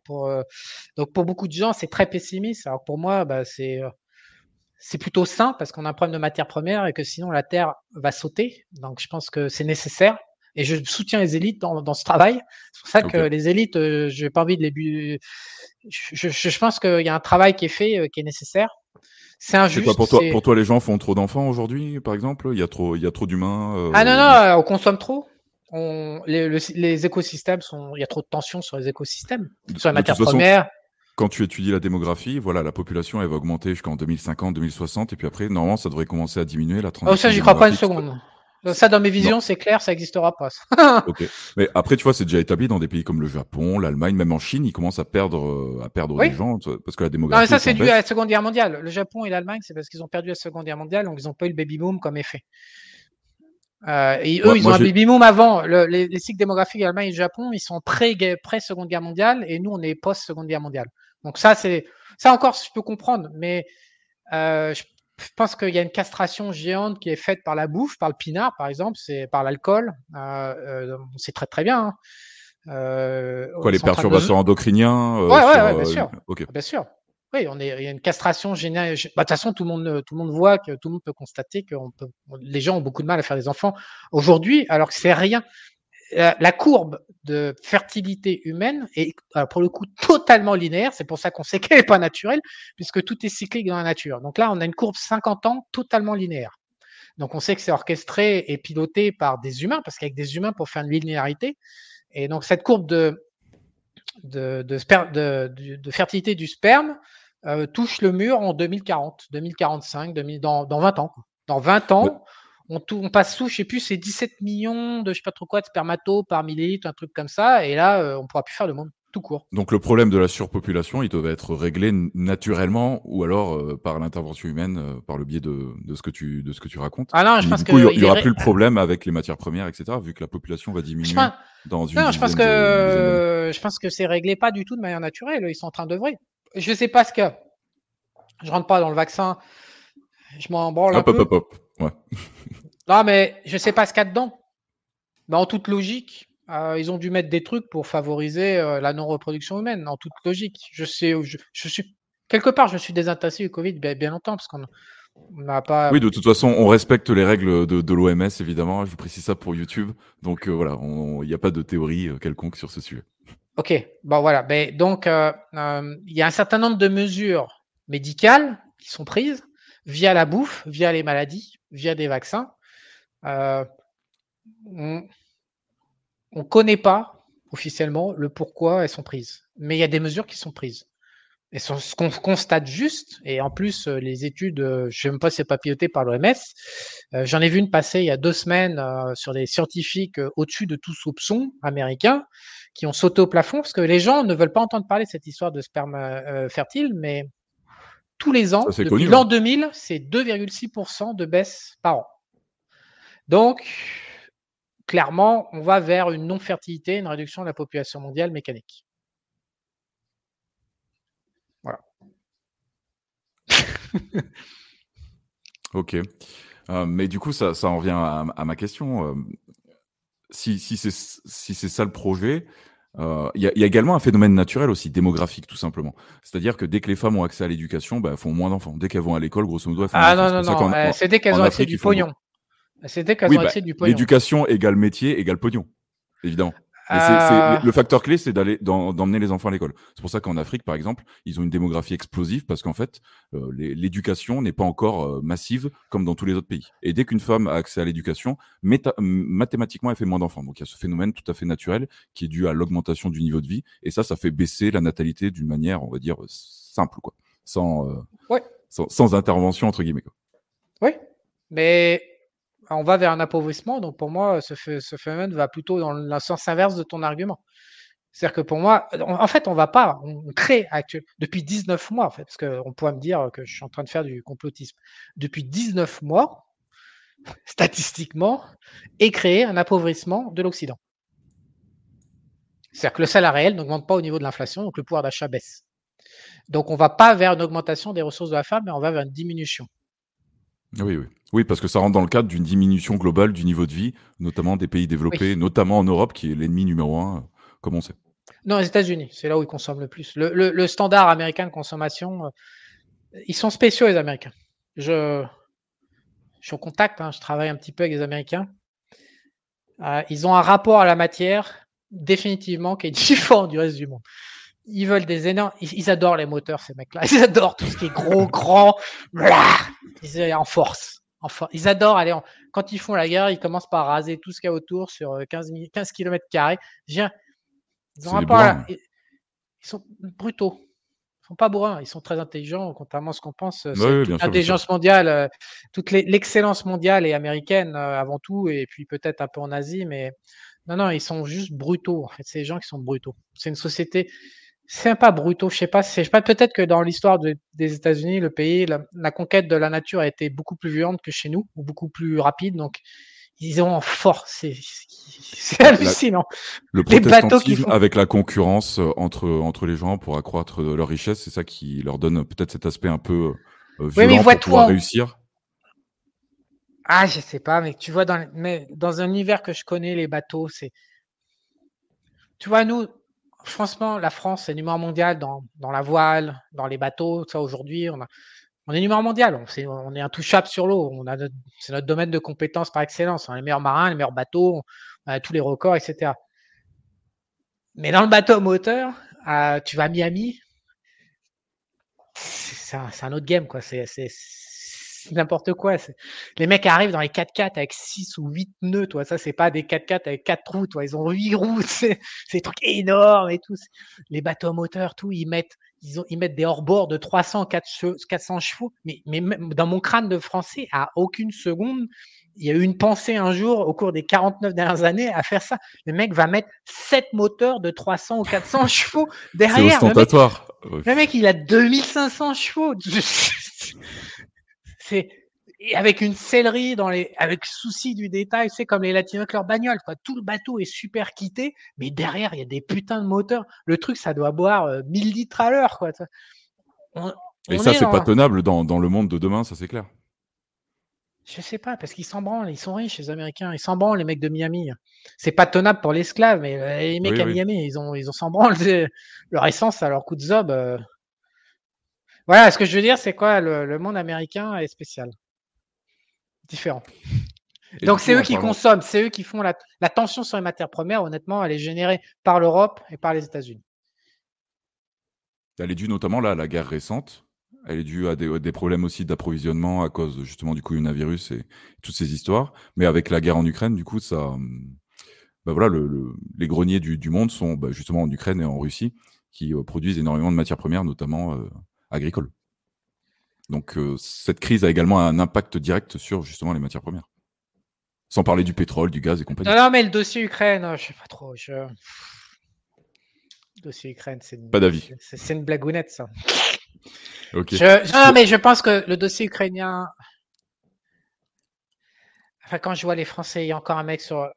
Donc, pour beaucoup de gens, c'est très pessimiste. Alors, pour moi, bah, c'est plutôt sain parce qu'on a un problème de matières premières et que sinon, la Terre va sauter. Donc, je pense que c'est nécessaire. Et je soutiens les élites dans ce travail. C'est pour ça que les élites, je n'ai pas envie de les... Je pense qu'il y a un travail qui est fait, qui est nécessaire. C'est injuste. C'est quoi pour toi, les gens font trop d'enfants aujourd'hui, par exemple? Il y a trop d'humains Ah non, on consomme trop. Les écosystèmes il y a trop de tensions sur les écosystèmes, sur les matières premières. Quand tu étudies la démographie, voilà, la population, elle va augmenter jusqu'en 2050, 2060, et puis après, normalement, ça devrait commencer à diminuer la transition. Ça, j'y crois pas une seconde. Ça, dans mes visions, c'est clair, ça n'existera pas. Ok. Mais après, tu vois, c'est déjà établi dans des pays comme le Japon, l'Allemagne, même en Chine, ils commencent à perdre des gens parce que la démographie. Non, mais ça, c'est dû à la Seconde Guerre mondiale. Le Japon et l'Allemagne, c'est parce qu'ils ont perdu la Seconde Guerre mondiale, donc ils n'ont pas eu le baby boom comme effet. Et eux, ils ont un baby boom avant. Les cycles démographiques de l'Allemagne et du Japon, ils sont pré-Seconde Guerre mondiale, et nous, on est post-Seconde Guerre mondiale. Donc ça encore, je peux comprendre, mais je pense qu'il y a une castration géante qui est faite par la bouffe, par le pinard, par exemple, c'est par l'alcool. On sait très très bien. Hein. Les perturbateurs endocriniens. Bien sûr. Okay. Bien sûr. Oui, il y a une castration géniale. De toute façon, tout le monde voit que tout le monde peut constater que les gens ont beaucoup de mal à faire des enfants aujourd'hui, alors que c'est rien. La courbe de fertilité humaine est, pour le coup, totalement linéaire. C'est pour ça qu'on sait qu'elle n'est pas naturelle, puisque tout est cyclique dans la nature. Donc là, on a une courbe 50 ans totalement linéaire. Donc on sait que c'est orchestré et piloté par des humains, parce qu'avec des humains, pour faire une linéarité. Et donc cette courbe de fertilité du sperme touche le mur en 2040, 2045, dans 20 ans. Dans 20 ans... Ouais. On passe sous, je ne sais plus, c'est 17 millions de je ne sais pas trop quoi de spermato par millilitre, un truc comme ça, et là, on ne pourra plus faire le monde, tout court. Donc le problème de la surpopulation, il devait être réglé naturellement, ou alors par l'intervention humaine, par le biais de ce que tu racontes. Ah non, je pense que il n'y aura plus le problème avec les matières premières, etc., vu que la population va diminuer dans une... Non, je pense que c'est réglé pas du tout de manière naturelle, ils sont en train d'œuvrer. Je ne sais pas ce que... Je ne rentre pas dans le vaccin, je m'en branle un peu. Ouais. Non, mais je sais pas ce qu'il y a dedans. Mais en toute logique, ils ont dû mettre des trucs pour favoriser la non-reproduction humaine. En toute logique, je suis désintéressé du Covid bien longtemps parce qu'on n'a pas. Oui, de toute façon, on respecte les règles de l'OMS, évidemment. Je vous précise ça pour YouTube. Donc voilà, il n'y a pas de théorie quelconque sur ce sujet. Ok, bon voilà. Mais donc, il y a un certain nombre de mesures médicales qui sont prises via la bouffe, via les maladies, via des vaccins. On connaît pas officiellement le pourquoi elles sont prises. Mais il y a des mesures qui sont prises. Et ce qu'on constate juste, et en plus, les études, je ne sais même pas si c'est pas piloté par l'OMS, j'en ai vu une passer il y a 2 semaines sur des scientifiques au-dessus de tout soupçon américains qui ont sauté au plafond, parce que les gens ne veulent pas entendre parler de cette histoire de sperme fertile, mais... Tous les ans, depuis l'an 2000, c'est 2,6% de baisse par an. Donc, clairement, on va vers une non-fertilité, une réduction de la population mondiale mécanique. Voilà. Ok. Mais du coup, ça en revient à ma question. Si c'est ça le projet... Il y a également un phénomène naturel aussi, démographique tout simplement. C'est-à-dire que dès que les femmes ont accès à l'éducation, elles font moins d'enfants. Dès qu'elles vont à l'école, grosso modo, elles font moins d'enfants. C'est dès qu'elles ont accès du pognon. L'éducation égale métier égale pognon, évidemment. Le facteur clé, c'est d'emmener les enfants à l'école. C'est pour ça qu'en Afrique, par exemple, ils ont une démographie explosive parce qu'en fait, l'éducation n'est pas encore massive comme dans tous les autres pays. Et dès qu'une femme a accès à l'éducation, mathématiquement, elle fait moins d'enfants. Donc, il y a ce phénomène tout à fait naturel qui est dû à l'augmentation du niveau de vie. Et ça fait baisser la natalité d'une manière, on va dire, simple, quoi. Sans intervention, entre guillemets, quoi. Oui, mais... on va vers un appauvrissement, donc pour moi, ce phénomène va plutôt dans le sens inverse de ton argument. C'est-à-dire que pour moi, on crée actuellement, depuis 19 mois, en fait, parce qu'on pourrait me dire que je suis en train de faire du complotisme, depuis 19 mois, statistiquement, est créé un appauvrissement de l'Occident. C'est-à-dire que le salaire réel n'augmente pas au niveau de l'inflation, donc le pouvoir d'achat baisse. Donc on ne va pas vers une augmentation des ressources de la femme, mais on va vers une diminution. Oui, parce que ça rentre dans le cadre d'une diminution globale du niveau de vie, notamment des pays développés, notamment en Europe, qui est l'ennemi numéro un, comme on sait. Non, les États-Unis, c'est là où ils consomment le plus. Le standard américain de consommation, ils sont spéciaux, les Américains. Je suis en contact, je travaille un petit peu avec les Américains. Ils ont un rapport à la matière, définitivement, qui est différent du reste du monde. Ils veulent des énormes. Ils adorent les moteurs, ces mecs-là. Ils adorent tout ce qui est gros, grand. Ils sont en force. Ils adorent aller en. Quand ils font la guerre, ils commencent par raser tout ce qu'il y a autour sur 15 km². Ils ont un rapport à... Ils sont brutaux. Ils ne sont pas bourrins. Ils sont très intelligents, contrairement à ce qu'on pense. C'est l'intelligence mondiale, toute l'excellence mondiale et américaine avant tout, et puis peut-être un peu en Asie, mais non, ils sont juste brutaux. En fait, c'est les gens qui sont brutaux. C'est une société. C'est pas brutaux, je sais pas, peut-être que dans l'histoire des États-Unis, le pays, la conquête de la nature a été beaucoup plus violente que chez nous, ou beaucoup plus rapide, donc ils ont en force, c'est hallucinant. Le protestantisme avec la concurrence entre les gens pour accroître leur richesse, c'est ça qui leur donne peut-être cet aspect un peu violent pour pouvoir réussir. Ah, je sais pas, mais tu vois, dans un univers que je connais, les bateaux, c'est... Tu vois, nous... Franchement, la France est numéro mondial dans la voile, dans les bateaux, tout ça. Aujourd'hui, on est numéro mondial, on est intouchable sur l'eau, c'est notre domaine de compétence par excellence, les meilleurs marins, les meilleurs bateaux, on a tous les records, etc. Mais dans le bateau moteur, tu vas à Miami, c'est un autre game, quoi. C'est n'importe quoi. Les mecs arrivent dans les 4x4 avec 6 ou 8 nœuds, toi. Ça, c'est pas des 4x4 avec 4 roues, toi. Ils ont 8 roues, c'est des trucs énormes et tout. Les bateaux à moteur, tout, ils mettent des hors-bords de 300, 400 chevaux. Mais dans mon crâne de français, à aucune seconde, il y a eu une pensée un jour, au cours des 49 dernières années, à faire ça. Le mec va mettre 7 moteurs de 300 ou 400 chevaux derrière. C'est ostentatoire. Le mec, il a 2500 chevaux. Et avec une sellerie avec souci du détail, c'est comme les latinos avec leur bagnole, quoi. Tout le bateau est super quitté, mais derrière il y a des putains de moteurs. Le truc, ça doit boire 1000 litres à l'heure, quoi. Et ça, c'est pas tenable dans le monde de demain, ça c'est clair. Je sais pas, parce qu'ils s'en branlent, ils sont riches, les Américains, ils s'en branlent, les mecs de Miami. C'est pas tenable pour l'esclave, mais les mecs à Miami, ils ont s'en branlent. Leur essence, ça leur coûte zob. Voilà, ce que je veux dire, c'est quoi, le monde américain est spécial. Différent. Et donc, c'est eux qui consomment, c'est eux qui font la tension sur les matières premières, honnêtement, elle est générée par l'Europe et par les États-Unis. Elle est due notamment là, à la guerre récente. Elle est due à des problèmes aussi d'approvisionnement à cause justement du coronavirus et toutes ces histoires. Mais avec la guerre en Ukraine, du coup, ça, voilà, les greniers du monde sont justement en Ukraine et en Russie, qui produisent énormément de matières premières, notamment... agricole. Donc, cette crise a également un impact direct sur, justement, les matières premières. Sans parler du pétrole, du gaz et compagnie. Non, mais le dossier Ukraine, je sais pas trop. Le dossier Ukraine, c'est une... Pas d'avis. C'est une blagounette, ça. Okay. Non, mais je pense que le dossier ukrainien... Enfin, quand je vois les Français, il y a encore un mec sur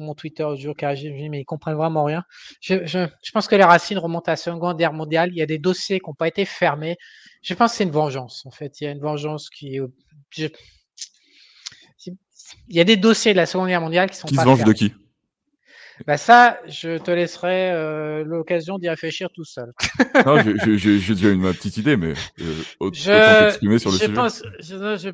mon Twitter aujourd'hui qui a dit, mais ils comprennent vraiment rien. Je pense que les racines remontent à la Seconde Guerre mondiale. Il y a des dossiers qui n'ont pas été fermés. Je pense que c'est une vengeance, en fait. Il y a une vengeance qui... Il y a des dossiers de la Seconde Guerre mondiale qui sont pas fermés. Qui se venge de qui ? Bah ça, je te laisserai l'occasion d'y réfléchir tout seul. Non, j'ai déjà ma petite idée, mais autant s'exprimer sur le sujet.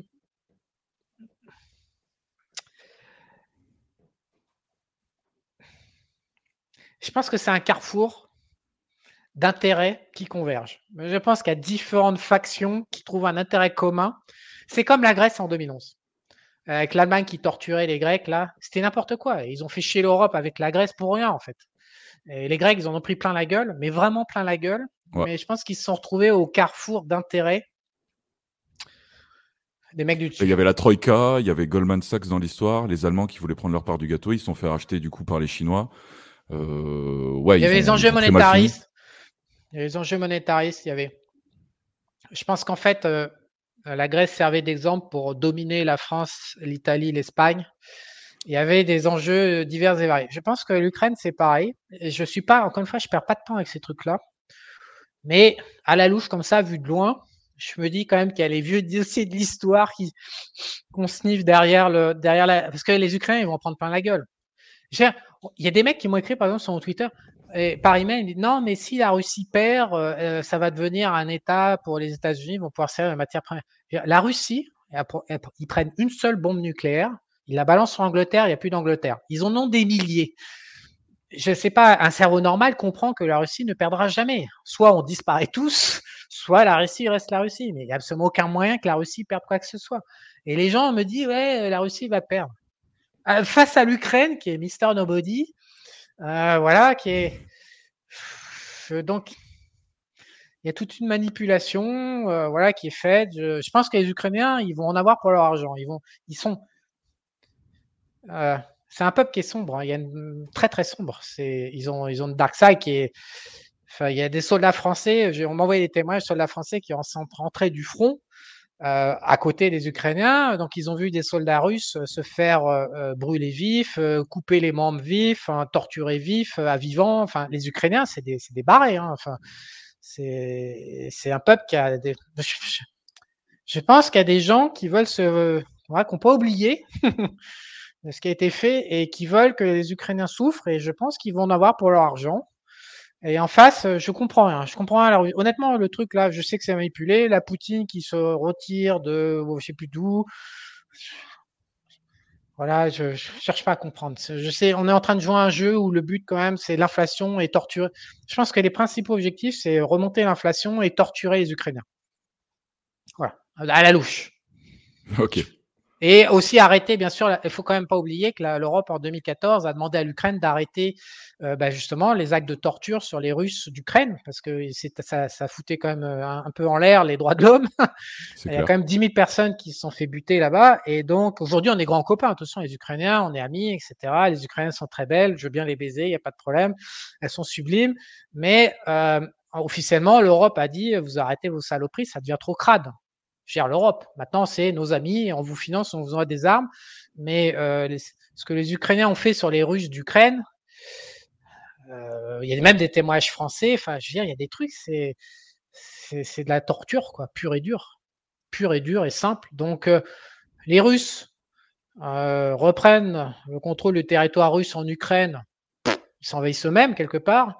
Je pense que c'est un carrefour d'intérêts qui convergent. Je pense qu'il y a différentes factions qui trouvent un intérêt commun. C'est comme la Grèce en 2011. Avec l'Allemagne qui torturait les Grecs, là, c'était n'importe quoi. Ils ont fait chier l'Europe avec la Grèce pour rien, en fait. Et les Grecs, ils en ont pris plein la gueule, mais vraiment plein la gueule. Ouais. Mais je pense qu'ils se sont retrouvés au carrefour d'intérêts des mecs du dessus. Il y avait la Troïka, il y avait Goldman Sachs dans l'histoire, les Allemands qui voulaient prendre leur part du gâteau, ils se sont fait racheter du coup par les Chinois. Il y avait les enjeux monétaristes. Il y avait les enjeux monétaristes. Je pense qu'en fait, la Grèce servait d'exemple pour dominer la France, l'Italie, l'Espagne. Il y avait des enjeux divers et variés. Je pense que l'Ukraine, c'est pareil. Et je suis pas, encore une fois, je perds pas de temps avec ces trucs-là. Mais à la louche, comme ça, vu de loin, je me dis quand même qu'il y a les vieux dossiers de l'histoire qu'on sniffe derrière la... Parce que les Ukrainiens, ils vont en prendre plein la gueule. Il y a des mecs qui m'ont écrit, par exemple, sur mon Twitter, et par email, ils disent « Non, mais si la Russie perd, ça va devenir un État pour les États-Unis, ils vont pouvoir servir de matière première. » La Russie, ils prennent une seule bombe nucléaire, ils la balancent sur l'Angleterre, il n'y a plus d'Angleterre. Ils en ont des milliers. Je ne sais pas, un cerveau normal comprend que la Russie ne perdra jamais. Soit on disparaît tous, soit la Russie reste la Russie. Mais il n'y a absolument aucun moyen que la Russie perde quoi que ce soit. Et les gens me disent « Ouais, la Russie va perdre. » Face à l'Ukraine, qui est Mister Nobody, donc, il y a toute une manipulation qui est faite. Je pense que les Ukrainiens, ils vont en avoir pour leur argent. C'est un peuple qui est sombre. Hein. Il y a une très, très sombre. Ils ont une dark side qui est... Enfin, il y a des soldats français. On m'a envoyé des témoignages de soldats français qui sont rentrés du front. À côté des Ukrainiens, donc ils ont vu des soldats russes se faire brûler vifs, couper les membres vifs, torturer vifs, à vivant. Enfin, les Ukrainiens, c'est des barrés. Hein. Enfin, c'est un peuple qui a des. Je pense qu'il y a des gens qui veulent qu'on peut oublier ce qui a été fait et qui veulent que les Ukrainiens souffrent. Et je pense qu'ils vont en avoir pour leur argent. Et en face, je comprends rien. Alors, honnêtement, le truc là, je sais que c'est manipulé. La Poutine qui se retire de, je sais plus d'où. Voilà, je cherche pas à comprendre. Je sais, on est en train de jouer à un jeu où le but quand même, c'est l'inflation et torturer. Je pense que les principaux objectifs, c'est remonter l'inflation et torturer les Ukrainiens. Voilà, à la louche. Ok. Et aussi arrêter, bien sûr, il faut quand même pas oublier que l'Europe en 2014 a demandé à l'Ukraine d'arrêter justement les actes de torture sur les Russes d'Ukraine, parce que ça foutait quand même un peu en l'air les droits de l'homme. Il y a quand même 10 000 personnes qui se sont fait buter là-bas. Et donc aujourd'hui, on est grands copains. Attention, les Ukrainiens, on est amis, etc. Les Ukrainiens sont très belles, je veux bien les baiser, il n'y a pas de problème. Elles sont sublimes. Mais officiellement, l'Europe a dit, vous arrêtez vos saloperies, ça devient trop crade. Gère l'Europe. Maintenant, c'est nos amis et on vous finance, on vous envoie des armes. Mais ce que les Ukrainiens ont fait sur les Russes d'Ukraine, il y a même des témoignages français. Enfin, je veux dire, il y a des trucs, c'est de la torture, quoi, pure et dure et simple. Donc, les Russes reprennent le contrôle du territoire russe en Ukraine. Ils s'envahissent eux-mêmes quelque part.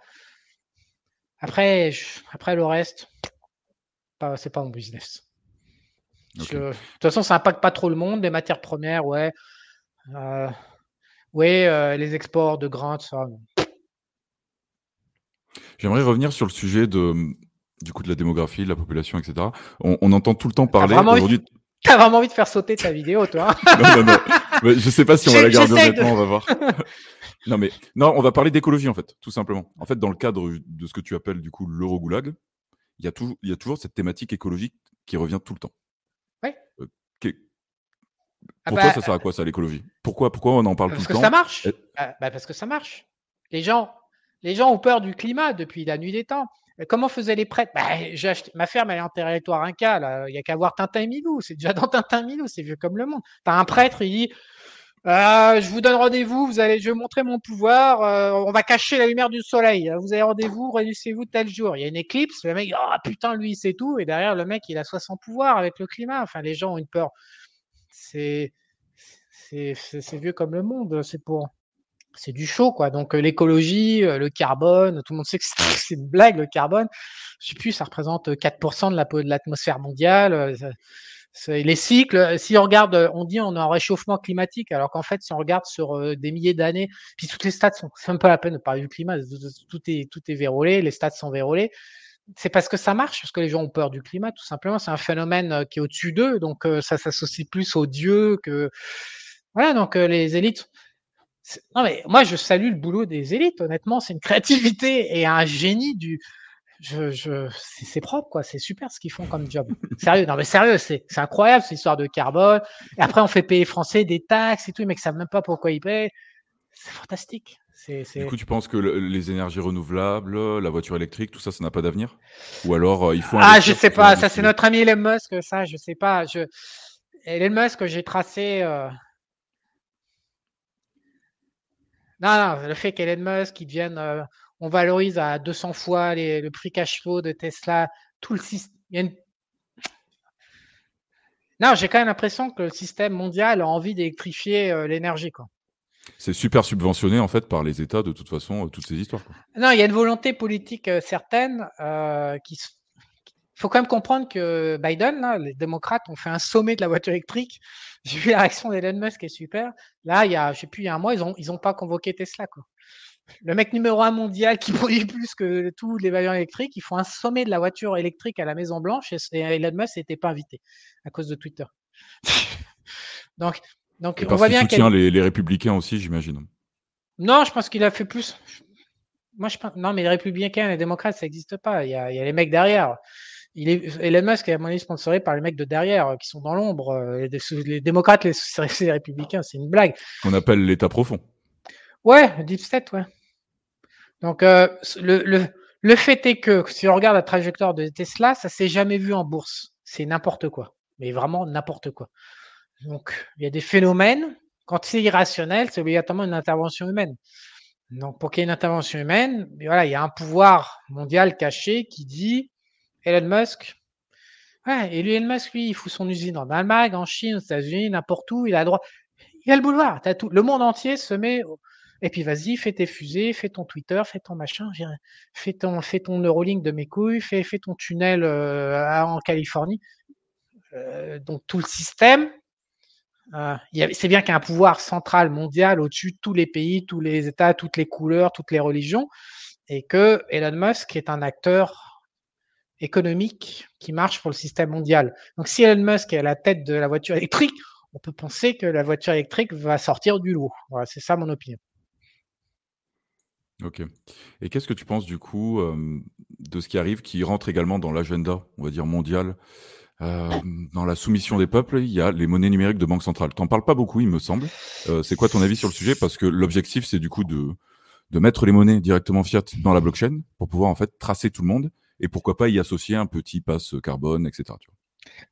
Après le reste, c'est pas mon business. Okay. De toute façon, ça n'impacte pas trop le monde. Les matières premières, ouais. Les exports de grains, tout ça. J'aimerais revenir sur le sujet de la démographie, de la population, etc. On entend tout le temps parler. T'as vraiment envie de faire sauter ta vidéo, toi. Non. Mais je ne sais pas si on va la garder honnêtement, on va voir. Non, on va parler d'écologie, en fait, tout simplement. En fait, dans le cadre de ce que tu appelles, du coup, l'euro-goulag, il y a toujours cette thématique écologique qui revient tout le temps. Pour toi, ça sert à quoi, ça, l'écologie ? Pourquoi on en parle tout le temps ? Parce que ça marche. Parce que ça marche. Les gens ont peur du climat depuis la nuit des temps. Comment faisaient les prêtres ? Ma ferme, elle est en territoire inca. Il n'y a qu'à voir Tintin et Milou. C'est déjà dans Tintin et Milou. C'est vieux comme le monde. T'as un prêtre, il dit je vous donne rendez-vous. Je vais montrer mon pouvoir. On va cacher la lumière du soleil. Vous avez rendez-vous. Réunissez-vous tel jour. Il y a une éclipse. Le mec, oh putain, lui, il sait tout. Et derrière, le mec, il a 60 pouvoirs avec le climat. Enfin, les gens ont une peur. C'est vieux comme le monde, c'est du chaud, quoi. Donc l'écologie, le carbone, tout le monde sait que c'est une blague, le carbone. Je sais plus, ça représente 4% de l'atmosphère mondiale. C'est les cycles. Si on regarde, on dit on est en réchauffement climatique, alors qu'en fait, si on regarde sur des milliers d'années, puis toutes les stats sont, c'est même pas la peine de parler du climat, tout est vérolé, les stats sont vérolés. C'est parce que ça marche, parce que les gens ont peur du climat, tout simplement. C'est un phénomène qui est au-dessus d'eux, donc ça s'associe plus aux dieux que. Voilà, donc les élites. Non, mais moi, je salue le boulot des élites, honnêtement, c'est une créativité et un génie du. C'est propre, quoi. C'est super ce qu'ils font comme job. Sérieux, non, mais sérieux, c'est incroyable cette histoire de carbone. Et après, on fait payer les Français des taxes et tout, mais ils ne savent même pas pourquoi ils paient. C'est fantastique. Du coup, tu penses que les énergies renouvelables, la voiture électrique, tout ça, ça n'a pas d'avenir? Ou alors, il faut. Ah, je sais pas. Ça, c'est notre ami Elon Musk. Ça, je sais pas. Elon Musk, j'ai tracé. Non, le fait qu'Elon Musk, qui devienne. On valorise à 200 fois le prix cash flow de Tesla, tout le système. Non, j'ai quand même l'impression que le système mondial a envie d'électrifier l'énergie, quoi. C'est super subventionné en fait par les États de toute façon, toutes ces histoires, quoi. Non, il y a une volonté politique certaine qui se. Il faut quand même comprendre que Biden, là, les démocrates ont fait un sommet de la voiture électrique. J'ai vu la réaction d'Elon Musk qui est super. Là, il y a, je sais plus, il y a un mois, ils ont pas convoqué Tesla, quoi. Le mec numéro 1 mondial qui produit plus que tous les voitures électriques, ils font un sommet de la voiture électrique à la Maison Blanche et Elon Musk n'était pas invité à cause de Twitter. donc on voit bien qu'il soutient les républicains aussi, j'imagine. Non, je pense qu'il a fait plus. Moi, je pense non, mais les républicains, les démocrates, ça n'existe pas. Il y a les mecs derrière. Elon Musk est à mon avis sponsoré par les mecs de derrière qui sont dans l'ombre. Les démocrates, les républicains, c'est une blague. On appelle l'État profond. Ouais, deep state, ouais. Donc, le fait est que si on regarde la trajectoire de Tesla, ça s'est jamais vu en bourse. C'est n'importe quoi, mais vraiment n'importe quoi. Donc, il y a des phénomènes. Quand c'est irrationnel, c'est obligatoirement une intervention humaine. Donc, pour qu'il y ait une intervention humaine, voilà, il y a un pouvoir mondial caché qui dit Elon Musk. Ouais, et lui, Elon Musk, lui, il fout son usine en Allemagne, en Chine, aux États-Unis, n'importe où. Il a le droit. Il a le boulevard. T'as tout. Le monde entier se met. Et puis vas-y, fais tes fusées, fais ton Twitter, fais ton machin, fais ton Neuralink de mes couilles, fais ton tunnel en Californie. Donc tout le système, c'est bien qu'il y a un pouvoir central mondial au-dessus de tous les pays, tous les États, toutes les couleurs, toutes les religions, et que Elon Musk est un acteur économique qui marche pour le système mondial. Donc si Elon Musk est à la tête de la voiture électrique, on peut penser que la voiture électrique va sortir du lot. Voilà, c'est ça mon opinion. Ok. Et qu'est-ce que tu penses du coup de ce qui arrive, qui rentre également dans l'agenda, on va dire mondial, dans la soumission des peuples, il y a les monnaies numériques de banque centrale. T'en parles pas beaucoup, il me semble. C'est quoi ton avis sur le sujet? Parce que l'objectif, c'est du coup de mettre les monnaies directement fiat dans la blockchain pour pouvoir en fait tracer tout le monde et pourquoi pas y associer un petit pass carbone, etc. Tu vois.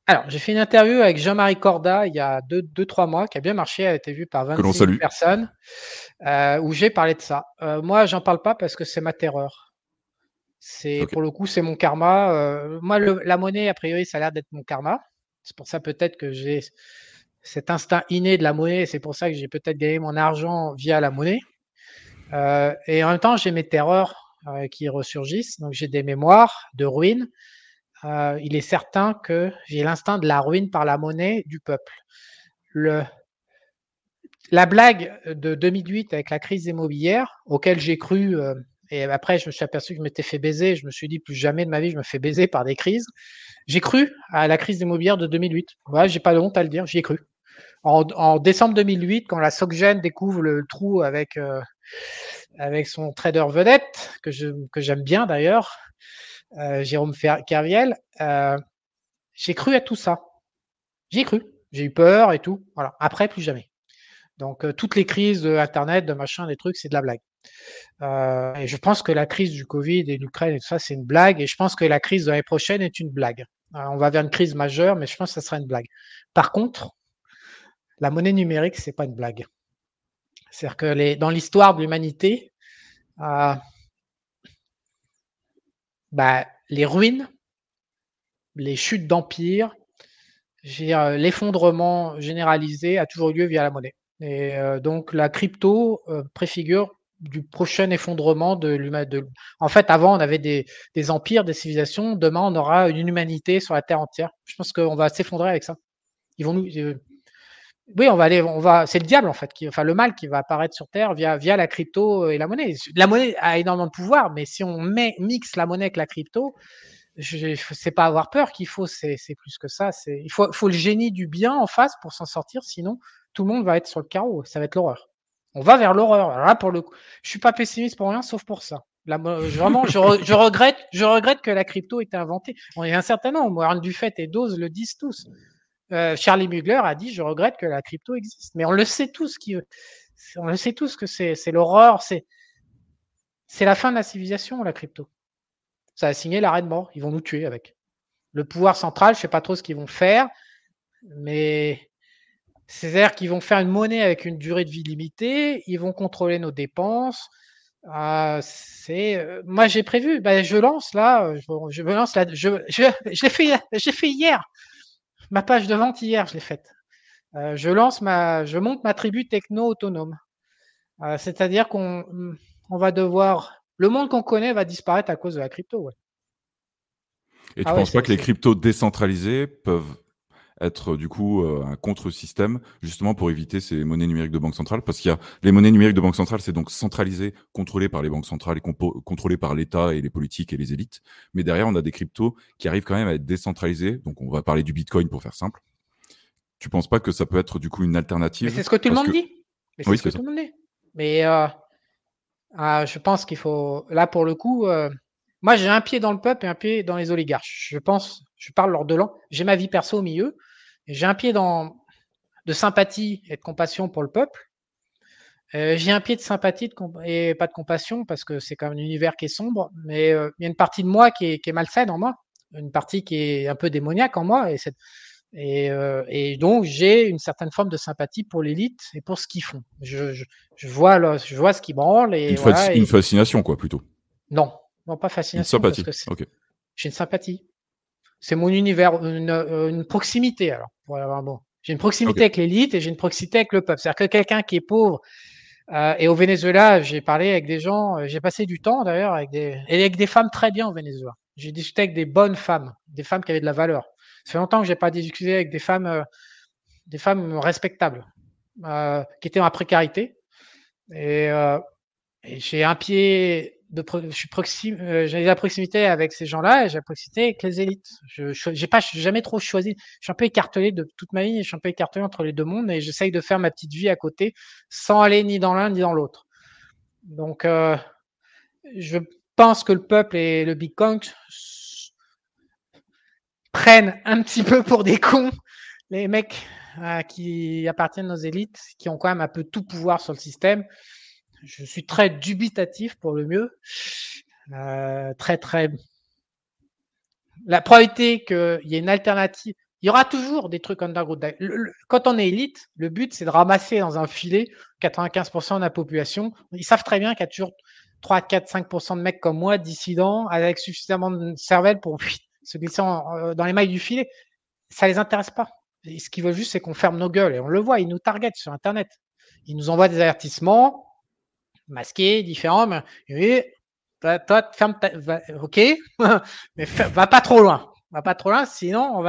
Alors, j'ai fait une interview avec Jean-Marie Corda il y a 2-3 mois, qui a bien marché, elle a été vue par 26 personnes, où j'ai parlé de ça. Moi, j'en parle pas parce que c'est ma terreur. Pour le coup, c'est mon karma. Moi, la monnaie, a priori, ça a l'air d'être mon karma. C'est pour ça peut-être que j'ai cet instinct inné de la monnaie, et c'est pour ça que j'ai peut-être gagné mon argent via la monnaie. Et en même temps, j'ai mes terreurs qui ressurgissent. Donc, j'ai des mémoires de ruines. Il est certain que j'ai l'instinct de la ruine par la monnaie du peuple. La blague de 2008 avec la crise immobilière, auquel j'ai cru, et après je me suis aperçu que je m'étais fait baiser, je me suis dit plus jamais de ma vie je me fais baiser par des crises. J'ai cru à la crise immobilière de 2008. Ouais, j'ai pas de honte à le dire, j'y ai cru. En décembre 2008, quand la SocGen découvre le trou avec son trader vedette, que j'aime bien d'ailleurs, Jérôme Kerviel, j'ai cru à tout ça. J'y ai cru. J'ai eu peur et tout. Voilà. Après, plus jamais. Donc, toutes les crises d'Internet, de machin, des trucs, c'est de la blague. Et je pense que la crise du Covid et de l'Ukraine et tout ça, c'est une blague. Et je pense que la crise de l'année prochaine est une blague. On va vers une crise majeure, mais je pense que ça sera une blague. Par contre, la monnaie numérique, c'est pas une blague. C'est-à-dire que dans l'histoire de l'humanité, les ruines, les chutes d'empire, l'effondrement généralisé a toujours eu lieu via la monnaie. Et donc, la crypto préfigure du prochain effondrement de l'humanité. En fait, avant, on avait des empires, des civilisations. Demain, on aura une humanité sur la Terre entière. Je pense qu'on va s'effondrer avec ça. ils vont nous. Oui, on va aller, c'est le diable en fait, le mal qui va apparaître sur Terre via la crypto et la monnaie. La monnaie a énormément de pouvoir, mais si on mixe la monnaie avec la crypto, c'est pas avoir peur qu'il faut, c'est plus que ça. Il faut le génie du bien en face pour s'en sortir, sinon tout le monde va être sur le carreau, ça va être l'horreur. On va vers l'horreur. Alors là, pour le coup, je suis pas pessimiste pour rien, sauf pour ça. Vraiment, je regrette que la crypto ait été inventée. On est un certain nombre. Warren Buffett et Dawes le disent tous. Charlie Mugler a dit je regrette que la crypto existe, mais on le sait tous que c'est l'horreur, c'est la fin de la civilisation, la crypto. Ça a signé l'arrêt de mort, ils vont nous tuer avec. Le pouvoir central, je sais pas trop ce qu'ils vont faire, mais c'est-à-dire qu'ils vont faire une monnaie avec une durée de vie limitée, ils vont contrôler nos dépenses. Moi j'ai prévu, j'ai fait hier. Ma page de vente hier, je l'ai faite. Je monte ma tribu techno autonome. C'est-à-dire qu'on va devoir, le monde qu'on connaît va disparaître à cause de la crypto. Ouais. Et tu ne penses pas que les cryptos décentralisées peuvent être du coup un contre-système justement pour éviter ces monnaies numériques de banque centrale, parce qu'il y a les monnaies numériques de banque centrale, c'est donc centralisé, contrôlé par les banques centrales et contrôlé par l'État et les politiques et les élites, mais derrière on a des cryptos qui arrivent quand même à être décentralisés, donc on va parler du Bitcoin pour faire simple. Tu penses pas que ça peut être du coup une alternative? Mais c'est ce que tout le monde dit. Mais je pense qu'il faut, là pour le coup, moi j'ai un pied dans le peuple et un pied dans les oligarches, je pense. Je parle lors de l'an, j'ai ma vie perso au milieu, j'ai un pied de sympathie et de compassion pour le peuple, j'ai un pied de sympathie et pas de compassion parce que c'est quand même un univers qui est sombre, mais il y a une partie de moi qui est malsaine en moi, une partie qui est un peu démoniaque en moi, et donc j'ai une certaine forme de sympathie pour l'élite et pour ce qu'ils font. Je vois ce qui branle. Et une fascination quoi plutôt. Non, pas fascination. Une sympathie, parce que j'ai une sympathie. C'est mon univers, une proximité. Alors, pour avoir un mot, j'ai une proximité avec l'élite et j'ai une proximité avec le peuple. C'est-à-dire que quelqu'un qui est pauvre, et au Venezuela, j'ai parlé avec des gens, j'ai passé du temps d'ailleurs avec des femmes très bien au Venezuela. J'ai discuté avec des bonnes femmes, des femmes qui avaient de la valeur. Ça fait longtemps que j'ai pas discuté avec des femmes respectables, qui étaient dans la précarité. Et j'ai un pied. J'ai la proximité avec ces gens-là et j'ai la proximité avec les élites. Je n'ai jamais trop choisi. Je suis un peu écartelé de toute ma vie. Je suis un peu écartelé entre les deux mondes et j'essaye de faire ma petite vie à côté sans aller ni dans l'un ni dans l'autre. Donc, je pense que le peuple et le Bitcoin prennent un petit peu pour des cons les mecs qui appartiennent aux élites, qui ont quand même un peu tout pouvoir sur le système. Je suis très dubitatif pour le mieux. La probabilité qu'il y ait une alternative, il y aura toujours des trucs underground. Quand on est élite, le but, c'est de ramasser dans un filet 95% de la population. Ils savent très bien qu'il y a toujours 3, 4, 5% de mecs comme moi, dissidents, avec suffisamment de cervelle pour se glisser dans les mailles du filet. Ça les intéresse pas. Et ce qu'ils veulent juste, c'est qu'on ferme nos gueules. Et on le voit, ils nous targetent sur Internet. Ils nous envoient des avertissements. Masqué, différent, mais oui, toi ferme ok, mais va pas trop loin. Va pas trop loin, sinon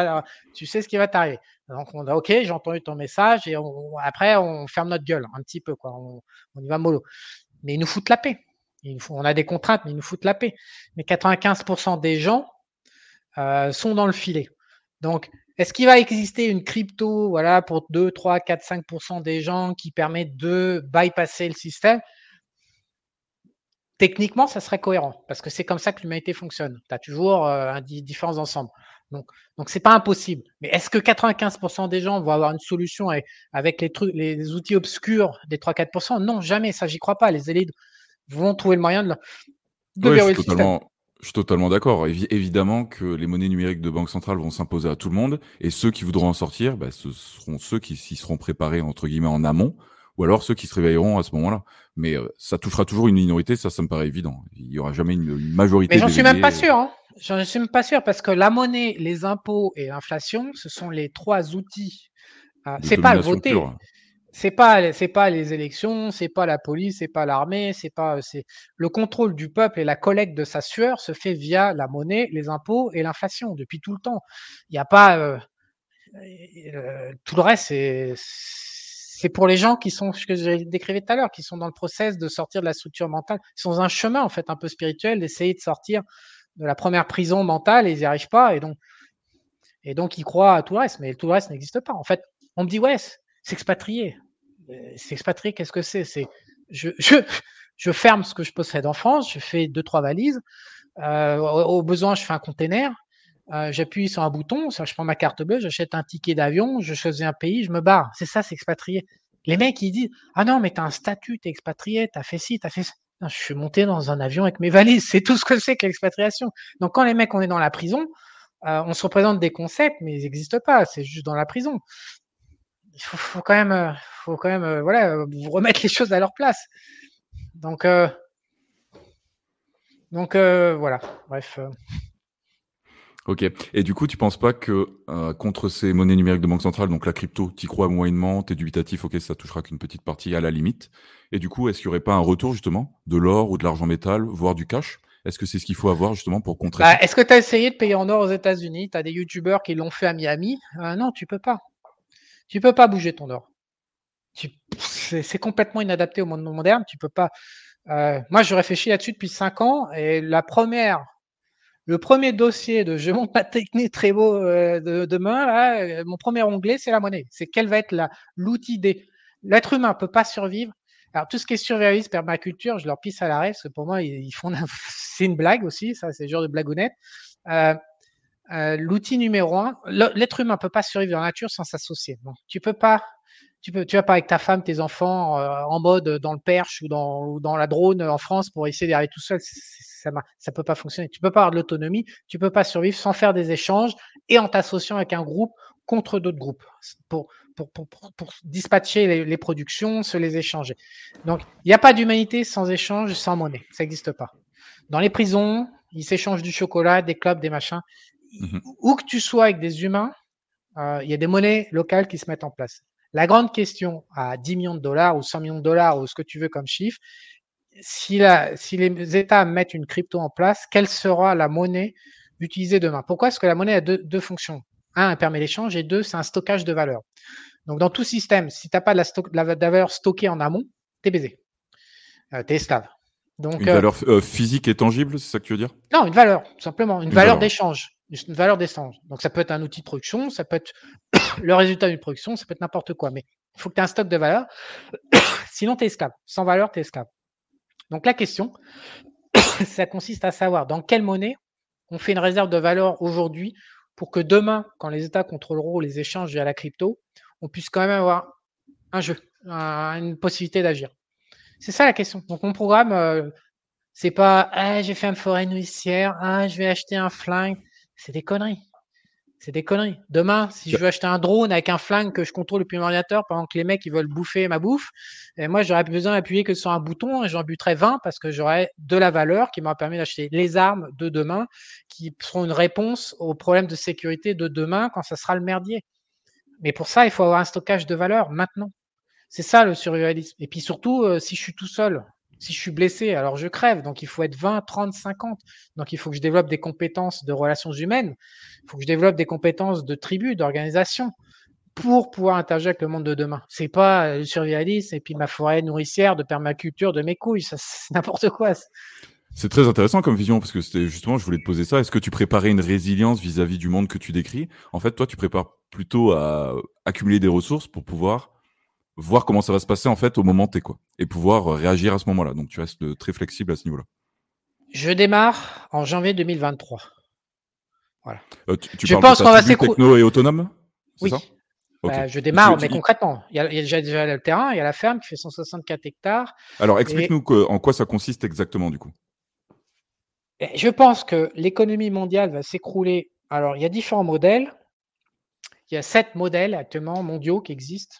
tu sais ce qui va t'arriver. Donc on a ok, j'ai entendu ton message et après on ferme notre gueule un petit peu quoi. On y va mollo. Mais ils nous foutent la paix. On a des contraintes, mais ils nous foutent la paix. Mais 95% des gens sont dans le filet. Donc est-ce qu'il va exister une crypto, voilà, pour 2, 3, 4, 5% des gens qui permet de bypasser le système? Techniquement, ça serait cohérent parce que c'est comme ça que l'humanité fonctionne. Tu as toujours une différence d'ensemble. Donc c'est pas impossible. Mais est-ce que 95% des gens vont avoir une solution avec les outils obscurs des 3-4%? Non, jamais. Ça, j'y crois pas. Les élites vont trouver le moyen de verrouiller le système. Je suis totalement d'accord. Évidemment que les monnaies numériques de banque centrale vont s'imposer à tout le monde et ceux qui voudront en sortir, ce seront ceux qui s'y seront préparés entre guillemets en amont. Ou alors ceux qui se réveilleront à ce moment-là. Mais ça touchera toujours une minorité, ça me paraît évident. Il n'y aura jamais une majorité. Mais j'en suis même pas sûr. J'en suis même pas sûr parce que la monnaie, les impôts et l'inflation, ce sont les trois outils. C'est pas le voter. Pure. C'est pas les élections, c'est pas la police, c'est pas l'armée, c'est le contrôle du peuple et la collecte de sa sueur se fait via la monnaie, les impôts et l'inflation depuis tout le temps. Il n'y a pas tout le reste, c'est pour les gens qui sont, ce que j'ai décrivé tout à l'heure, qui sont dans le process de sortir de la structure mentale, qui sont dans un chemin en fait un peu spirituel, d'essayer de sortir de la première prison mentale et ils n'y arrivent pas. Et donc, ils croient à tout le reste, mais tout le reste n'existe pas. En fait, on me dit, ouais, s'expatrier. S'expatrier, qu'est-ce que c'est ? C'est je ferme ce que je possède en France, je fais 2-3 valises. Au besoin, je fais un container. J'appuie sur un bouton, ça, je prends ma carte bleue, j'achète un ticket d'avion, je choisis un pays, je me barre. C'est ça, s'expatrier. Les mecs, ils disent, ah non, mais t'as un statut, t'es expatrié, t'as fait ci, t'as fait ça. Non, je suis monté dans un avion avec mes valises. C'est tout ce que c'est que l'expatriation. Donc, quand les mecs, on est dans la prison, on se représente des concepts, mais ils n'existent pas. C'est juste dans la prison. Il faut quand même, voilà, vous remettre les choses à leur place. Donc, voilà. Bref. Ok. Et du coup, tu penses pas que contre ces monnaies numériques de banque centrale, donc la crypto, t'y crois moyennement, t'es dubitatif, ok, ça touchera qu'une petite partie à la limite. Et du coup, est-ce qu'il n'y aurait pas un retour justement de l'or ou de l'argent métal, voire du cash ? Est-ce que c'est ce qu'il faut avoir justement pour contrer ça ? Est-ce que tu as essayé de payer en or aux États-Unis ? Tu as des youtubeurs qui l'ont fait à Miami. Non, tu peux pas. Tu peux pas bouger ton or. C'est complètement inadapté au monde moderne. Tu peux pas. Moi, je réfléchis là-dessus depuis 5 ans et Le premier dossier de « je monte ma technique très beau de demain », là, mon premier onglet, c'est la monnaie. C'est quelle va être l'outil des… L'être humain ne peut pas survivre. Alors, tout ce qui est survivaliste, permaculture, je leur pisse à l'arrêt parce que pour moi, ils font… c'est une blague aussi, ça, c'est le genre de blagounette. L'outil numéro 1, l'être humain ne peut pas survivre dans la nature sans s'associer. Donc, tu vas pas avec ta femme, tes enfants en mode dans le Perche ou dans la Drône en France pour essayer d'y arriver tout seul. Ça peut pas fonctionner. Tu peux pas avoir de l'autonomie. Tu peux pas survivre sans faire des échanges et en t'associant avec un groupe contre d'autres groupes pour dispatcher les productions, se les échanger. Donc, il n'y a pas d'humanité sans échange, sans monnaie. Ça n'existe pas. Dans les prisons, ils s'échangent du chocolat, des clubs, des machins. Mm-hmm. Où que tu sois avec des humains, il y a des monnaies locales qui se mettent en place. La grande question à 10 millions de dollars ou 100 millions de dollars ou ce que tu veux comme chiffre, si les États mettent une crypto en place, quelle sera la monnaie utilisée demain ? Pourquoi est-ce que la monnaie a deux fonctions ? 1, elle permet l'échange et 2, c'est un stockage de valeur. Donc, dans tout système, si tu n'as pas de la valeur stockée en amont, t'es baisé. T'es esclave. Donc, une valeur physique et tangible, c'est ça que tu veux dire ? Non, une valeur, tout simplement. Une valeur d'échange. Une valeur d'essence. Donc, ça peut être un outil de production, ça peut être le résultat d'une production, ça peut être n'importe quoi. Mais il faut que tu aies un stock de valeur. Sinon, tu es esclave. Sans valeur, tu es esclave. Donc, la question, ça consiste à savoir dans quelle monnaie on fait une réserve de valeur aujourd'hui pour que demain, quand les États contrôleront les échanges via la crypto, on puisse quand même avoir un jeu, une possibilité d'agir. C'est ça la question. Donc, on programme, c'est pas j'ai fait une forêt nourricière, je vais acheter un flingue. C'est des conneries. Demain, si je veux acheter un drone avec un flingue que je contrôle depuis mon ordinateur pendant que les mecs ils veulent bouffer ma bouffe, et moi, j'aurais besoin d'appuyer que sur un bouton et j'en buterais 20 parce que j'aurais de la valeur qui m'aura permis d'acheter les armes de demain qui seront une réponse aux problèmes de sécurité de demain quand ça sera le merdier. Mais pour ça, il faut avoir un stockage de valeur maintenant. C'est ça le survivalisme. Et puis surtout, si je suis tout seul, si je suis blessé, alors je crève. Donc, il faut être 20, 30, 50. Donc, il faut que je développe des compétences de relations humaines. Il faut que je développe des compétences de tribu, d'organisation pour pouvoir interagir avec le monde de demain. C'est pas le survivalisme et puis ma forêt nourricière de permaculture de mes couilles. Ça, c'est n'importe quoi. C'est très intéressant comme vision parce que c'était justement, je voulais te poser ça. Est-ce que tu préparais une résilience vis-à-vis du monde que tu décris ? En fait, toi, tu prépares plutôt à accumuler des ressources pour pouvoir voir comment ça va se passer en fait au moment T quoi, et pouvoir réagir à ce moment-là. Donc tu restes très flexible à ce niveau-là. Je démarre en janvier 2023. Voilà. Je pense qu'on va s'écrouler. Techno et autonome. C'est oui. Ça okay. Je démarre, mais concrètement, il y a déjà le terrain, il y a la ferme qui fait 164 hectares. Alors explique-nous en quoi ça consiste exactement du coup. Je pense que l'économie mondiale va s'écrouler. Alors il y a différents modèles. Il y a 7 modèles actuellement mondiaux qui existent,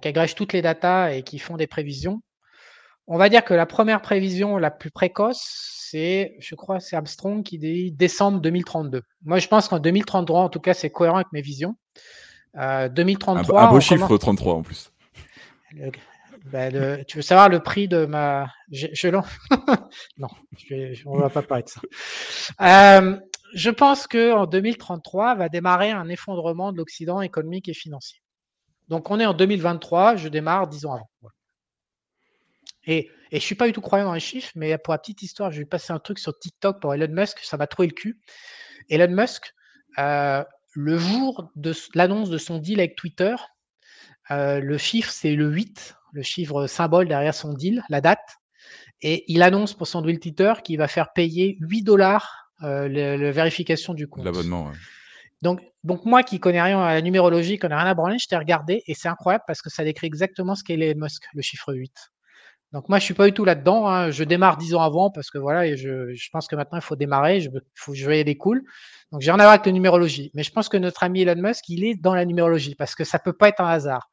qui agrègent toutes les datas et qui font des prévisions. On va dire que la première prévision la plus précoce, c'est, je crois, c'est Armstrong qui dit décembre 2032. Moi, je pense qu'en 2033, en tout cas, c'est cohérent avec mes visions. 2033. Un beau chiffre, 33 en plus. Tu veux savoir le prix de ma… Non, on ne va pas parler de ça. je pense qu'en 2033 va démarrer un effondrement de l'Occident économique et financier. Donc, on est en 2023, je démarre 10 ans avant. Voilà. Et je ne suis pas du tout croyant dans les chiffres, mais pour la petite histoire, j'ai passé un truc sur TikTok pour Elon Musk, ça m'a troué le cul. Elon Musk, le jour de l'annonce de son deal avec Twitter, le chiffre, c'est le 8, le chiffre symbole derrière son deal, la date. Et il annonce pour son deal Twitter qu'il va faire payer $8 la vérification du compte. L'abonnement, ouais. Donc, moi qui connais rien à la numérologie, qui connais rien à branler, je t'ai regardé et c'est incroyable parce que ça décrit exactement ce qu'est Elon Musk, le chiffre 8. Donc, moi, je suis pas du tout là-dedans. Hein. Je démarre 10 ans avant parce que voilà, et je pense que maintenant, il faut démarrer. Je vais y aller cool. Donc, j'ai rien à voir avec la numérologie. Mais je pense que notre ami Elon Musk, il est dans la numérologie parce que ça peut pas être un hasard.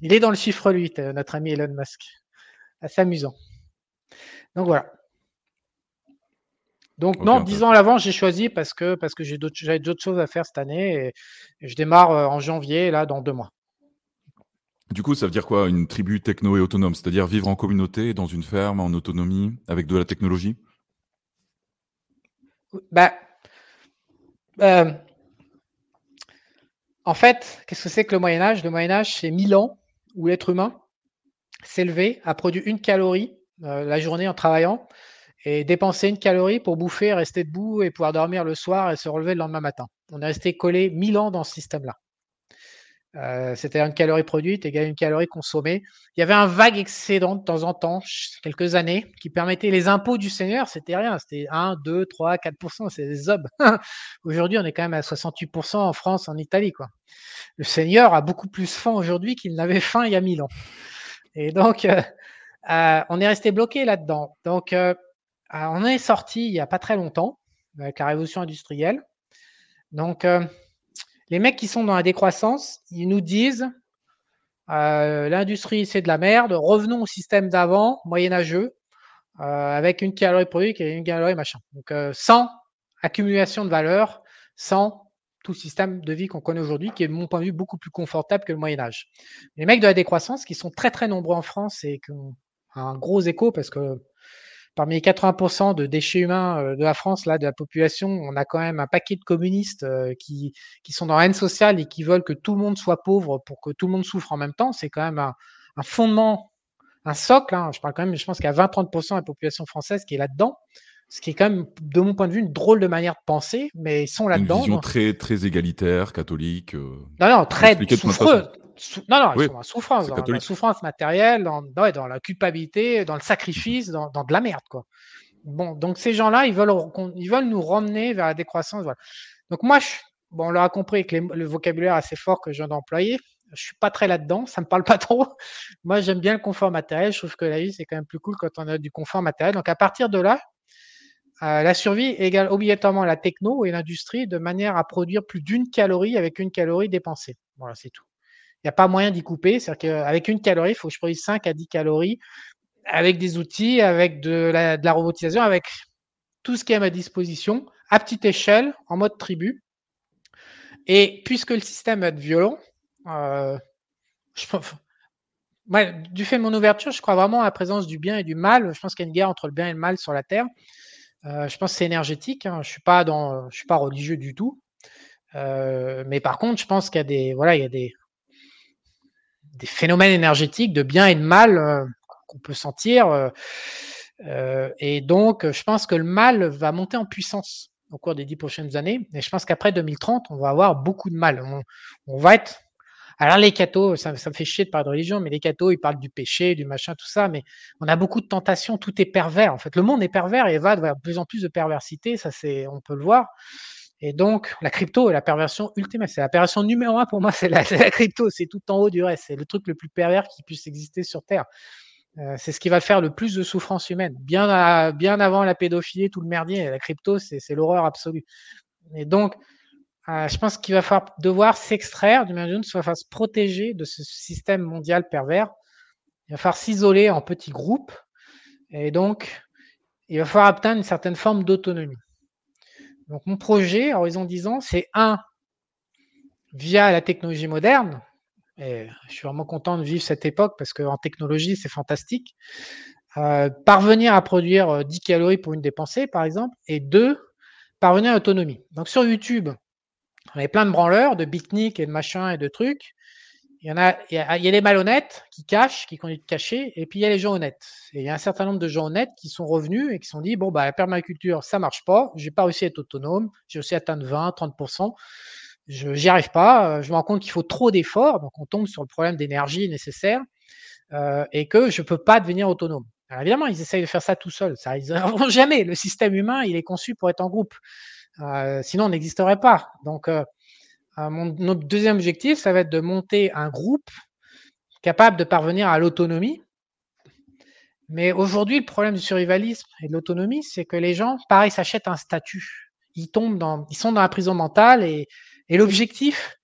Il est dans le chiffre 8, notre ami Elon Musk. Assez amusant. Donc, voilà. Donc, okay, non, 10 ans à l'avance, j'ai choisi parce que j'avais d'autres choses à faire cette année et je démarre en janvier, là, dans 2 mois. Du coup, ça veut dire quoi, une tribu techno et autonome? C'est-à-dire vivre en communauté, dans une ferme, en autonomie, avec de la technologie? En fait, qu'est-ce que c'est que le Moyen-Âge? Le Moyen-Âge, c'est 1000 ans où l'être humain s'est levé, a produit 1 calorie la journée en travaillant, et dépenser 1 calorie pour bouffer, rester debout et pouvoir dormir le soir et se relever le lendemain matin. On est resté collé 1000 ans dans ce système-là. C'est-à-dire 1 calorie produite égale 1 calorie consommée. Il y avait un vague excédent de temps en temps, quelques années, qui permettait les impôts du Seigneur, c'était rien, c'était 1, 2, 3, 4%, c'est des zobs. Aujourd'hui, on est quand même à 68% en France, en Italie, quoi. Le Seigneur a beaucoup plus faim aujourd'hui qu'il n'avait faim il y a 1000 ans. Et donc, on est resté bloqué là-dedans. Donc, on est sorti il n'y a pas très longtemps avec la révolution industrielle. Donc, les mecs qui sont dans la décroissance, ils nous disent l'industrie, c'est de la merde. Revenons au système d'avant, moyenâgeux, avec 1 calorie produite et 1 calorie machin. Donc, sans accumulation de valeur, sans tout le système de vie qu'on connaît aujourd'hui, qui est, de mon point de vue, beaucoup plus confortable que le Moyen-Âge. Les mecs de la décroissance, qui sont très, très nombreux en France et qui ont un gros écho parce que parmi les 80% de déchets humains de la France, là, de la population, on a quand même un paquet de communistes qui sont dans la haine sociale et qui veulent que tout le monde soit pauvre pour que tout le monde souffre en même temps. C'est quand même un fondement, un socle. Hein. Je parle quand même, je pense qu'il y a 20-30% de la population française qui est là-dedans, ce qui est quand même, de mon point de vue, une drôle de manière de penser, mais ils sont là-dedans. Une vision très, très égalitaire, catholique. Non, très souffreux. Ils sont en souffrance, dans la souffrance matérielle, dans la culpabilité, dans le sacrifice, dans de la merde, quoi. Bon, donc ces gens-là, ils veulent nous ramener vers la décroissance. Voilà. Donc moi, on leur a compris que le vocabulaire assez fort que je viens d'employer, je suis pas très là-dedans, ça me parle pas trop. Moi, j'aime bien le confort matériel, je trouve que la vie, c'est quand même plus cool quand on a du confort matériel. Donc à partir de là, la survie égale obligatoirement la techno et l'industrie de manière à produire plus d'1 calorie avec 1 calorie dépensée. Voilà, c'est tout. Il n'y a pas moyen d'y couper. C'est-à-dire qu'avec 1 calorie, il faut que je produise 5 à 10 calories avec des outils, avec de la robotisation, avec tout ce qui est à ma disposition, à petite échelle, en mode tribu. Et puisque le système va être violent, moi, du fait de mon ouverture, je crois vraiment à la présence du bien et du mal. Je pense qu'il y a une guerre entre le bien et le mal sur la Terre. Je pense que c'est énergétique. Hein. Je suis pas religieux du tout. Mais par contre, je pense qu'il y a des phénomènes énergétiques de bien et de mal qu'on peut sentir. Et donc, je pense que le mal va monter en puissance au cours des 10 prochaines années. Et je pense qu'après 2030, on va avoir beaucoup de mal. On va être... Alors, les cathos, ça me fait chier de parler de religion, mais les cathos, ils parlent du péché, du machin, tout ça. Mais on a beaucoup de tentations. Tout est pervers. En fait, le monde est pervers et va vers de plus en plus de perversité. Ça, on peut le voir. Et donc, la crypto est la perversion ultime. C'est la perversion numéro 1 pour moi, c'est la crypto. C'est tout en haut du reste. C'est le truc le plus pervers qui puisse exister sur Terre. C'est ce qui va faire le plus de souffrance humaine. Bien avant la pédophilie, tout le merdier, la crypto, c'est l'horreur absolue. Et donc, je pense qu'il va devoir s'extraire, d'une manière ou d'une autre, il va falloir se protéger de ce système mondial pervers. Il va falloir s'isoler en petits groupes. Et donc, il va falloir atteindre une certaine forme d'autonomie. Donc, mon projet, à horizon 10 ans, c'est via la technologie moderne, et je suis vraiment content de vivre cette époque parce qu'en technologie, c'est fantastique, parvenir à produire 10 calories pour une dépensée, par exemple, et 2, parvenir à l'autonomie. Donc sur YouTube, on avait plein de branleurs, de beatniks et de machins et de trucs. Il y a les malhonnêtes qui cachent, qui continuent de cacher, et puis il y a les gens honnêtes. Et il y a un certain nombre de gens honnêtes qui sont revenus et qui se sont dit, bon, bah, la permaculture, ça ne marche pas, je n'ai pas réussi à être autonome, j'ai réussi à atteindre 20-30%, je n'y arrive pas, je me rends compte qu'il faut trop d'efforts, donc on tombe sur le problème d'énergie nécessaire, et que je ne peux pas devenir autonome. Alors évidemment, ils essayent de faire ça tout seuls, ça, ils n'arriveront jamais. Le système humain, il est conçu pour être en groupe, sinon on n'existerait pas. Donc, mon deuxième objectif, ça va être de monter un groupe capable de parvenir à l'autonomie. Mais aujourd'hui, le problème du survivalisme et de l'autonomie, c'est que les gens, pareil, s'achètent un statut. Ils sont dans la prison mentale et l'objectif,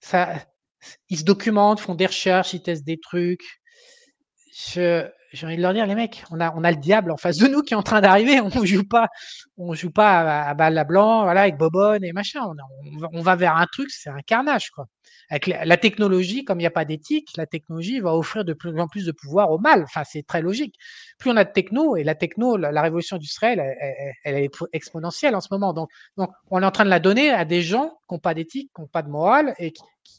ça, ils se documentent, font des recherches, ils testent des trucs. J'ai envie de leur dire, les mecs, on a le diable en face de nous qui est en train d'arriver. On joue pas à balle à blanc, voilà, avec Bobonne et machin. On va vers un truc, c'est un carnage, quoi. Avec la technologie, comme il n'y a pas d'éthique, la technologie va offrir de plus en plus de pouvoir au mal. Enfin, c'est très logique. Plus on a de techno, et la techno, la révolution industrielle, elle est exponentielle en ce moment. Donc, on est en train de la donner à des gens qui n'ont pas d'éthique, qui n'ont pas de morale et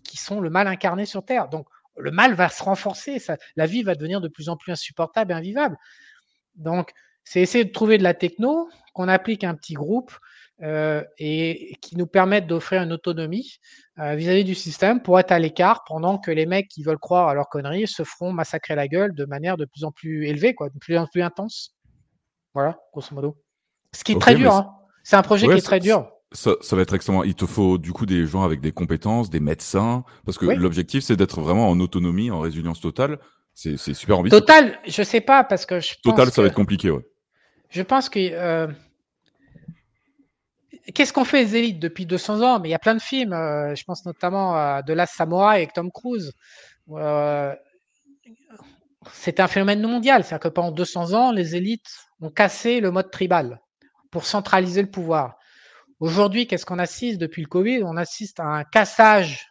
qui sont le mal incarné sur Terre. Donc, le mal va se renforcer, la vie va devenir de plus en plus insupportable et invivable. Donc, c'est essayer de trouver de la techno qu'on applique à un petit groupe et qui nous permette d'offrir une autonomie vis-à-vis du système pour être à l'écart pendant que les mecs qui veulent croire à leurs conneries se feront massacrer la gueule de manière de plus en plus élevée, quoi, de plus en plus intense. Voilà, grosso modo. Ce qui est très dur, hein. C'est un projet qui est très dur. Ça va être extrêmement. Il te faut du coup des gens avec des compétences, des médecins, parce que l'objectif c'est d'être vraiment en autonomie, en résilience totale. C'est super ambitieux. Total, je sais pas parce que ça va être compliqué. Ouais. Je pense que qu'est-ce qu'on fait les élites depuis 200 ans? Mais il y a plein de films. Je pense notamment à The Last Samurai avec Tom Cruise. C'était un phénomène mondial, c'est-à-dire que pendant 200 ans, les élites ont cassé le mode tribal pour centraliser le pouvoir. Aujourd'hui, qu'est-ce qu'on assiste depuis le Covid? On assiste à un cassage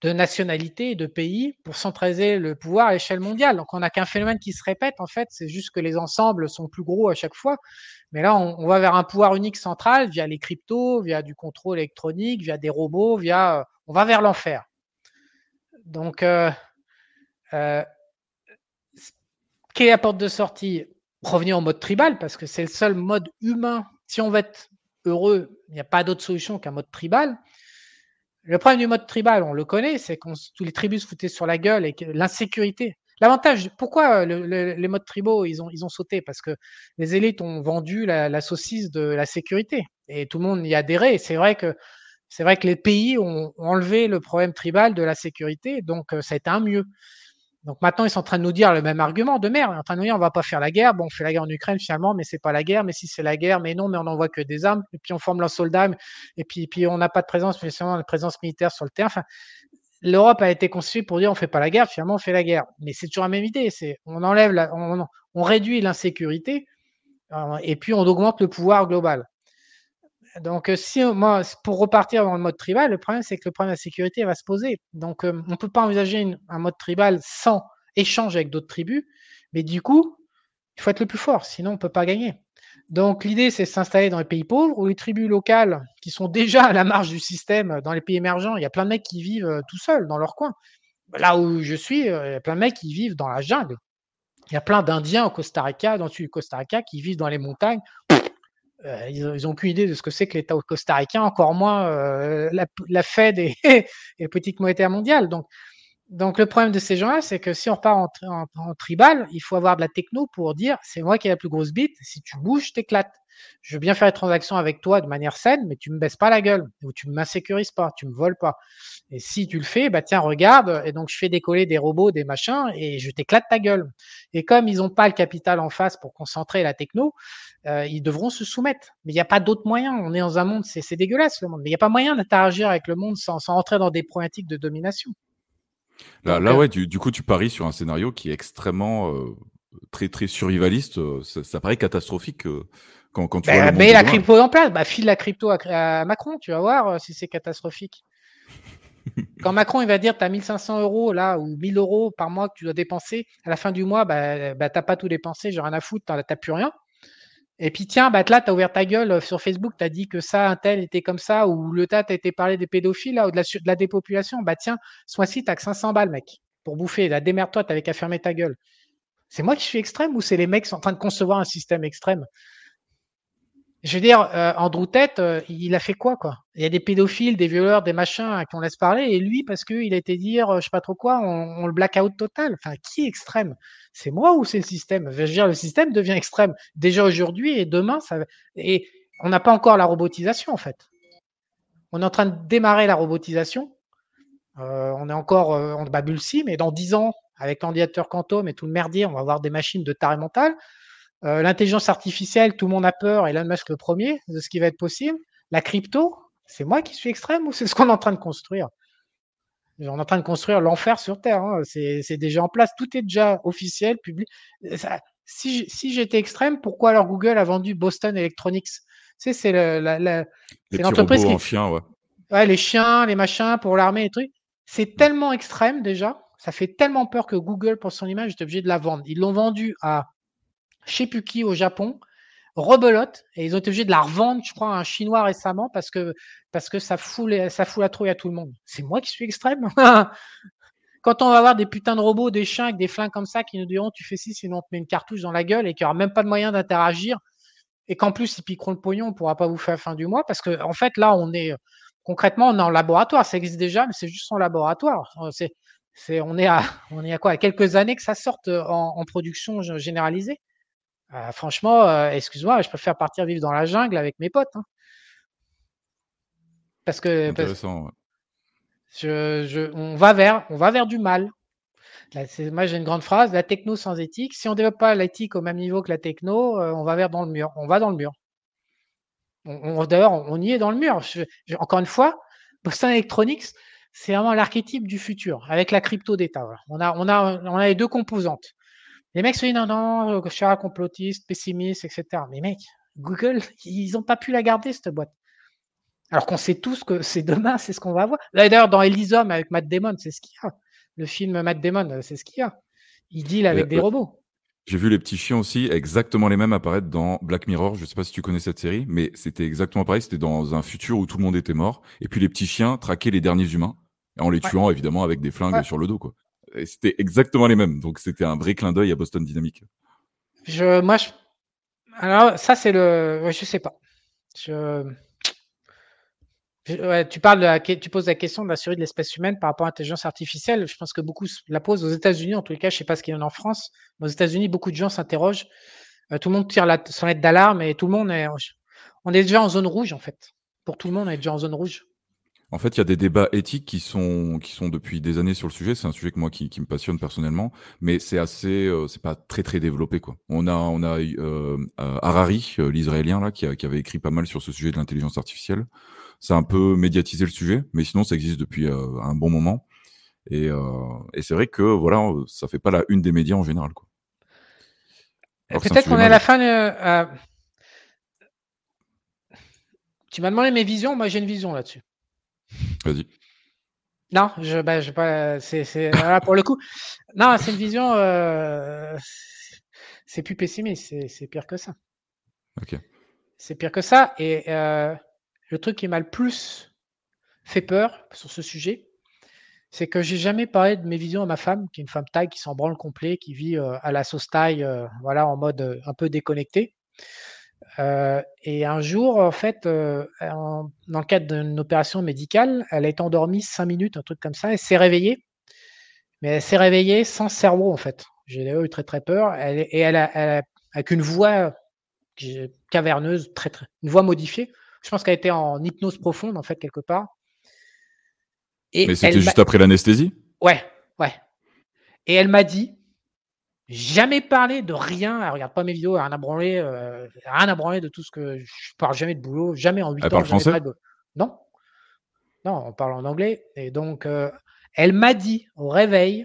de nationalités et de pays pour centraliser le pouvoir à l'échelle mondiale. Donc, on n'a qu'un phénomène qui se répète, en fait. C'est juste que les ensembles sont plus gros à chaque fois. Mais là, on va vers un pouvoir unique central via les cryptos, via du contrôle électronique, via des robots, on va vers l'enfer. Donc, quelle est la porte de sortie? Revenir en mode tribal, parce que c'est le seul mode humain. Si on veut être heureux, il n'y a pas d'autre solution qu'un mode tribal. Le problème du mode tribal, on le connaît, c'est que tous les tribus se foutaient sur la gueule et que l'insécurité. L'avantage, pourquoi les modes tribaux, ils ont sauté? Parce que les élites ont vendu la saucisse de la sécurité et tout le monde y adhérait. Et c'est vrai que les pays ont enlevé le problème tribal de la sécurité, donc ça a été un mieux. Donc maintenant, ils sont en train de nous dire le même argument de merde. Ils sont en train de nous dire, on va pas faire la guerre. Bon, on fait la guerre en Ukraine finalement, mais c'est pas la guerre. Mais si c'est la guerre, mais non, mais on n'envoie que des armes. Et puis on forme leurs soldats. Et puis on n'a pas de présence, mais seulement une présence militaire sur le terrain. Enfin, l'Europe a été conçue pour dire, on fait pas la guerre. Finalement, on fait la guerre. Mais c'est toujours la même idée. C'est, on réduit l'insécurité et puis on augmente le pouvoir global. Donc, pour repartir dans le mode tribal, le problème, c'est que le problème de la sécurité va se poser. Donc, on ne peut pas envisager un mode tribal sans échange avec d'autres tribus. Mais du coup, il faut être le plus fort, sinon on ne peut pas gagner. Donc, l'idée, c'est de s'installer dans les pays pauvres ou les tribus locales qui sont déjà à la marge du système dans les pays émergents. Il y a plein de mecs qui vivent tout seuls dans leur coin. Là où je suis, il y a plein de mecs qui vivent dans la jungle. Il y a plein d'Indiens au Costa Rica, dans le sud du Costa Rica, qui vivent dans les montagnes. Ils n'ont aucune idée de ce que c'est que l'État costaricain, encore moins la Fed et la politique monétaire mondiale. Donc, le problème de ces gens-là, c'est que si on repart en tribal, il faut avoir de la techno pour dire « c'est moi qui ai la plus grosse bite, si tu bouges, t'éclates. Je veux bien faire les transactions avec toi de manière saine, mais tu ne me baisses pas la gueule, ou tu ne m'insécurises pas, tu ne me voles pas. Et si tu le fais, bah tiens, regarde, et donc je fais décoller des robots, des machins, et je t'éclate ta gueule. » Et comme ils n'ont pas le capital en face pour concentrer la techno, ils devront se soumettre. Mais il n'y a pas d'autre moyen. On est dans un monde, c'est dégueulasse le monde, mais il n'y a pas moyen d'interagir avec le monde sans entrer dans des problématiques de domination. Là, ouais, du coup, tu paries sur un scénario qui est extrêmement très, très survivaliste. Ça paraît catastrophique quand tu vois. Mais la crypto en place, file la crypto à Macron, tu vas voir si c'est catastrophique. Quand Macron, il va dire, tu as 1 500 euros là, ou 1 000 euros par mois que tu dois dépenser, à la fin du mois, tu n'as pas tout dépensé, j'ai rien à foutre, tu n'as plus rien. Et puis tiens, bah là, t'as ouvert ta gueule sur Facebook, t'as dit que ça, un tel était comme ça, ou le tas, t'as été parlé des pédophiles là, ou de la dépopulation. Bah tiens, ce mois-ci, t'as que 500 balles, mec, pour bouffer. Là, démerde-toi, t'avais qu'à fermer ta gueule. C'est moi qui suis extrême ou c'est les mecs qui sont en train de concevoir un système extrême? Je veux dire, Andrew Tate, il a fait quoi? Il y a des pédophiles, des violeurs, des machins qu'on laisse parler, et lui, parce qu'il a été dire, je sais pas trop quoi, on le blackout total. Enfin, qui est extrême? C'est moi ou c'est le système? Je veux dire, le système devient extrême déjà aujourd'hui et demain. Ça... Et on n'a pas encore la robotisation, en fait. On est en train de démarrer la robotisation. On est encore en babulcie, mais dans 10 ans, avec l'ordinateur quantum et tout le merdier, on va avoir des machines de taré mental. L'intelligence artificielle, tout le monde a peur, Elon Musk le premier, de ce qui va être possible. La crypto, c'est moi qui suis extrême ou c'est ce qu'on est en train de construire? On est en train de construire l'enfer sur Terre, hein. C'est déjà en place, tout est déjà officiel, public. Si j'étais extrême, pourquoi alors Google a vendu Boston Electronics? C'est l'entreprise qui... Chien, ouais. Ouais, les chiens, les machins pour l'armée, les trucs. C'est tellement extrême déjà, ça fait tellement peur que Google, pour son image, est obligé de la vendre. Ils l'ont vendu à... je ne sais plus qui au Japon, rebelote, et ils ont été obligés de la revendre, je crois, à un Chinois récemment parce que ça fout la trouille à tout le monde. C'est moi qui suis extrême. Quand on va avoir des putains de robots, des chiens avec des flingues comme ça qui nous diront tu fais ci, sinon on te met une cartouche dans la gueule et qu'il n'y aura même pas de moyen d'interagir et qu'en plus ils piqueront le pognon, on ne pourra pas vous faire la fin du mois parce qu'en fait là on est concrètement on est en laboratoire, ça existe déjà mais c'est juste en laboratoire. On est à quelques années que ça sorte en production généralisée. Franchement, excuse-moi, je préfère partir vivre dans la jungle avec mes potes. Hein. Parce que on va vers du mal. Là, moi, j'ai une grande phrase, la techno sans éthique. Si on ne développe pas l'éthique au même niveau que la techno, on va vers dans le mur. On va dans le mur. D'ailleurs, on y est dans le mur. Encore une fois, Boston Electronics, c'est vraiment l'archétype du futur, avec la crypto d'État. Voilà. On a les deux composantes. Les mecs se disent non, je suis un complotiste, pessimiste, etc. Mais mec, Google, ils n'ont pas pu la garder, cette boîte. Alors qu'on sait tous que c'est demain, c'est ce qu'on va avoir. Là, d'ailleurs, dans Elysium avec Matt Damon, c'est ce qu'il y a. Le film Matt Damon, c'est ce qu'il y a. Il deal avec des robots. J'ai vu les petits chiens aussi, exactement les mêmes apparaître dans Black Mirror. Je ne sais pas si tu connais cette série, mais c'était exactement pareil. C'était dans un futur où tout le monde était mort. Et puis les petits chiens traquaient les derniers humains en les tuant, évidemment, avec des flingues sur le dos, quoi. Et c'était exactement les mêmes. Donc, c'était un vrai clin d'œil à Boston Dynamics. Alors, ça, c'est le... Ouais, je sais pas. Ouais, tu poses la question de la survie de l'espèce humaine par rapport à l'intelligence artificielle. Je pense que beaucoup la posent aux États-Unis. En tout cas, je ne sais pas ce qu'il y en a en France. Mais aux États-Unis, beaucoup de gens s'interrogent. Tout le monde tire la sonnette d'alarme et tout le monde est... On est déjà en zone rouge, en fait. Pour tout le monde, on est déjà en zone rouge. En fait, il y a des débats éthiques qui sont depuis des années sur le sujet. C'est un sujet que moi qui me passionne personnellement, mais c'est c'est pas très très développé, quoi. On a Harari, l'Israélien là, qui avait écrit pas mal sur ce sujet de l'intelligence artificielle. Ça a un peu médiatisé le sujet, mais sinon ça existe depuis un bon moment. Et c'est vrai que voilà, ça fait pas la une des médias en général, quoi. Alors peut-être qu'on est à la fin. Tu m'as demandé mes visions. Moi, j'ai une vision là-dessus. Vas-y. Non, je pas. C'est voilà, pour le coup. Non, c'est une vision. C'est plus pessimiste. C'est pire que ça. Ok. C'est pire que ça. Et le truc qui m'a le plus fait peur sur ce sujet, c'est que j'ai jamais parlé de mes visions à ma femme, qui est une femme thaï qui s'en branle complet, qui vit à la sauce thaï, voilà, en mode un peu déconnecté. Et un jour, en fait, dans le cadre d'une opération médicale, elle a été endormie 5 minutes, un truc comme ça, elle s'est réveillée, mais elle s'est réveillée sans cerveau, en fait. J'ai eu très très peur, elle a avec une voix caverneuse, très, très, une voix modifiée. Je pense qu'elle était en hypnose profonde, en fait, quelque part. Et mais c'était juste après l'anesthésie ? Ouais. Et elle m'a dit... jamais parlé de rien, elle regarde pas mes vidéos, rien à branler de tout ce que je parle jamais de boulot, jamais en 8 ans. Elle parle français ? Non, on parle en anglais. Et donc, elle m'a dit au réveil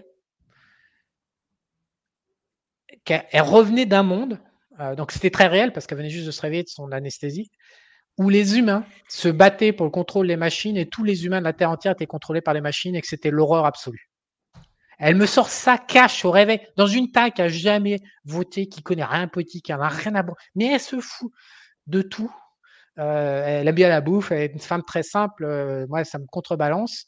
qu'elle revenait d'un monde, donc c'était très réel parce qu'elle venait juste de se réveiller de son anesthésie, où les humains se battaient pour le contrôle des machines et tous les humains de la Terre entière étaient contrôlés par les machines et que c'était l'horreur absolue. Elle me sort sa cache au réveil, dans une tac à jamais voté, qui connaît rien politique, qui n'a rien à voir. Mais elle se fout de tout. Elle aime bien la bouffe, elle est une femme très simple. Ouais, ça me contrebalance.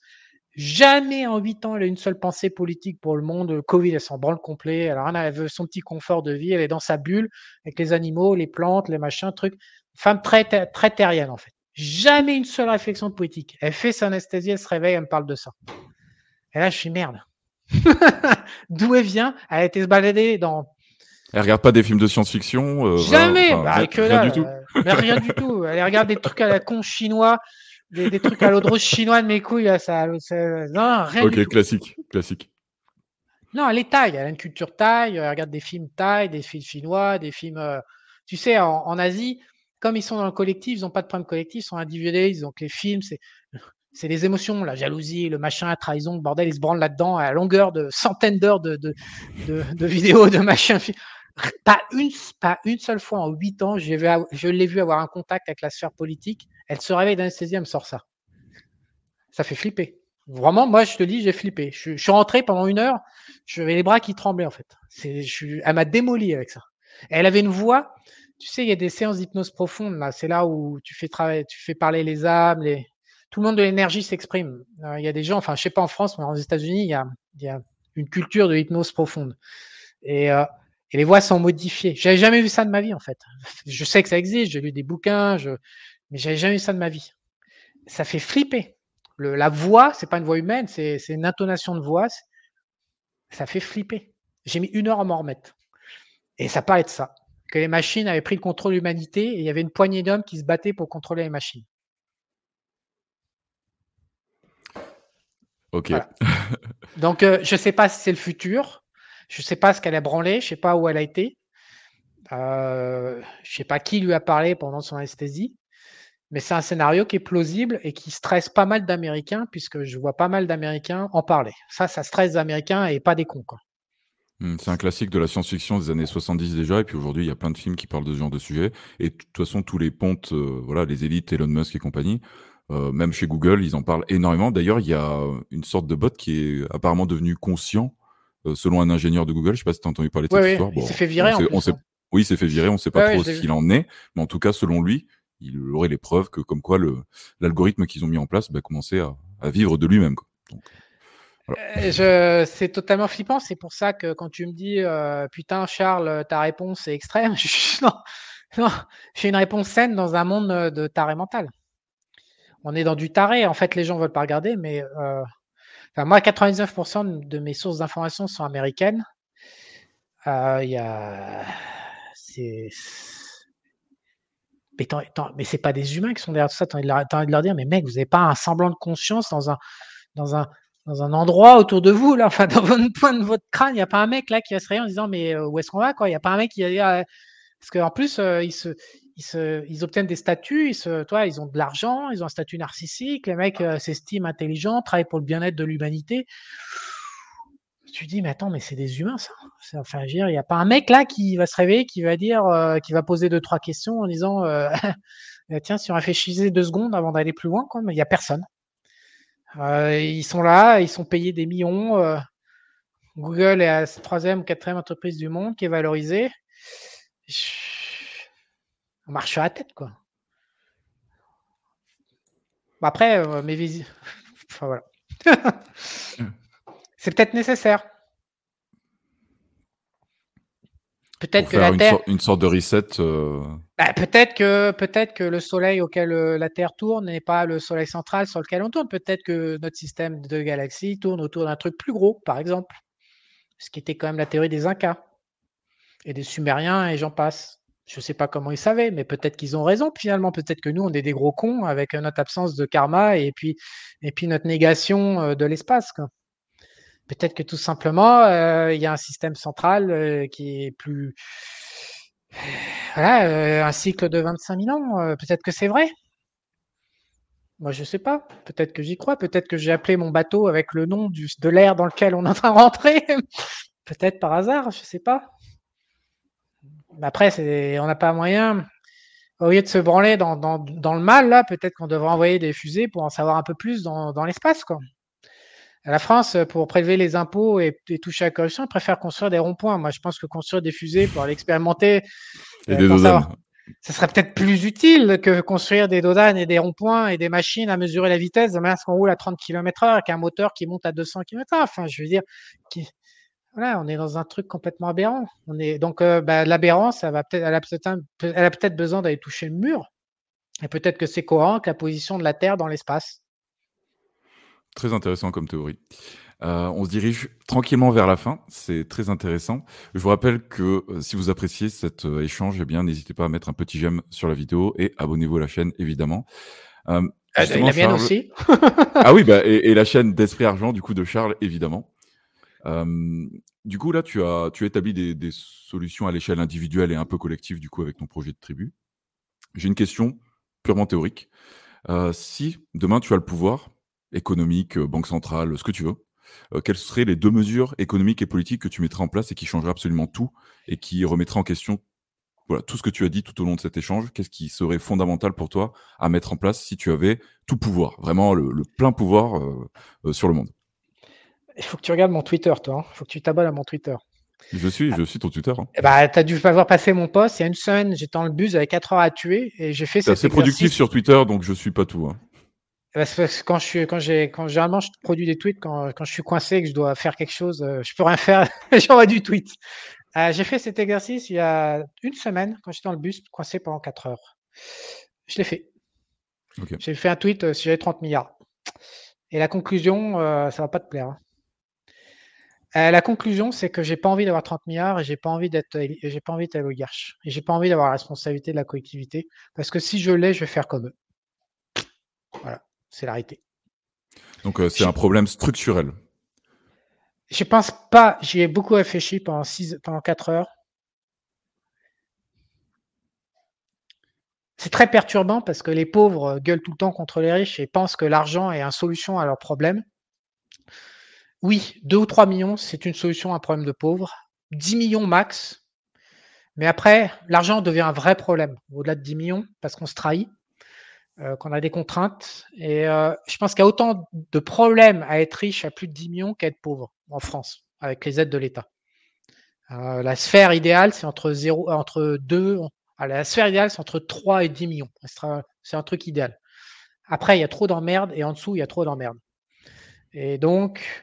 Jamais en 8 ans, elle a une seule pensée politique pour le monde. Le Covid, elle s'en branle complet. Alors, elle veut son petit confort de vie. Elle est dans sa bulle avec les animaux, les plantes, les machins, trucs. Femme très, très terrienne, en fait. Jamais une seule réflexion politique. Elle fait sa anesthésie, elle se réveille, elle me parle de ça. Et là, je suis merde. D'où elle vient? Elle a été se balader dans... Elle regarde pas des films de science-fiction jamais enfin, bah, que là, rien du tout. Mais rien du tout. Elle regarde des trucs à la con chinois, des trucs à l'eau de rose chinois de mes couilles. Là, ça... Non, rien du tout. Ok, classique. Non, elle est thaï. Elle a une culture thaï. Elle regarde des films thaï, des films chinois, des films... Tu sais, en Asie, comme ils sont dans le collectif, ils n'ont pas de problème collectif, ils sont individualistes. Donc les films, c'est les émotions, la jalousie, le machin, la trahison, le bordel, ils se branlent là-dedans à longueur de centaines d'heures de vidéos, de machin. Pas une seule fois en 8 ans, je l'ai vu avoir un contact avec la sphère politique. Elle se réveille d'anesthésie, elle me sort ça. Ça fait flipper. Vraiment, moi, je te dis, j'ai flippé. Je suis rentré pendant 1 heure, j'avais les bras qui tremblaient, en fait. Elle m'a démoli avec ça. Elle avait une voix... Tu sais, il y a des séances d'hypnose profonde, là. C'est là où tu fais parler les âmes, tout le monde de l'énergie s'exprime. Il y a des gens, enfin, je sais pas en France, mais aux États-Unis, il y a une culture de hypnose profonde. Et les voix sont modifiées. J'avais jamais vu ça de ma vie, en fait. Je sais que ça existe, j'ai lu des bouquins, mais j'avais jamais vu ça de ma vie. Ça fait flipper. La voix, c'est pas une voix humaine, c'est une intonation de voix. Ça fait flipper. J'ai mis 1 heure à m'en remettre. Et ça parlait de ça. Que les machines avaient pris le contrôle de l'humanité et il y avait une poignée d'hommes qui se battaient pour contrôler les machines. Ok. Voilà. Donc, je ne sais pas si c'est le futur. Je ne sais pas ce qu'elle a branlé. Je ne sais pas où elle a été. Je ne sais pas qui lui a parlé pendant son anesthésie. Mais c'est un scénario qui est plausible et qui stresse pas mal d'Américains puisque je vois pas mal d'Américains en parler. Ça stresse des Américains et pas des cons, quoi. C'est un classique de la science-fiction des années 70 déjà, et puis aujourd'hui il y a plein de films qui parlent de ce genre de sujet, et de toute façon tous les pontes, voilà, les élites, Elon Musk et compagnie, même chez Google, ils en parlent énormément. D'ailleurs, il y a une sorte de bot qui est apparemment devenu conscient, selon un ingénieur de Google, je sais pas si tu as entendu parler de cette histoire. Bon, il s'est fait virer Oui, il s'est fait virer, on sait pas trop ce qu'il en est, mais en tout cas, selon lui, il aurait les preuves que comme quoi l'algorithme qu'ils ont mis en place commençait à vivre de lui-même, quoi. Donc... Voilà. C'est totalement flippant. C'est pour ça que quand tu me dis putain Charles, ta réponse est extrême, non, j'ai une réponse saine dans un monde de taré mental. On est dans du taré. En fait, les gens veulent pas regarder, mais moi, 99% de mes sources d'informations sont américaines. Mais c'est pas des humains qui sont derrière tout ça. T'as envie de leur dire, mais mec, vous n'avez pas un semblant de conscience dans un endroit autour de vous, là, enfin, dans votre point de votre crâne, il n'y a pas un mec là qui va se réveiller en disant mais où est-ce qu'on va, quoi. Il n'y a pas un mec qui va dire parce qu'en plus ils obtiennent des statuts, ils ont de l'argent, ils ont un statut narcissique, les mecs s'estiment intelligents, travaillent pour le bien-être de l'humanité. Tu dis mais attends, mais c'est des humains, ça. Enfin, je veux dire, il n'y a pas un mec là qui va se réveiller, qui va dire, qui va poser 2-3 questions en disant tiens, si on réfléchissait 2 secondes avant d'aller plus loin, quoi. Mais il n'y a personne. Ils sont là, ils sont payés des millions. Google est la 3e ou 4e entreprise du monde qui est valorisée. On marche sur la tête, quoi. Bon, après, enfin, voilà. C'est peut-être nécessaire. Peut-être que la Terre... une sorte de reset... Bah, peut-être que le soleil auquel la Terre tourne n'est pas le soleil central sur lequel on tourne. Peut-être que notre système de galaxies tourne autour d'un truc plus gros, par exemple. Ce qui était quand même la théorie des Incas et des Sumériens et j'en passe. Je ne sais pas comment ils savaient, mais peut-être qu'ils ont raison finalement. Peut-être que nous, on est des gros cons avec notre absence de karma et puis notre négation de l'espace, quoi. Peut-être que tout simplement, il y a un système central qui est plus... Voilà, un cycle de 25 000 ans, peut-être que c'est vrai. Moi, je sais pas. Peut-être que j'y crois. Peut-être que j'ai appelé mon bateau avec le nom de l'air dans lequel on est en train de rentrer. Peut-être par hasard, je sais pas. Mais après, on n'a pas moyen. Au lieu de se branler dans le mal, là, peut-être qu'on devrait envoyer des fusées pour en savoir un peu plus dans l'espace, quoi. La France, pour prélever les impôts et toucher à la corruption, elle préfère construire des ronds-points. Moi, je pense que construire des fusées pour aller expérimenter, ça serait peut-être plus utile que construire des dodanes et des ronds-points et des machines à mesurer la vitesse de manière à ce qu'on roule à 30 km/h avec un moteur qui monte à 200 km/h. Enfin, je veux dire, voilà, on est dans un truc complètement aberrant. L'aberrance, elle a peut-être besoin d'aller toucher le mur. Et peut-être que c'est cohérent avec la position de la Terre dans l'espace. Très intéressant comme théorie. On se dirige tranquillement vers la fin, c'est très intéressant. Je vous rappelle que si vous appréciez cet échange, eh bien, n'hésitez pas à mettre un petit j'aime sur la vidéo et abonnez-vous à la chaîne, évidemment. Et la mienne aussi. Ah oui, et la chaîne d'Esprit Argent, du coup, de Charles, évidemment. Du coup, là, tu as établi des solutions à l'échelle individuelle et un peu collective, du coup, avec ton projet de tribu. J'ai une question purement théorique. Si demain, tu as le pouvoir économique, banque centrale, ce que tu veux, quelles seraient les deux mesures économiques et politiques que tu mettrais en place et qui changeraient absolument tout et qui remettraient en question, voilà, tout ce que tu as dit tout au long de cet échange? Qu'est-ce qui serait fondamental pour toi à mettre en place si tu avais tout pouvoir, vraiment le plein pouvoir sur le monde? Il faut que tu regardes mon Twitter, toi. Il faut que tu t'abonnes à mon Twitter. Je suis ton tuteur. Hein. Tu as dû avoir passé mon post. Il y a une semaine, j'étais dans le bus, j'avais 4 heures à tuer et j'ai fait cet exercice. C'est productif sur Twitter, donc je ne suis pas tout. Hein. Parce que généralement, je produis des tweets quand je suis coincé et que je dois faire quelque chose, je peux rien faire, j'envoie du tweet. J'ai fait cet exercice il y a une semaine, quand j'étais dans le bus, coincé pendant 4 heures. Je l'ai fait. Okay. J'ai fait un tweet si j'avais 30 milliards. Et la conclusion, ça ne va pas te plaire. Hein. La conclusion, c'est que je n'ai pas envie d'avoir 30 milliards et je n'ai pas envie d'être oligarche. Et je n'ai pas envie d'avoir la responsabilité de la collectivité. Parce que si je l'ai, je vais faire comme eux. Voilà. C'est l'arrêté. Donc, c'est un problème structurel. Je ne pense pas. J'y ai beaucoup réfléchi pendant 4 heures. C'est très perturbant parce que les pauvres gueulent tout le temps contre les riches et pensent que l'argent est une solution à leurs problèmes. Oui, 2 ou 3 millions, c'est une solution à un problème de pauvres. 10 millions max. Mais après, l'argent devient un vrai problème au-delà de 10 millions parce qu'on se trahit. Qu'on a des contraintes. Et je pense qu'il y a autant de problèmes à être riche à plus de 10 millions qu'à être pauvre en France, avec les aides de l'État. La sphère idéale, c'est entre 3 et 10 millions. C'est un truc idéal. Après, il y a trop d'emmerdes et en dessous, il y a trop d'emmerdes. Et donc,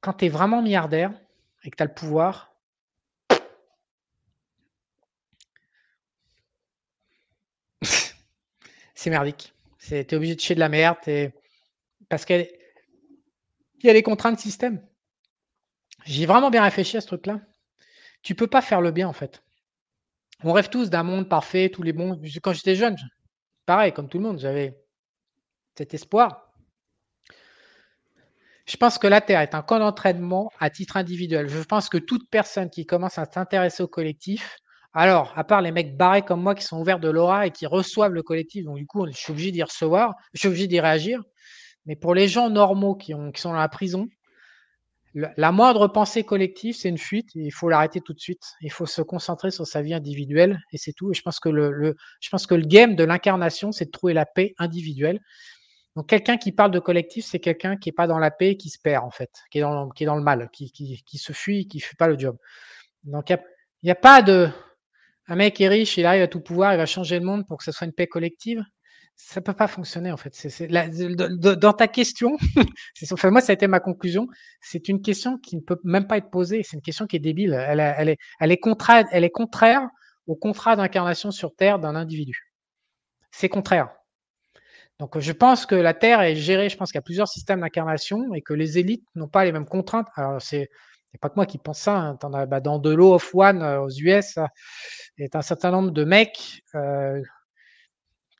quand tu es vraiment milliardaire et que tu as le pouvoir, c'est merdique. T'es obligé de chier de la merde. Parce qu'il y a des contraintes système. J'ai vraiment bien réfléchi à ce truc-là. Tu peux pas faire le bien, en fait. On rêve tous d'un monde parfait, tous les bons. Quand j'étais jeune, pareil, comme tout le monde, j'avais cet espoir. Je pense que la Terre est un camp d'entraînement à titre individuel. Je pense que toute personne qui commence à s'intéresser au collectif, alors, à part les mecs barrés comme moi qui sont ouverts de l'aura et qui reçoivent le collectif, donc du coup, je suis obligé d'y recevoir, je suis obligé d'y réagir. Mais pour les gens normaux qui sont dans la prison, la moindre pensée collective, c'est une fuite et il faut l'arrêter tout de suite. Il faut se concentrer sur sa vie individuelle et c'est tout. Et je pense que le game de l'incarnation, c'est de trouver la paix individuelle. Donc, quelqu'un qui parle de collectif, c'est quelqu'un qui n'est pas dans la paix et qui se perd, en fait, qui est dans le mal, qui se fuit, qui ne fuit pas le job. Donc, il n'y a pas de... Un mec est riche, il arrive à tout pouvoir, il va changer le monde pour que ce soit une paix collective. Ça ne peut pas fonctionner, en fait. Dans ta question, moi, ça a été ma conclusion, c'est une question qui ne peut même pas être posée. C'est une question qui est débile. Elle est contraire au contrat d'incarnation sur Terre d'un individu. C'est contraire. Donc, je pense que la Terre est gérée, je pense qu'il y a plusieurs systèmes d'incarnation et que les élites n'ont pas les mêmes contraintes. Alors, c'est pas que moi qui pense ça, hein. Dans The Law of One aux US, il y a un certain nombre de mecs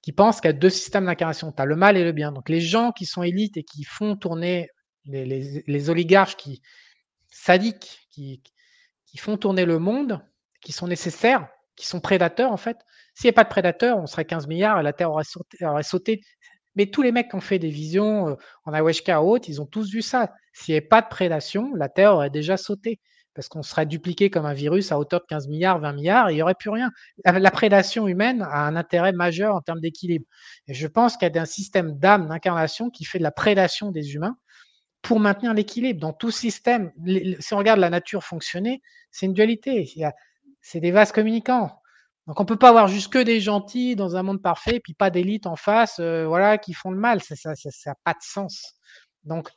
qui pensent qu'il y a 2 systèmes d'incarnation, tu as le mal et le bien. Donc les gens qui sont élites et qui font tourner les oligarches qui sadiques, qui font tourner le monde, qui sont nécessaires, qui sont prédateurs en fait. S'il n'y avait pas de prédateurs, on serait 15 milliards et la Terre aurait sauté. Mais tous les mecs qui ont fait des visions en Ayahuasca ou autres, ils ont tous vu ça. S'il n'y avait pas de prédation, la Terre aurait déjà sauté. parce qu'on serait dupliqué comme un virus à hauteur de 15 milliards, 20 milliards, et il n'y aurait plus rien. La prédation humaine a un intérêt majeur en termes d'équilibre. Et je pense qu'il y a un système d'âme, d'incarnation qui fait de la prédation des humains pour maintenir l'équilibre. Dans tout système, si on regarde la nature fonctionner, c'est une dualité. C'est des vases communicants. Donc, on ne peut pas avoir juste que des gentils dans un monde parfait, puis pas d'élite en face qui font le mal. Ça n'a pas de sens. Donc,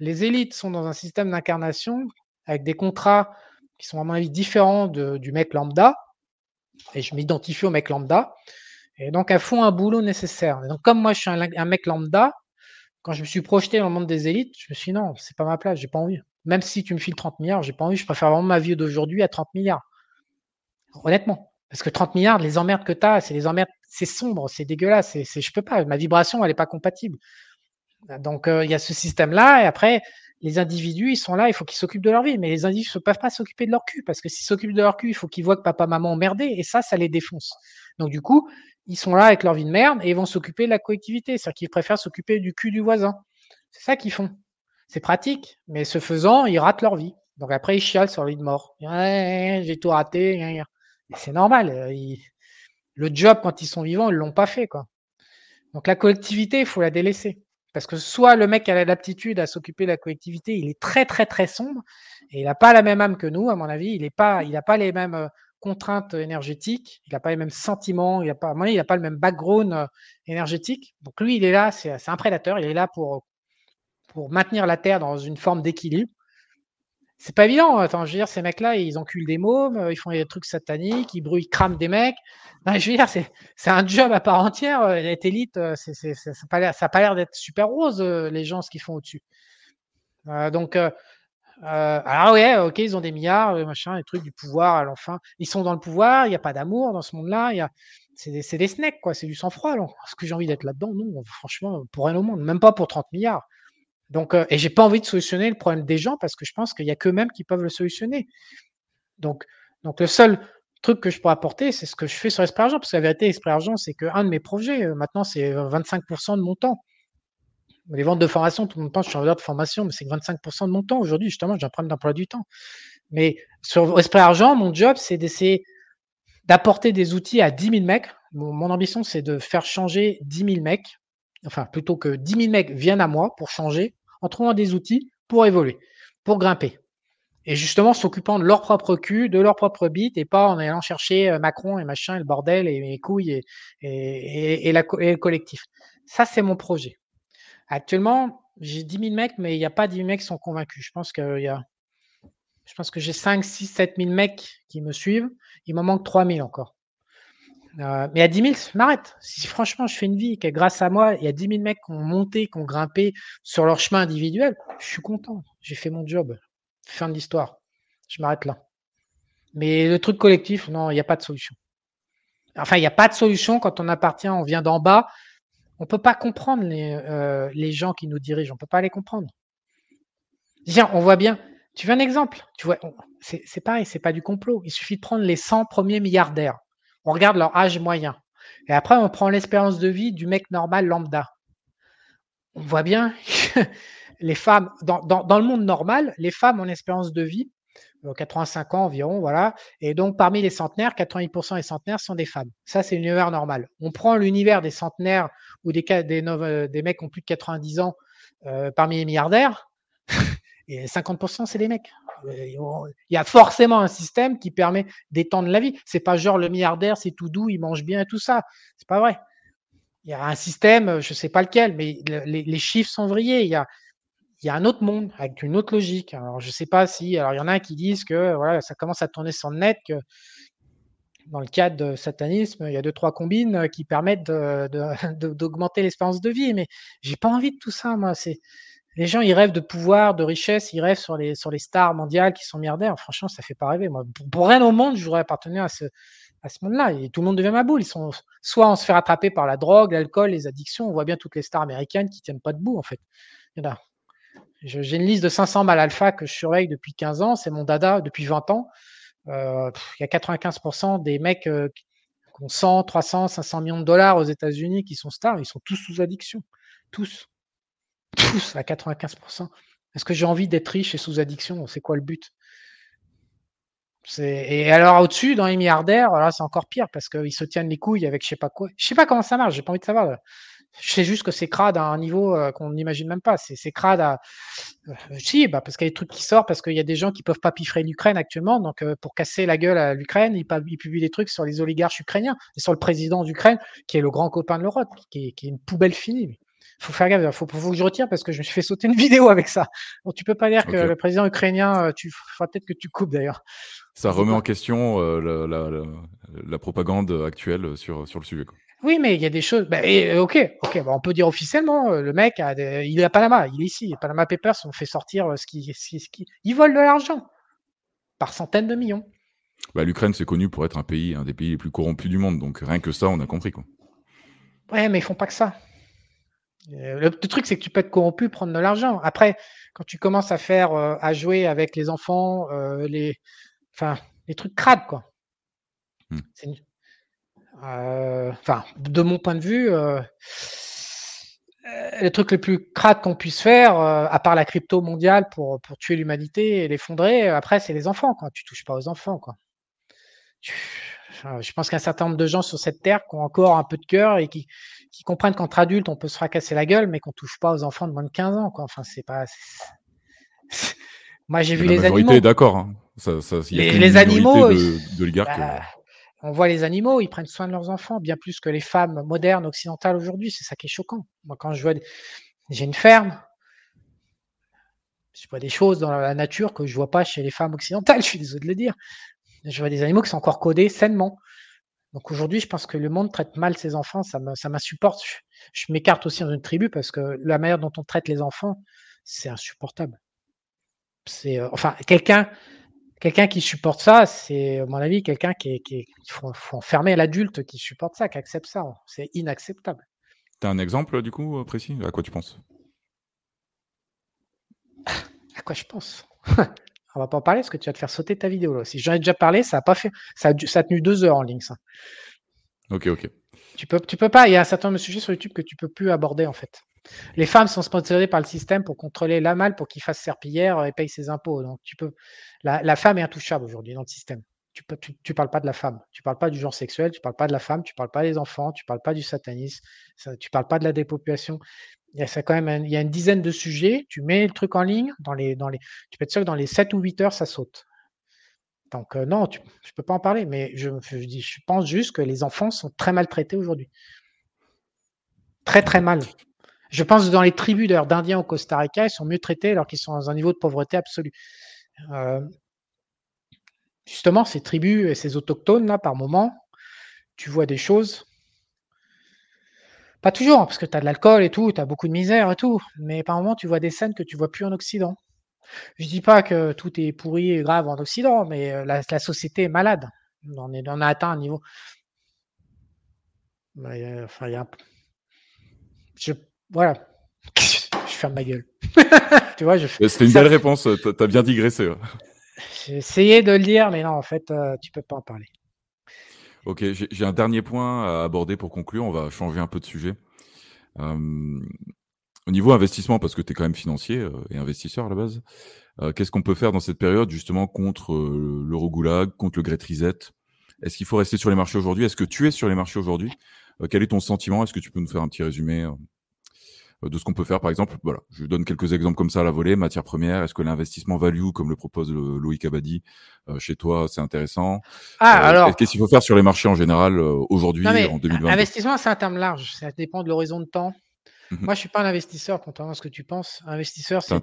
les élites sont dans un système d'incarnation avec des contrats qui sont à mon avis différents du mec lambda. Et je m'identifie au mec lambda. Et donc, elles font un boulot nécessaire. Et donc, comme moi, je suis un mec lambda, quand je me suis projeté dans le monde des élites, je me suis dit non, c'est pas ma place, j'ai pas envie. Même si tu me files 30 milliards, j'ai pas envie. Je préfère vraiment ma vie d'aujourd'hui à 30 milliards. Honnêtement. Parce que 30 milliards, les emmerdes que tu as, c'est les emmerdes, c'est sombre, c'est dégueulasse, je peux pas, ma vibration, elle n'est pas compatible. Donc, il y a ce système-là, et après, les individus, ils sont là, il faut qu'ils s'occupent de leur vie, mais les individus ne peuvent pas s'occuper de leur cul, parce que s'ils s'occupent de leur cul, il faut qu'ils voient que papa, maman ont merdé, et ça les défonce. Donc, du coup, ils sont là avec leur vie de merde, et ils vont s'occuper de la collectivité, c'est-à-dire qu'ils préfèrent s'occuper du cul du voisin. C'est ça qu'ils font. C'est pratique, mais ce faisant, ils ratent leur vie. Donc, après, ils chialent sur leur lit de mort. J'ai tout raté. C'est normal. Le job, quand ils sont vivants, ils ne l'ont pas fait, quoi. Donc, la collectivité, il faut la délaisser. Parce que soit le mec a l'aptitude à s'occuper de la collectivité, il est très, très, très sombre et il n'a pas la même âme que nous, à mon avis. Il n'a pas les mêmes contraintes énergétiques, il n'a pas les mêmes sentiments, il n'a pas le même background énergétique. Donc, lui, il est là, c'est un prédateur, il est là pour maintenir la Terre dans une forme d'équilibre. C'est pas évident. Attends, je veux dire, ces mecs-là, ils enculent des mômes, ils font des trucs sataniques, ils crament des mecs. Non, je veux dire, c'est un job à part entière. L'être élite, ça n'a pas l'air d'être super rose, les gens, ce qu'ils font au-dessus. Alors ouais, ok, ils ont des milliards, machin, les trucs du pouvoir à l'enfin. Ils sont dans le pouvoir, il n'y a pas d'amour dans ce monde-là. C'est des snacks, quoi, c'est du sang-froid. Alors. Est-ce que j'ai envie d'être là-dedans ? Non, franchement, pour rien au monde, même pas pour 30 milliards. Donc, et j'ai pas envie de solutionner le problème des gens parce que je pense qu'il y a qu'eux-mêmes qui peuvent le solutionner. Donc le seul truc que je pourrais apporter, c'est ce que je fais sur Esprit Argent, parce que la vérité, Esprit Argent, c'est qu'un de mes projets, maintenant, c'est 25% de mon temps. Les ventes de formation, tout le monde pense que je suis vendeur de formation, mais c'est que 25% de mon temps. Aujourd'hui, justement, j'ai un problème d'emploi du temps. Mais sur Esprit Argent, mon job, c'est d'essayer d'apporter des outils à 10 000 mecs. Mon ambition, c'est de faire changer 10 000 mecs. Enfin, plutôt que 10 000 mecs viennent à moi pour changer, en trouvant des outils pour évoluer, pour grimper. Et justement, s'occupant de leur propre cul, de leur propre bite, et pas en allant chercher Macron et machin, et le bordel, et les couilles, et le collectif. Ça, c'est mon projet. Actuellement, j'ai 10 000 mecs, mais il n'y a pas 10 000 mecs qui sont convaincus. Je pense que j'ai 5, 6, 7 000 mecs qui me suivent. Il m'en manque 3 000 encore. Mais à 10 000, je m'arrête. Si franchement je fais une vie que grâce à moi, il y a 10 000 mecs qui ont monté, qui ont grimpé sur leur chemin individuel, je suis content. J'ai fait mon job. Fin de l'histoire. Je m'arrête là. Mais le truc collectif, non, il n'y a pas de solution. Enfin, il n'y a pas de solution quand on appartient, on vient d'en bas. On ne peut pas comprendre les gens qui nous dirigent. On ne peut pas les comprendre. Tiens, on voit bien. Tu veux un exemple ? Tu vois, c'est pareil, ce n'est pas du complot. Il suffit de prendre les 100 premiers milliardaires. On regarde leur âge moyen. Et après, on prend l'espérance de vie du mec normal lambda. On voit bien que les femmes, dans le monde normal, les femmes ont une espérance de vie, 85 ans environ, voilà. Et donc, parmi les centenaires, 80% des centenaires sont des femmes. Ça, c'est l'univers normal. On prend l'univers des centenaires ou des mecs qui ont plus de 90 ans parmi les milliardaires, et 50%, c'est des mecs. Il y a forcément un système qui permet d'étendre la vie. C'est pas genre le milliardaire, c'est tout doux, il mange bien et tout ça. C'est pas vrai. Il y a un système, je sais pas lequel, mais les chiffres sont vrillés. Il y a un autre monde avec une autre logique. Alors je sais pas si. Alors il y en a qui disent que voilà, ça commence à tourner sur le net, que dans le cadre de satanisme, il y a 2-3 combines qui permettent d'augmenter l'espérance de vie. Mais j'ai pas envie de tout ça, moi. Les gens, ils rêvent de pouvoir, de richesse, ils rêvent sur les stars mondiales qui sont milliardaires. Franchement, ça ne fait pas rêver. Moi, pour rien au monde, je voudrais appartenir à ce monde-là. Et tout le monde devient ma boule. Soit on se fait rattraper par la drogue, l'alcool, les addictions. On voit bien toutes les stars américaines qui ne tiennent pas debout, en fait. J'ai une liste de 500 mâles alpha que je surveille depuis 15 ans. C'est mon dada depuis 20 ans. Il y a 95% des mecs qui ont 100, 300, 500 millions de dollars aux États-Unis qui sont stars. Ils sont tous sous addiction. Tous à 95%. Est-ce que j'ai envie d'être riche et sous addiction ? C'est quoi le but ? Et alors au-dessus, dans les milliardaires, là, c'est encore pire parce qu'ils se tiennent les couilles avec je sais pas quoi. Je sais pas comment ça marche, j'ai pas envie de savoir. Là. Je sais juste que c'est crade à un niveau qu'on n'imagine même pas. C'est crade à... Si, bah parce qu'il y a des trucs qui sortent, parce qu'il y a des gens qui ne peuvent pas piffrer l'Ukraine actuellement. Donc, pour casser la gueule à l'Ukraine, ils publient des trucs sur les oligarches ukrainiens et sur le président d'Ukraine, qui est le grand copain de l'Europe, qui est une poubelle finie. Il faut faire gaffe, il faut que je retire parce que je me suis fait sauter une vidéo avec ça. Donc, tu ne peux pas dire que le président ukrainien, il faudra peut-être que tu coupes d'ailleurs. Ça remet en question la propagande actuelle sur le sujet, quoi. Oui, mais il y a des choses. Bah, bah, on peut dire officiellement, le mec, il est à Panama, il est ici. Les Panama Papers ont fait sortir ce qui. Ils volent de l'argent par centaines de millions. Bah, l'Ukraine, c'est connu pour être un des pays les plus corrompus du monde. Donc rien que ça, on a compris, quoi. Ouais, mais ils font pas que ça. Le truc, c'est que tu peux être corrompu, prendre de l'argent. Après, quand tu commences à faire, à jouer avec les enfants, les trucs crades, quoi. C'est une... de mon point de vue, le truc le plus crade qu'on puisse faire, à part la crypto mondiale pour tuer l'humanité et l'effondrer, après c'est les enfants, quoi. Tu touches pas aux enfants, quoi. Je pense qu'un certain nombre de gens sur cette terre qui ont encore un peu de cœur et qui comprennent qu'entre adultes on peut se fracasser la gueule, mais qu'on touche pas aux enfants de moins de 15 ans, quoi. Enfin, c'est pas. C'est... Moi, j'ai vu les animaux. La majorité est d'accord. Hein. Les animaux de l'oligarque. On voit les animaux, ils prennent soin de leurs enfants, bien plus que les femmes modernes, occidentales aujourd'hui. C'est ça qui est choquant. Moi, quand je vois... J'ai une ferme. Je vois des choses dans la nature que je ne vois pas chez les femmes occidentales, je suis désolé de le dire. Je vois des animaux qui sont encore codés sainement. Donc aujourd'hui, je pense que le monde traite mal ses enfants, ça m'insupporte. Je m'écarte aussi dans une tribu parce que la manière dont on traite les enfants, c'est insupportable. C'est... Enfin, Quelqu'un qui supporte ça, c'est, à mon avis, quelqu'un faut enfermer l'adulte qui supporte ça, qui accepte ça. C'est inacceptable. T'as un exemple, du coup, précis ? À quoi tu penses ? À quoi je pense ? On va pas en parler parce que tu vas te faire sauter ta vidéo, là. Si j'en ai déjà parlé, ça a tenu 2 heures en ligne, ça. Ok. Tu peux pas. Il y a un certain nombre de sujets sur YouTube que tu peux plus aborder, en fait. Les femmes sont sponsorisées par le système pour contrôler la malle, pour qu'ils fassent serpillière et payent ses impôts. Donc la femme est intouchable aujourd'hui dans le système. Tu parles pas de la femme, tu parles pas du genre sexuel, tu parles pas de la femme, tu parles pas des enfants, tu parles pas du satanisme, tu parles pas de la dépopulation. Il y a une dizaine de sujets. Tu mets le truc en ligne, tu peux être sûr que dans les 7 ou 8 heures, ça saute. Donc non, je peux pas en parler, mais je pense juste que les enfants sont très maltraités aujourd'hui. Très très mal. Je pense que dans les tribus d'ailleurs, d'Indiens au Costa Rica, ils sont mieux traités alors qu'ils sont dans un niveau de pauvreté absolue. Justement, ces tribus et ces autochtones, là, par moment, tu vois des choses. Pas toujours, parce que tu as de l'alcool et tout, tu as beaucoup de misère et tout, mais par moment, tu vois des scènes que tu ne vois plus en Occident. Je ne dis pas que tout est pourri et grave en Occident, mais la société est malade. On a atteint un niveau. Enfin, il y a un... Voilà, je ferme ma gueule. Tu vois, c'était une belle réponse, tu as bien digressé. J'ai essayé de le dire, mais non, en fait, tu peux pas en parler. Ok, j'ai un dernier point à aborder pour conclure, on va changer un peu de sujet. Au niveau investissement, parce que tu es quand même financier et investisseur à la base, qu'est-ce qu'on peut faire dans cette période justement contre l'eurogoulag, contre le Great Reset ? Est-ce qu'il faut rester sur les marchés aujourd'hui ? Est-ce que tu es sur les marchés aujourd'hui ? Quel est ton sentiment ? Est-ce que tu peux nous faire un petit résumé de ce qu'on peut faire, par exemple, voilà, je donne quelques exemples comme ça à la volée, matières premières, est-ce que l'investissement value, comme le propose Loïc Abadie, chez toi, c'est intéressant ? Alors, qu'est-ce qu'il faut faire sur les marchés en général aujourd'hui, en 2020 ? Investissement, c'est un terme large, ça dépend de l'horizon de temps. Mm-hmm. Moi, je suis pas un investisseur, contrairement à ce que tu penses. Un investisseur, c'est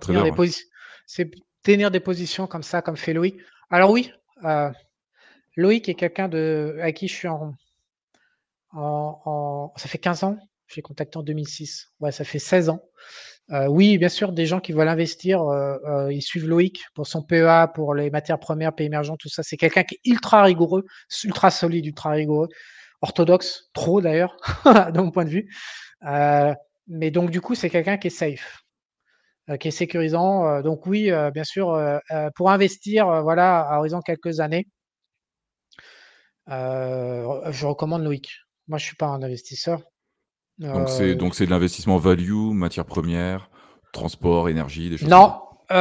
tenir des positions comme ça, comme fait Loïc. Alors oui, Loïc est quelqu'un à qui je suis ça fait 15 ans. Je l'ai contacté en 2006. Ouais, ça fait 16 ans. Oui, bien sûr, des gens qui veulent investir, ils suivent Loïc pour son PEA, pour les matières premières, pays émergents, tout ça. C'est quelqu'un qui est ultra rigoureux, ultra solide, ultra rigoureux, orthodoxe, trop d'ailleurs, de mon point de vue. Mais donc, du coup, c'est quelqu'un qui est safe, qui est sécurisant. Donc oui, bien sûr, pour investir, voilà, à horizon quelques années, je recommande Loïc. Moi, je suis pas un investisseur. Donc c'est de l'investissement value, matières premières, transport, énergie, des choses. Non,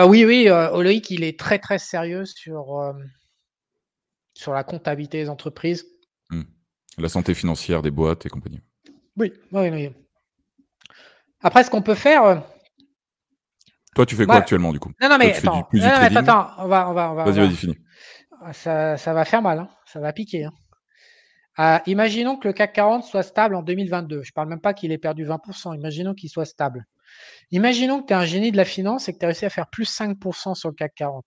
oui, Loïc, il est très très sérieux sur sur la comptabilité des entreprises. Mmh. La santé financière des boîtes et compagnie. Oui. Après, ce qu'on peut faire... Toi, tu fais quoi actuellement, du coup ? Non, mais attends, on va... Vas-y, finis. Ça va faire mal, hein. Ça va piquer. Hein. Imaginons que le CAC 40 soit stable en 2022. Je ne parle même pas qu'il ait perdu 20%. Imaginons qu'il soit stable. Imaginons que tu es un génie de la finance et que tu as réussi à faire plus 5% sur le CAC 40.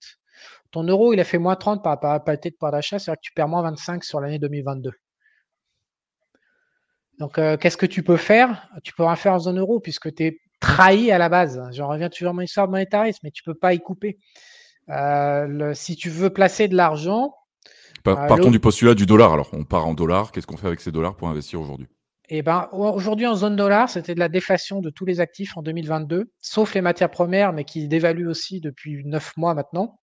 Ton euro, il a fait moins 30 par rapport à la parité de pouvoir d'achat. C'est-à-dire que tu perds moins 25 sur l'année 2022. Donc, qu'est-ce que tu peux faire ? Tu peux rien faire en zone euro puisque tu es trahi à la base. J'en reviens toujours à mon histoire de monétarisme, mais tu ne peux pas y couper. Si tu veux placer de l'argent... Partons du postulat du dollar. Alors, on part en dollars. Qu'est-ce qu'on fait avec ces dollars pour investir aujourd'hui ? Eh ben, aujourd'hui, en zone dollar, c'était de la déflation de tous les actifs en 2022, sauf les matières premières, mais qui dévaluent aussi depuis 9 mois maintenant.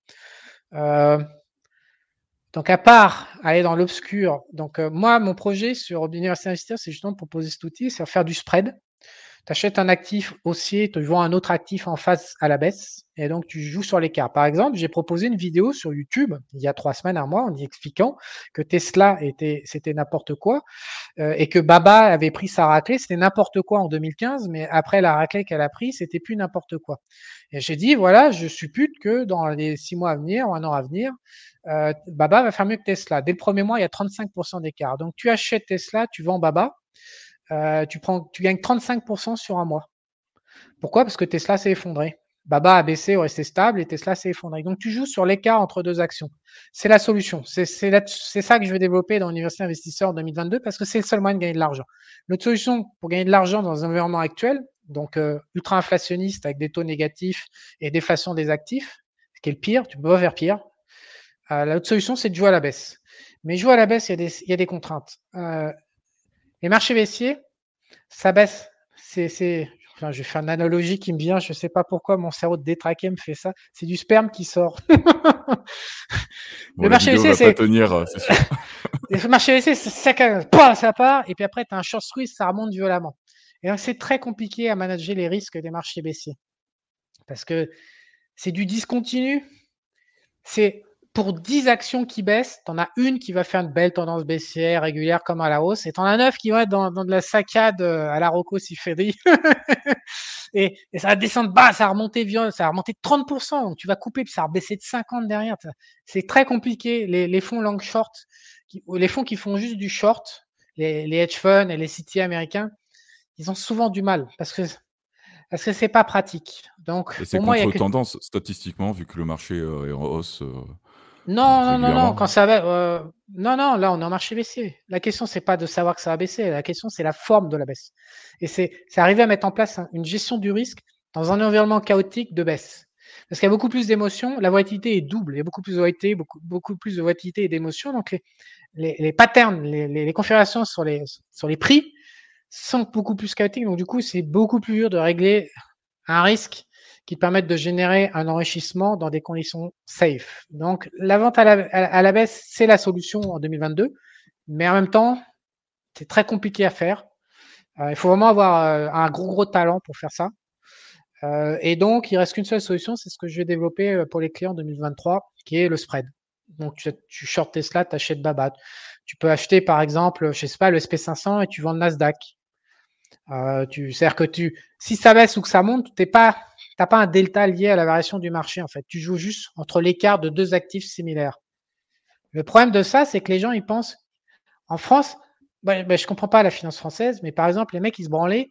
Donc, à part aller dans l'obscur, donc moi, mon projet sur l'université d'investisseurs, c'est justement de proposer cet outil, c'est de faire du spread. Tu achètes un actif haussier, tu vends un autre actif en face à la baisse, et donc tu joues sur l'écart. Par exemple, j'ai proposé une vidéo sur YouTube il y a 3 semaines, 1 mois, en y expliquant que Tesla c'était n'importe quoi, et que Baba avait pris sa raclée, c'était n'importe quoi en 2015, mais après la raclée qu'elle a pris, c'était plus n'importe quoi. Et j'ai dit, voilà, je suppute que dans les 6 mois à venir, ou 1 an à venir, Baba va faire mieux que Tesla. Dès le premier mois, il y a 35% d'écart. Donc, tu achètes Tesla, tu vends Baba, tu gagnes 35% sur 1 mois. Pourquoi ? Parce que Tesla s'est effondré. Baba a baissé, resté stable et Tesla s'est effondré. Donc, tu joues sur l'écart entre 2 actions. C'est la solution. C'est ça que je vais développer dans l'université investisseur en 2022 parce que c'est le seul moyen de gagner de l'argent. L'autre solution pour gagner de l'argent dans un environnement actuel, donc ultra-inflationniste avec des taux négatifs et déflation des actifs, ce qui est le pire, tu peux pas faire pire. L'autre solution, c'est de jouer à la baisse. Mais jouer à la baisse, il y a des contraintes. Les marchés baissiers, ça baisse. Enfin, je vais faire une analogie qui me vient, je ne sais pas pourquoi mon cerveau détraqué me fait ça. C'est du sperme qui sort. Le marché baissier, c'est... Le marché baissier, ça part, et puis après, tu as un short squeeze, ça remonte violemment. Et donc, c'est très compliqué à manager les risques des marchés baissiers. Parce que c'est du discontinu. C'est... Pour 10 actions qui baissent, tu en as une qui va faire une belle tendance baissière, régulière comme à la hausse, et tu en as 9 qui vont être dans de la saccade à la Rocco Siffredi. et ça va descendre bas, ça va remonter violent, ça va remonter de 30%, donc tu vas couper, puis ça va baisser de 50 derrière. C'est très compliqué. Les fonds long short, les fonds qui font juste du short, les hedge funds et les CT américains, ils ont souvent du mal parce que c'est pas pratique. Donc, et c'est pour moi, il y a tendance statistiquement, vu que le marché est en hausse. Non, quand ça va, non, là on est en marché baissier. La question c'est pas de savoir que ça va baisser, la question c'est la forme de la baisse. Et c'est arriver à mettre en place une gestion du risque dans un environnement chaotique de baisse. Parce qu'il y a beaucoup plus d'émotions, la volatilité est double, il y a beaucoup plus de volatilité, beaucoup plus de volatilité et d'émotions. Donc les patterns, les configurations sur les prix sont beaucoup plus chaotiques. Donc du coup c'est beaucoup plus dur de régler un risque qui permettent de générer un enrichissement dans des conditions safe. Donc, la vente à la baisse, c'est la solution en 2022, mais en même temps, c'est très compliqué à faire. Il faut vraiment avoir un gros talent pour faire ça. Et donc, il reste qu'une seule solution, c'est ce que je vais développer pour les clients en 2023, qui est le spread. Donc, tu short Tesla, tu achètes Baba. Tu peux acheter, par exemple, je sais pas, le SP500 et tu vends le Nasdaq. C'est-à-dire que si ça baisse ou que ça monte, t'as pas un delta lié à la variation du marché, en fait. Tu joues juste entre l'écart de 2 actifs similaires. Le problème de ça, c'est que les gens, ils pensent, en France, je comprends pas la finance française, mais par exemple, les mecs, ils se branlaient,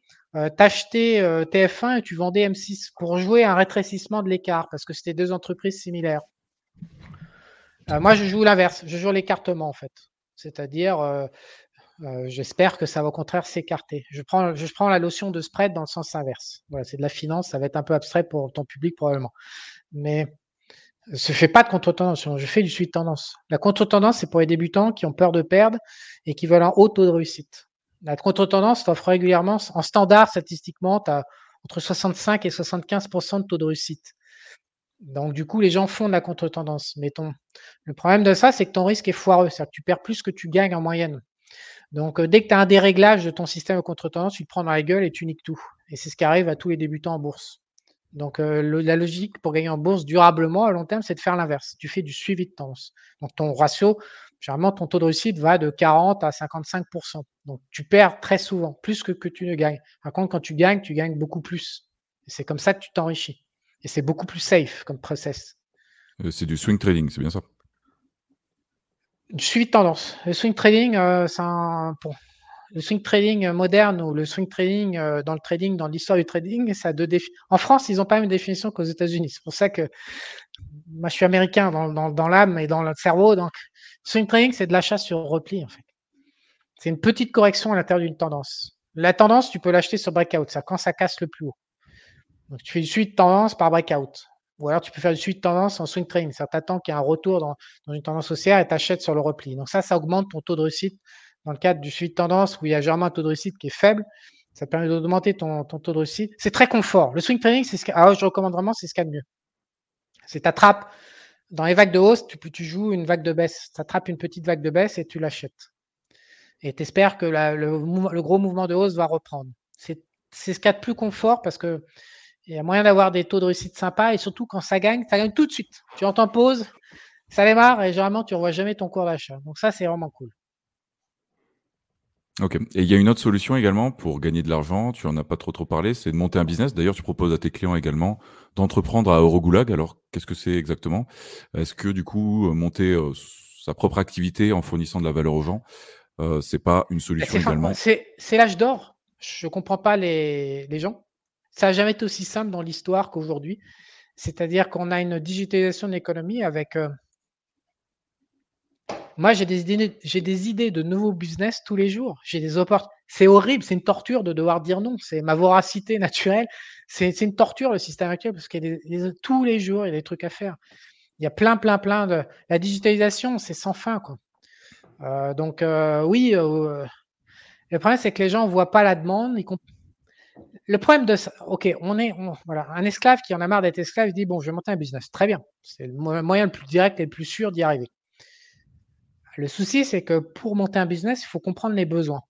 t'achetais TF1 et tu vendais M6 pour jouer un rétrécissement de l'écart parce que c'était 2 entreprises similaires. Moi, je joue l'inverse. Je joue l'écartement, en fait. C'est-à-dire, j'espère que ça va au contraire s'écarter. Je prends la notion de spread dans le sens inverse. Voilà, c'est de la finance, ça va être un peu abstrait pour ton public probablement. Mais je ne fais pas de contre-tendance, je fais du suivi de tendance. La contre-tendance, c'est pour les débutants qui ont peur de perdre et qui veulent un haut taux de réussite. La contre-tendance t'offre régulièrement, en standard statistiquement, tu as entre 65 et 75% de taux de réussite. Donc, du coup, les gens font de la contre-tendance. Mais le problème de ça, c'est que ton risque est foireux. C'est-à-dire que tu perds plus que tu gagnes en moyenne. Donc, dès que tu as un déréglage de ton système de contre-tendance, tu te prends dans la gueule et tu niques tout. Et c'est ce qui arrive à tous les débutants en bourse. Donc, la logique pour gagner en bourse durablement à long terme, c'est de faire l'inverse. Tu fais du suivi de tendance. Donc, ton ratio, généralement, ton taux de réussite va de 40 à 55%. Donc, tu perds très souvent, plus que tu ne gagnes. Par contre, quand tu gagnes beaucoup plus. Et c'est comme ça que tu t'enrichis. Et c'est beaucoup plus safe comme process. C'est du swing trading, c'est bien ça? Du suivi de tendance. Le swing trading, c'est un... Bon. Le swing trading moderne ou le swing trading dans le trading, dans l'histoire du trading, ça a deux définitions. En France, ils n'ont pas la même définition qu'aux États-Unis. C'est pour ça que moi, je suis américain dans l'âme et dans le cerveau. Donc, swing trading, c'est de l'achat sur repli, en fait. C'est une petite correction à l'intérieur d'une tendance. La tendance, tu peux l'acheter sur breakout, ça quand ça casse le plus haut. Donc, tu fais une suite de tendance par breakout. Ou alors, tu peux faire une suite de tendance en swing trading. Ça t'attend qu'il y ait un retour dans une tendance haussière et tu achètes sur le repli. Donc, ça augmente ton taux de réussite. Dans le cadre du suivi de tendance où il y a généralement un taux de réussite qui est faible, ça permet d'augmenter ton taux de réussite. C'est très confort. Le swing trading, c'est je recommande vraiment, c'est ce qu'il y a de mieux. C'est t'attrapes dans les vagues de hausse, tu joues une vague de baisse. T'attrapes une petite vague de baisse et tu l'achètes. Et t'espères que le gros mouvement de hausse va reprendre. C'est ce qu'il y a de plus confort parce que il y a moyen d'avoir des taux de réussite sympas et surtout quand ça gagne tout de suite. Tu entends pause, ça démarre et généralement tu ne revois jamais ton cours d'achat. Donc ça, c'est vraiment cool. Ok. Et il y a une autre solution également pour gagner de l'argent, tu n'en as pas trop parlé, c'est de monter un business. D'ailleurs, tu proposes à tes clients également d'entreprendre à Eurogoulag. Alors, qu'est-ce que c'est exactement? Est-ce que du coup, monter sa propre activité en fournissant de la valeur aux gens, c'est pas une solution également? C'est l'âge d'or. Je comprends pas les gens. Ça n'a jamais été aussi simple dans l'histoire qu'aujourd'hui. C'est-à-dire qu'on a une digitalisation de l'économie avec... Moi, j'ai des idées de nouveaux business tous les jours. J'ai des opportunités. C'est horrible, c'est une torture de devoir dire non. C'est ma voracité naturelle. C'est une torture le système actuel parce qu'il y a tous les jours, il y a des trucs à faire. Il y a plein de... La digitalisation, c'est sans fin, quoi. Le problème, c'est que les gens ne voient pas la demande. Le problème de ça... Ok, voilà, un esclave qui en a marre d'être esclave, il dit « Bon, je vais monter un business. » Très bien. C'est le moyen le plus direct et le plus sûr d'y arriver. Le souci, c'est que pour monter un business, il faut comprendre les besoins.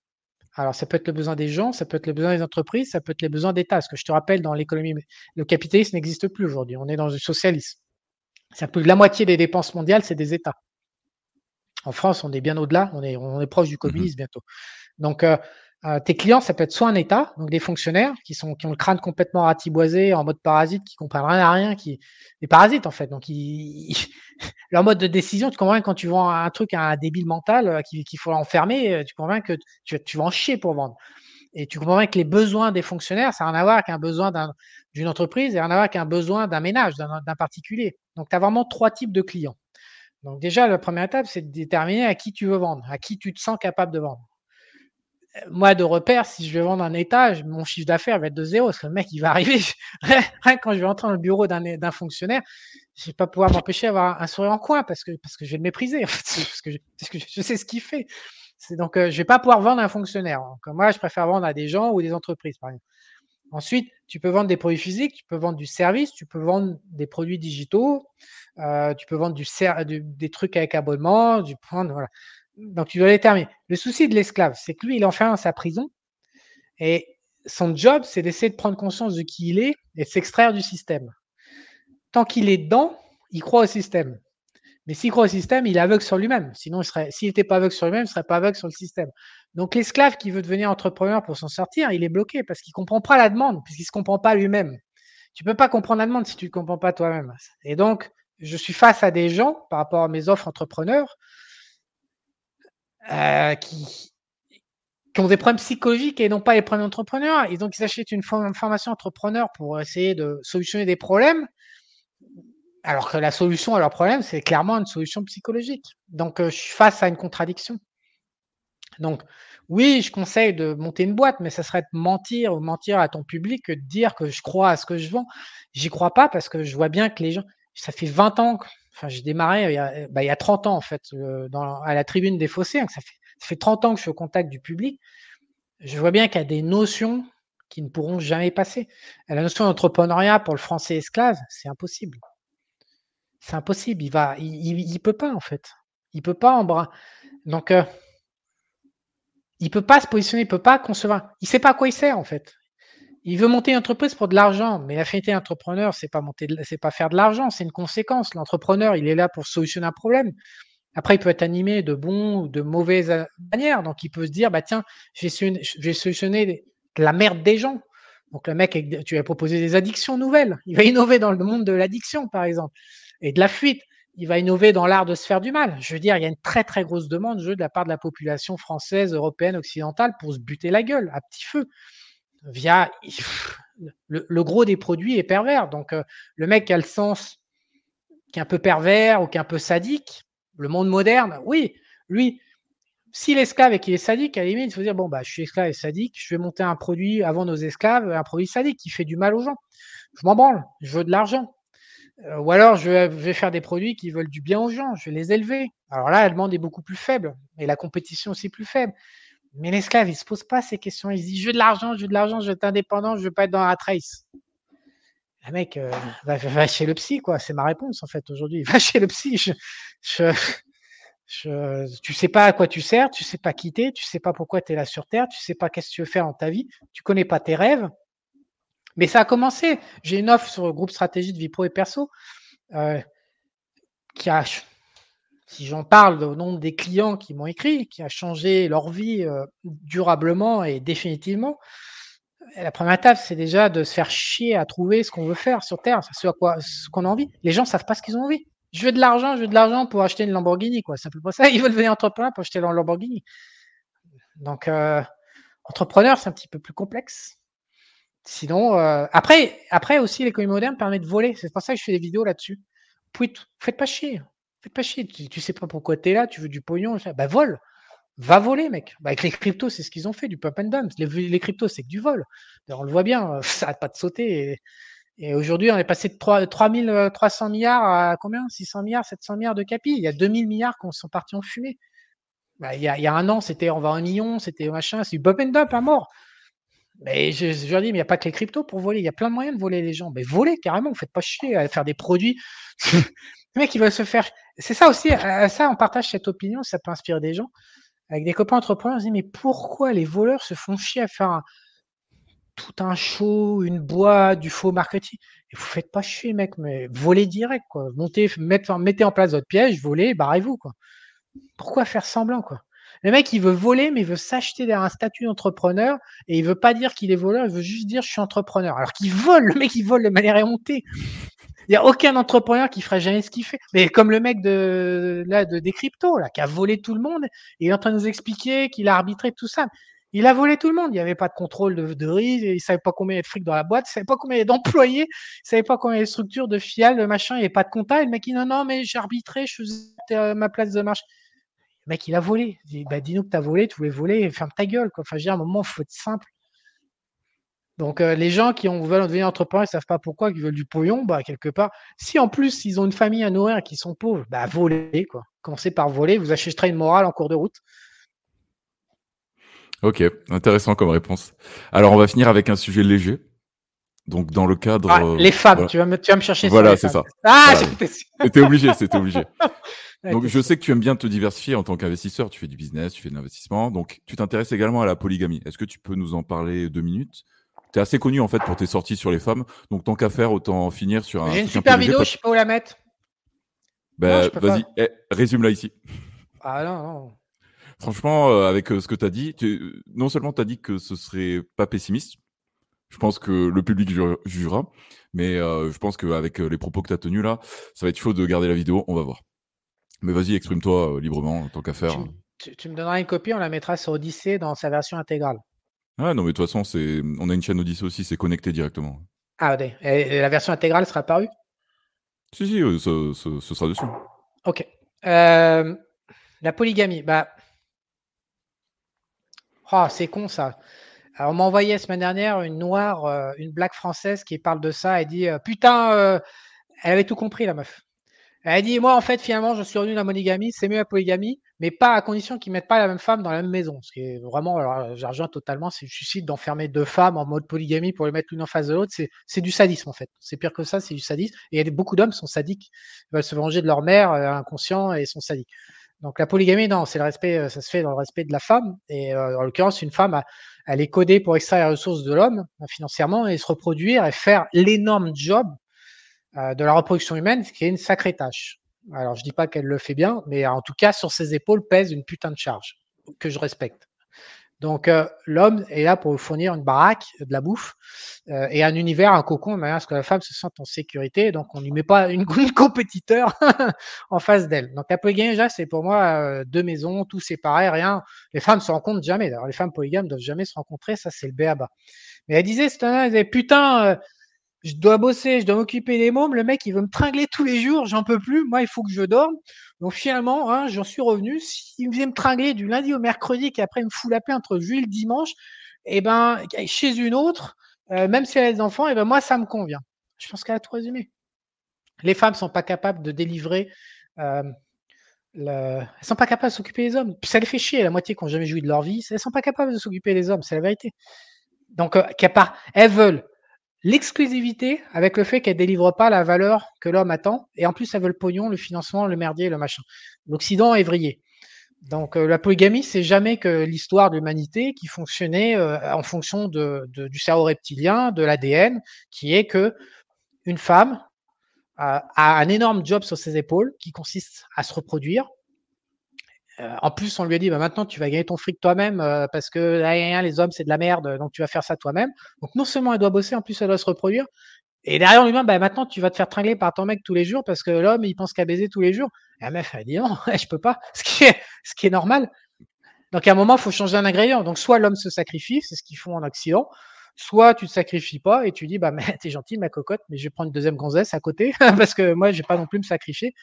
Alors, ça peut être le besoin des gens, ça peut être le besoin des entreprises, ça peut être les besoins d'État. Parce que je te rappelle, dans l'économie, le capitalisme n'existe plus aujourd'hui. On est dans le socialisme. La moitié des dépenses mondiales, c'est des États. En France, on est bien au-delà. On est proche du communisme bientôt. Donc, tes clients, ça peut être soit un État, donc des fonctionnaires qui ont le crâne complètement ratiboisé, en mode parasite, qui ne comprennent rien à rien, des parasites en fait. Donc, leur mode de décision, tu comprends quand tu vends un truc à un débile mental qu'il faut enfermer, tu comprends que tu vas en chier pour vendre. Et tu comprends que les besoins des fonctionnaires, ça n'a rien à voir avec un besoin d'une entreprise et rien à voir avec un besoin d'un ménage, d'un particulier. Donc, tu as vraiment trois types de clients. Donc, déjà, la première étape, c'est de déterminer à qui tu veux vendre, à qui tu te sens capable de vendre. Moi, de repère, si je vais vendre un étage, mon chiffre d'affaires va être de zéro. Parce que le mec, il va arriver. Rien que quand je vais entrer dans le bureau d'un fonctionnaire, je ne vais pas pouvoir m'empêcher d'avoir un sourire en coin parce que je vais le mépriser. En fait, parce que je sais ce qu'il fait. Donc, je ne vais pas pouvoir vendre à un fonctionnaire. Donc, moi, je préfère vendre à des gens ou des entreprises, par exemple. Ensuite, tu peux vendre des produits physiques, tu peux vendre du service, tu peux vendre des produits digitaux, tu peux vendre des trucs avec abonnement, du point de... Voilà. Donc, tu dois les terminer. Le souci de l'esclave, c'est que lui, il est enfermé dans sa prison et son job, c'est d'essayer de prendre conscience de qui il est et de s'extraire du système. Tant qu'il est dedans, il croit au système. Mais s'il croit au système, il est aveugle sur lui-même. Sinon, s'il n'était pas aveugle sur lui-même, il ne serait pas aveugle sur le système. Donc, l'esclave qui veut devenir entrepreneur pour s'en sortir, il est bloqué parce qu'il ne comprend pas la demande, puisqu'il ne se comprend pas lui-même. Tu ne peux pas comprendre la demande si tu ne comprends pas toi-même. Et donc, je suis face à des gens, par rapport à mes offres entrepreneurs, qui ont des problèmes psychologiques et non pas les problèmes d'entrepreneurs. Et donc, ils achètent une formation entrepreneur pour essayer de solutionner des problèmes, alors que la solution à leurs problèmes, c'est clairement une solution psychologique. Donc, je suis face à une contradiction. Donc, oui, je conseille de monter une boîte, mais ça serait de mentir à ton public que de dire que je crois à ce que je vends. J'y crois pas parce que je vois bien que les gens… Ça fait 20 ans… Enfin, j'ai démarré il y a 30 ans, en fait, à la tribune des Fossés. Hein, ça fait 30 ans que je suis au contact du public. Je vois bien qu'il y a des notions qui ne pourront jamais passer. La notion d'entrepreneuriat pour le français esclave, c'est impossible. C'est impossible. Il peut pas, en fait. Il peut pas en bras. Donc, il peut pas se positionner, il peut pas concevoir. Il sait pas à quoi il sert, en fait. Il veut monter une entreprise pour de l'argent, mais la finalité entrepreneur, c'est pas faire de l'argent, c'est une conséquence. L'entrepreneur, il est là pour solutionner un problème. Après, il peut être animé de bons ou de mauvaises manières. Donc, il peut se dire, bah, tiens, j'ai solutionné la merde des gens. Donc, le mec, tu vas proposer des addictions nouvelles. Il va innover dans le monde de l'addiction, par exemple, et de la fuite. Il va innover dans l'art de se faire du mal. Je veux dire, il y a une très, très grosse demande de la part de la population française, européenne, occidentale pour se buter la gueule à petit feu. Via le gros des produits est pervers. Donc, le mec qui a le sens qui est un peu pervers ou qui est un peu sadique, le monde moderne, oui, lui, s'il est esclave et qu'il est sadique, à la limite, il faut dire, bon, bah, je suis esclave et sadique, je vais monter un produit avant nos esclaves, un produit sadique qui fait du mal aux gens. Je m'en branle, je veux de l'argent. Ou alors, je vais faire des produits qui veulent du bien aux gens, je vais les élever. Alors là, la demande est beaucoup plus faible et la compétition aussi plus faible. Mais l'esclave, il ne se pose pas ces questions. Il se dit, je veux de l'argent, je veux de l'argent, je veux être indépendant, je ne veux pas être dans la race. Le mec, va chez le psy, quoi. C'est ma réponse, en fait, aujourd'hui. Va chez le psy. Tu ne sais pas à quoi tu sers, tu ne sais pas qui t'es, tu ne sais pas pourquoi tu es là sur Terre, tu ne sais pas qu'est-ce que tu veux faire dans ta vie, tu ne connais pas tes rêves. Mais ça a commencé. J'ai une offre sur le groupe stratégie de vie pro et perso qui a, si j'en parle au nombre des clients qui m'ont écrit, qui a changé leur vie durablement et définitivement. La première étape, c'est déjà de se faire chier à trouver ce qu'on veut faire sur Terre, ce qu'on a envie. Les gens ne savent pas ce qu'ils ont envie. Je veux de l'argent pour acheter une Lamborghini, quoi. C'est un peu pour ça. Ils veulent devenir entrepreneur pour acheter une Lamborghini. Donc, entrepreneur, c'est un petit peu plus complexe. Sinon, après aussi, l'économie moderne permet de voler. C'est pour ça que je fais des vidéos là-dessus. Faites pas chier. Faites pas chier. Tu sais pas pourquoi tu es là, tu veux du pognon. Bah, vole. Va voler, mec. Bah, avec les cryptos, c'est ce qu'ils ont fait, du pump and dump. Les cryptos, c'est que du vol. Alors, on le voit bien, ça n'arrête pas de sauter. Et aujourd'hui, on est passé de 3 300 milliards à combien ? 600 milliards, 700 milliards de capi. Il y a 2000 milliards qui sont partis en fumée. Bah, il y a un an, c'était on va à 1 million, c'était machin, c'est du pump and dump à mort. Mais je leur dis, mais il n'y a pas que les cryptos pour voler. Il y a plein de moyens de voler les gens. Mais voler, carrément, vous ne faites pas chier à faire des produits. Le mec, il va se faire. C'est ça aussi, ça, on partage cette opinion, ça peut inspirer des gens. Avec des copains entrepreneurs, on se dit, mais pourquoi les voleurs se font chier à faire tout un show, une boîte, du faux marketing? Et vous ne faites pas chier, mec, mais volez direct, quoi. Mettez en place votre piège, volez, barrez-vous, quoi. Pourquoi faire semblant, quoi? Le mec, il veut voler, mais il veut s'acheter derrière un statut d'entrepreneur et il veut pas dire qu'il est voleur, il veut juste dire je suis entrepreneur. Alors qu'il vole, le mec, il vole de manière éhontée. Il n'y a aucun entrepreneur qui fera jamais ce qu'il fait. Mais comme le mec des cryptos, là, qui a volé tout le monde, et il est en train de nous expliquer qu'il a arbitré tout ça. Il a volé tout le monde. Il n'y avait pas de contrôle de risque, il ne savait pas combien il y a de fric dans la boîte, il ne savait pas combien il y a d'employés, il ne savait pas combien il y a de structures, de filiales, de machin, il n'y avait pas de compta. Le mec, il dit non, mais j'ai arbitré, je faisais ma place de marché. Le mec, il a volé. Il dit, bah, dis-nous que tu as volé, tu voulais voler, ferme ta gueule, quoi. Enfin, je veux dire, à un moment, il faut être simple. Donc, les gens qui veulent devenir entrepreneurs, ils ne savent pas pourquoi, qui veulent du pognon, bah, quelque part. Si en plus, ils ont une famille à nourrir et qu'ils sont pauvres, bah, volez, quoi. Commencez par voler, vous achèterez une morale en cours de route. Ok, intéressant comme réponse. Alors, on va finir avec un sujet léger. Donc, dans le cadre. Ah, les femmes, voilà. tu vas me chercher. Voilà, sur les femmes. Ça. Ah, voilà. C'était obligé, c'était obligé. Donc, je sais que tu aimes bien te diversifier en tant qu'investisseur. Tu fais du business, tu fais de l'investissement. Donc, tu t'intéresses également à la polygamie. Est-ce que tu peux nous en parler 2 minutes ? Tu es assez connu, en fait, pour tes sorties sur les femmes. Donc, tant qu'à faire, autant finir sur un. J'ai une super vidéo, je ne sais pas où la mettre. Ben, non, vas-y, résume-la ici. Ah non. Franchement, avec ce que tu as dit, non seulement tu as dit que ce ne serait pas pessimiste, je pense que le public jugera, mais je pense qu'avec les propos que tu as tenus là, ça va être chaud de garder la vidéo, on va voir. Mais vas-y, exprime-toi librement, tant qu'à faire. Tu me donneras une copie, on la mettra sur Odyssée dans sa version intégrale. Ah non, mais de toute façon, on a une chaîne Odyssée aussi, c'est connecté directement. Ah, ok. Et la version intégrale sera apparue ? Si, ce sera dessus. Ok. La polygamie, bah... Oh, c'est con, ça. Alors, on m'a envoyé la semaine dernière une noire, une black française qui parle de ça et dit « Putain, elle avait tout compris, la meuf. » Elle a dit, moi, en fait, finalement, je suis revenu à la monogamie, c'est mieux la polygamie, mais pas à condition qu'ils ne mettent pas la même femme dans la même maison. Ce qui est vraiment, alors, j'argent totalement, c'est le suicide d'enfermer 2 femmes en mode polygamie pour les mettre l'une en face de l'autre. C'est du sadisme, en fait. C'est pire que ça, c'est du sadisme. Et beaucoup d'hommes sont sadiques. Ils veulent se venger de leur mère, inconscient, et sont sadiques. Donc, la polygamie, non, c'est le respect, ça se fait dans le respect de la femme. Et en l'occurrence, une femme, elle est codée pour extraire les ressources de l'homme, financièrement, et se reproduire et faire l'énorme job de la reproduction humaine, ce qui est une sacrée tâche. Alors, je ne dis pas qu'elle le fait bien, mais en tout cas, sur ses épaules pèse une putain de charge que je respecte. Donc, l'homme est là pour vous fournir une baraque, de la bouffe et un univers, un cocon, de manière à ce que la femme se sente en sécurité. Donc, on ne lui met pas une compétiteur en face d'elle. Donc, la polygamie, déjà, c'est pour moi deux maisons, tout séparé, rien. Les femmes ne se rencontrent jamais. D'ailleurs, les femmes polygames ne doivent jamais se rencontrer. Ça, c'est le béaba. Mais elle disait, putain... je dois bosser, je dois m'occuper des mômes. Le mec, il veut me tringler tous les jours. J'en peux plus. Moi, il faut que je dorme. Donc, finalement, hein, j'en suis revenu. S'il me faisait me tringler du lundi au mercredi, qu'après, il me fout la paix entre le jeudi et le dimanche, eh ben, chez une autre, même si elle a des enfants, eh ben, moi, ça me convient. Je pense qu'elle a tout résumé. Les femmes ne sont pas capables de délivrer. Elles ne sont pas capables de s'occuper des hommes. Puis, ça les fait chier. La moitié qui n'ont jamais joui de leur vie, elles ne sont pas capables de s'occuper des hommes. C'est la vérité. Donc, elles veulent l'exclusivité avec le fait qu'elle délivre pas la valeur que l'homme attend, et en plus elle veut le pognon, le financement, le merdier, le machin. L'Occident est vrillé. Donc la polygamie, c'est jamais que l'histoire de l'humanité qui fonctionnait en fonction du cerveau reptilien, de l'ADN, qui est que une femme a un énorme job sur ses épaules qui consiste à se reproduire. En plus, on lui a dit, maintenant, tu vas gagner ton fric toi-même parce que les hommes, c'est de la merde, donc tu vas faire ça toi-même. Donc, non seulement elle doit bosser, en plus, elle doit se reproduire. Et derrière l'humain, maintenant, tu vas te faire tringler par ton mec tous les jours parce que l'homme, il pense qu'à baiser tous les jours. Et la meuf, elle dit, non, je peux pas, ce qui est normal. Donc, à un moment, il faut changer un ingrédient. Donc, soit l'homme se sacrifie, c'est ce qu'ils font en Occident, soit tu te sacrifies pas et tu dis, t'es gentil, ma cocotte, mais je vais prendre une deuxième gonzesse à côté parce que moi, je vais pas non plus me sacrifier.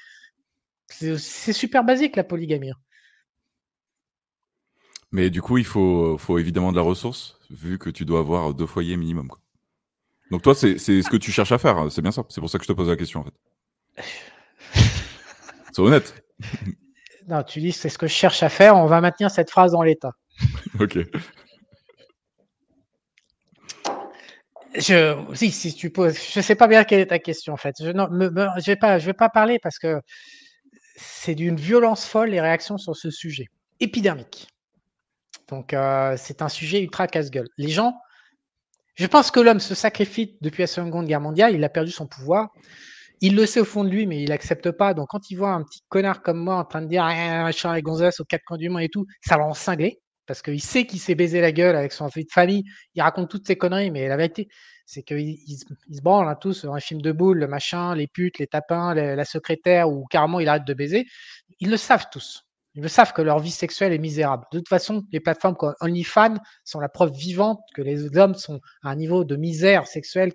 C'est super basique, la polygamie. Mais du coup, il faut évidemment de la ressource, vu que tu dois avoir 2 foyers minimum, quoi. Donc toi, c'est ce que tu cherches à faire, c'est bien ça. C'est pour ça que je te pose la question, en fait. C'est honnête. Non, tu dis c'est ce que je cherche à faire, on va maintenir cette phrase dans l'état. Ok. Si tu poses, je sais pas bien quelle est ta question, en fait. Je vais pas parler parce que c'est d'une violence folle les réactions sur ce sujet épidermique. Donc, c'est un sujet ultra casse-gueule. Les gens, je pense que l'homme se sacrifie depuis la Seconde Guerre mondiale, il a perdu son pouvoir. Il le sait au fond de lui, mais il n'accepte pas. Donc, quand il voit un petit connard comme moi en train de dire « Charles et Gonzès aux 4 coins du monde » et tout, ça va en cingler parce qu'il sait qu'il s'est baisé la gueule avec son fils de famille. Il raconte toutes ses conneries, mais la vérité, c'est qu'il se branle tous dans les films de boules, le machin, les putes, les tapins, la secrétaire, ou carrément, il arrête de baiser. Ils le savent tous. Ils le savent que leur vie sexuelle est misérable. De toute façon, les plateformes comme OnlyFans sont la preuve vivante que les hommes sont à un niveau de misère sexuelle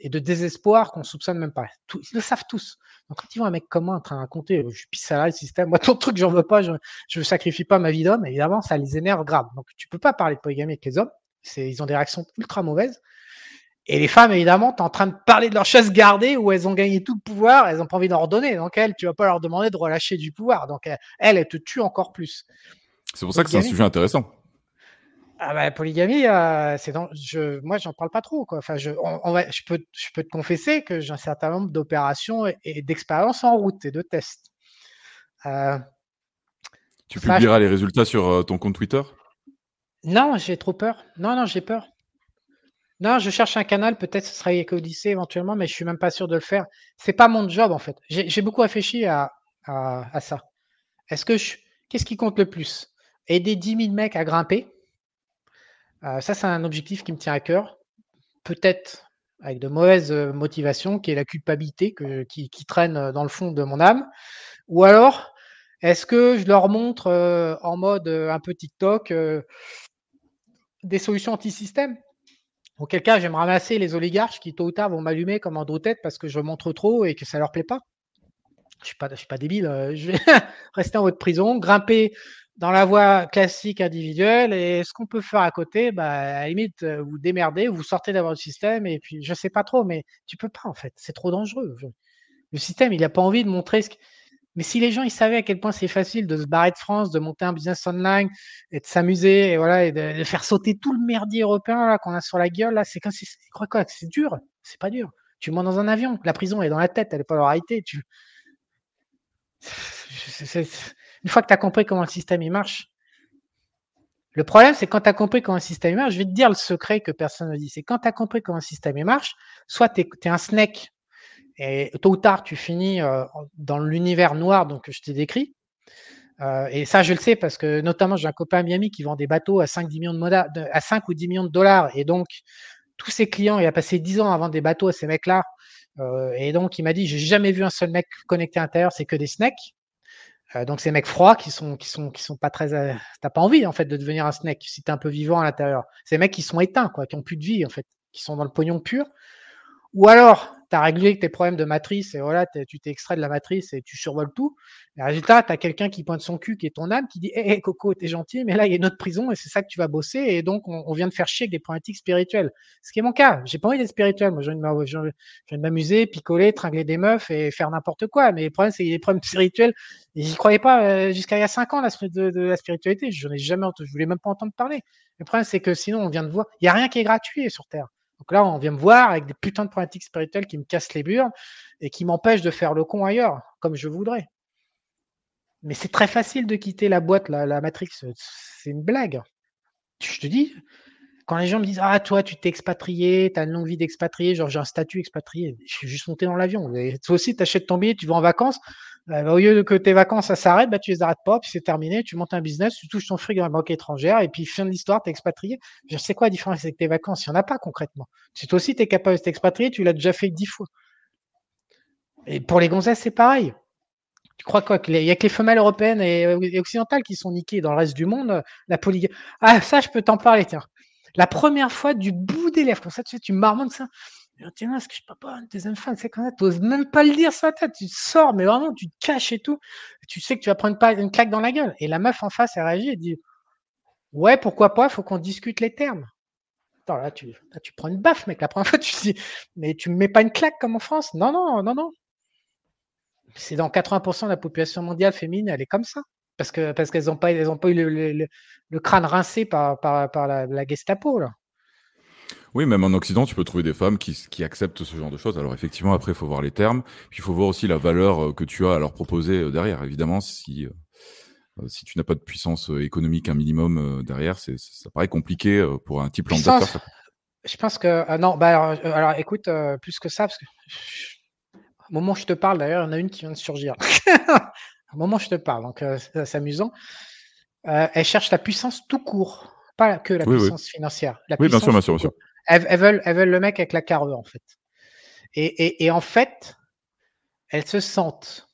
et de désespoir qu'on ne soupçonne même pas. Ils le savent tous. Donc, quand ils voient un mec comme moi en train de raconter « je pisse à là le système, moi ton truc, j'en veux pas, je ne sacrifie pas ma vie d'homme », évidemment, ça les énerve grave. Donc, tu ne peux pas parler de polygamie avec les hommes. Ils ont des réactions ultra mauvaises. Et les femmes, évidemment, tu es en train de parler de leur chasse gardée où elles ont gagné tout le pouvoir, elles n'ont pas envie d'en redonner. Donc, elles, tu ne vas pas leur demander de relâcher du pouvoir. Donc, elles te tuent encore plus. C'est pour ça que c'est un sujet intéressant. Ah bah, la polygamie, moi, je n'en parle pas trop, quoi. Enfin, je peux te confesser que j'ai un certain nombre d'opérations et d'expériences en route et de tests. Tu publieras les résultats sur ton compte Twitter ? Non, j'ai trop peur. Non, j'ai peur. Non, je cherche un canal, peut-être ce sera avec Odyssée éventuellement, mais je suis même pas sûr de le faire. C'est pas mon job, en fait. J'ai beaucoup réfléchi à ça. Qu'est-ce qui compte le plus ? Aider 10 000 mecs à grimper. Ça, c'est un objectif qui me tient à cœur. Peut-être avec de mauvaises motivations, qui est la culpabilité qui traîne dans le fond de mon âme. Ou alors, est-ce que je leur montre en mode un peu TikTok des solutions anti-système ? Auquel cas, je vais me ramasser les oligarches qui, tôt ou tard, vont m'allumer comme Andrew Tate parce que je montre trop et que ça ne leur plaît pas. Je ne suis pas débile. Je vais rester en haut de prison, grimper dans la voie classique individuelle. Et ce qu'on peut faire à côté, à la limite, vous démerdez, vous sortez d'abord du système. Et puis, je ne sais pas trop, mais tu ne peux pas, en fait. C'est trop dangereux. Le système, il n'a pas envie de montrer ce que... Mais si les gens ils savaient à quel point c'est facile de se barrer de France, de monter un business online et de s'amuser et de faire sauter tout le merdier européen qu'on a sur la gueule, c'est comme si c'est dur, c'est pas dur. Tu montes dans un avion, la prison est dans la tête, elle n'est pas dans la réalité. Une fois que tu as compris comment le système il marche, le problème c'est quand tu as compris comment le système marche, je vais te dire le secret que personne ne dit, c'est quand tu as compris comment le système marche, soit tu es un snake Et tôt ou tard, tu finis dans l'univers noir donc, que je t'ai décrit. Et ça, je le sais parce que notamment, j'ai un copain à Miami qui vend des bateaux à 5 ou 10 millions de dollars. Et donc, tous ses clients, il a passé 10 ans à vendre des bateaux à ces mecs-là. Et donc, il m'a dit, j'ai jamais vu un seul mec connecté à l'intérieur, c'est que des snakes. Donc, ces mecs froids qui sont pas très… t'as pas envie, en fait, de devenir un snake si t'es un peu vivant à l'intérieur. Ces mecs qui sont éteints, quoi, qui ont plus de vie, en fait, qui sont dans le pognon pur. Ou alors, t'as réglé tes problèmes de matrice et voilà, tu t'es extrait de la matrice et tu survoles tout. Et résultat, t'as quelqu'un qui pointe son cul, qui est ton âme, qui dit hey, Coco, t'es gentil, mais là, il y a une autre prison et c'est ça que tu vas bosser. Et donc, on vient de faire chier avec des problématiques spirituelles. Ce qui est mon cas. J'ai pas envie d'être spirituel. Moi, j'ai envie de m'amuser, picoler, tringler des meufs et faire n'importe quoi. Mais le problème, c'est qu'il y a des problèmes spirituels. Et j'y croyais pas jusqu'à il y a 5 ans de la spiritualité. Je voulais même pas entendre parler. Le problème, c'est que sinon, on vient de voir. Il y a rien qui est gratuit sur Terre. Donc là, on vient me voir avec des putains de problématiques spirituelles qui me cassent les burnes et qui m'empêchent de faire le con ailleurs, comme je voudrais. Mais c'est très facile de quitter la boîte, la Matrix. C'est une blague. Je te dis, quand les gens me disent « Ah, toi, tu t'es expatrié, tu as une longue vie d'expatrié, genre j'ai un statut expatrié. » Je suis juste monté dans l'avion. Et toi aussi, tu achètes ton billet, tu vas en vacances. Au lieu que tes vacances ça s'arrête, tu les arrêtes pas, puis c'est terminé, tu montes un business, tu touches ton fric dans la banque étrangère, et puis fin de l'histoire, t'es expatrié. Je sais quoi la différence avec tes vacances, il n'y en a pas concrètement. Si toi aussi t'es capable de t'expatrier, tu l'as déjà fait 10 fois. Et pour les gonzesses, c'est pareil. Tu crois quoi? Il n'y a que les femelles européennes et occidentales qui sont niquées. Dans le reste du monde, la polygamie. Ah, ça, je peux t'en parler, tiens. La première fois du bout des lèvres, comme ça, tu sais, tu marmonnes ça. Tiens, est-ce que je ne peux pas, deuxième fan, c'est comme ça, tu n'oses même pas le dire sur la tête, tu te sors, mais vraiment, tu te caches et tout. Tu sais que tu vas prendre une claque dans la gueule. Et la meuf en face, elle réagit, elle dit ouais, pourquoi pas, il faut qu'on discute les termes. Attends, là, tu prends une baffe, mec. La première fois, tu te dis mais tu ne me mets pas une claque comme en France. Non, non, non, non. C'est dans 80% de la population mondiale féminine, elle est comme ça. Parce qu'elles n'ont pas, eu le crâne rincé par la Gestapo, là. Oui, même en Occident, tu peux trouver des femmes qui acceptent ce genre de choses. Alors effectivement, après, il faut voir les termes. Puis il faut voir aussi la valeur que tu as à leur proposer derrière. Évidemment, si tu n'as pas de puissance économique un minimum derrière, ça paraît compliqué pour un type lambda. Je pense que… alors écoute, plus que ça, parce que au moment où je te parle, d'ailleurs, il y en a une qui vient de surgir. Au moment où je te parle, donc c'est amusant. Elle cherche la puissance tout court, pas que la puissance financière. Oui, bien sûr, bien sûr, bien sûr. Elles veulent le mec avec la carrure, en fait. Et en fait, elles se sentent.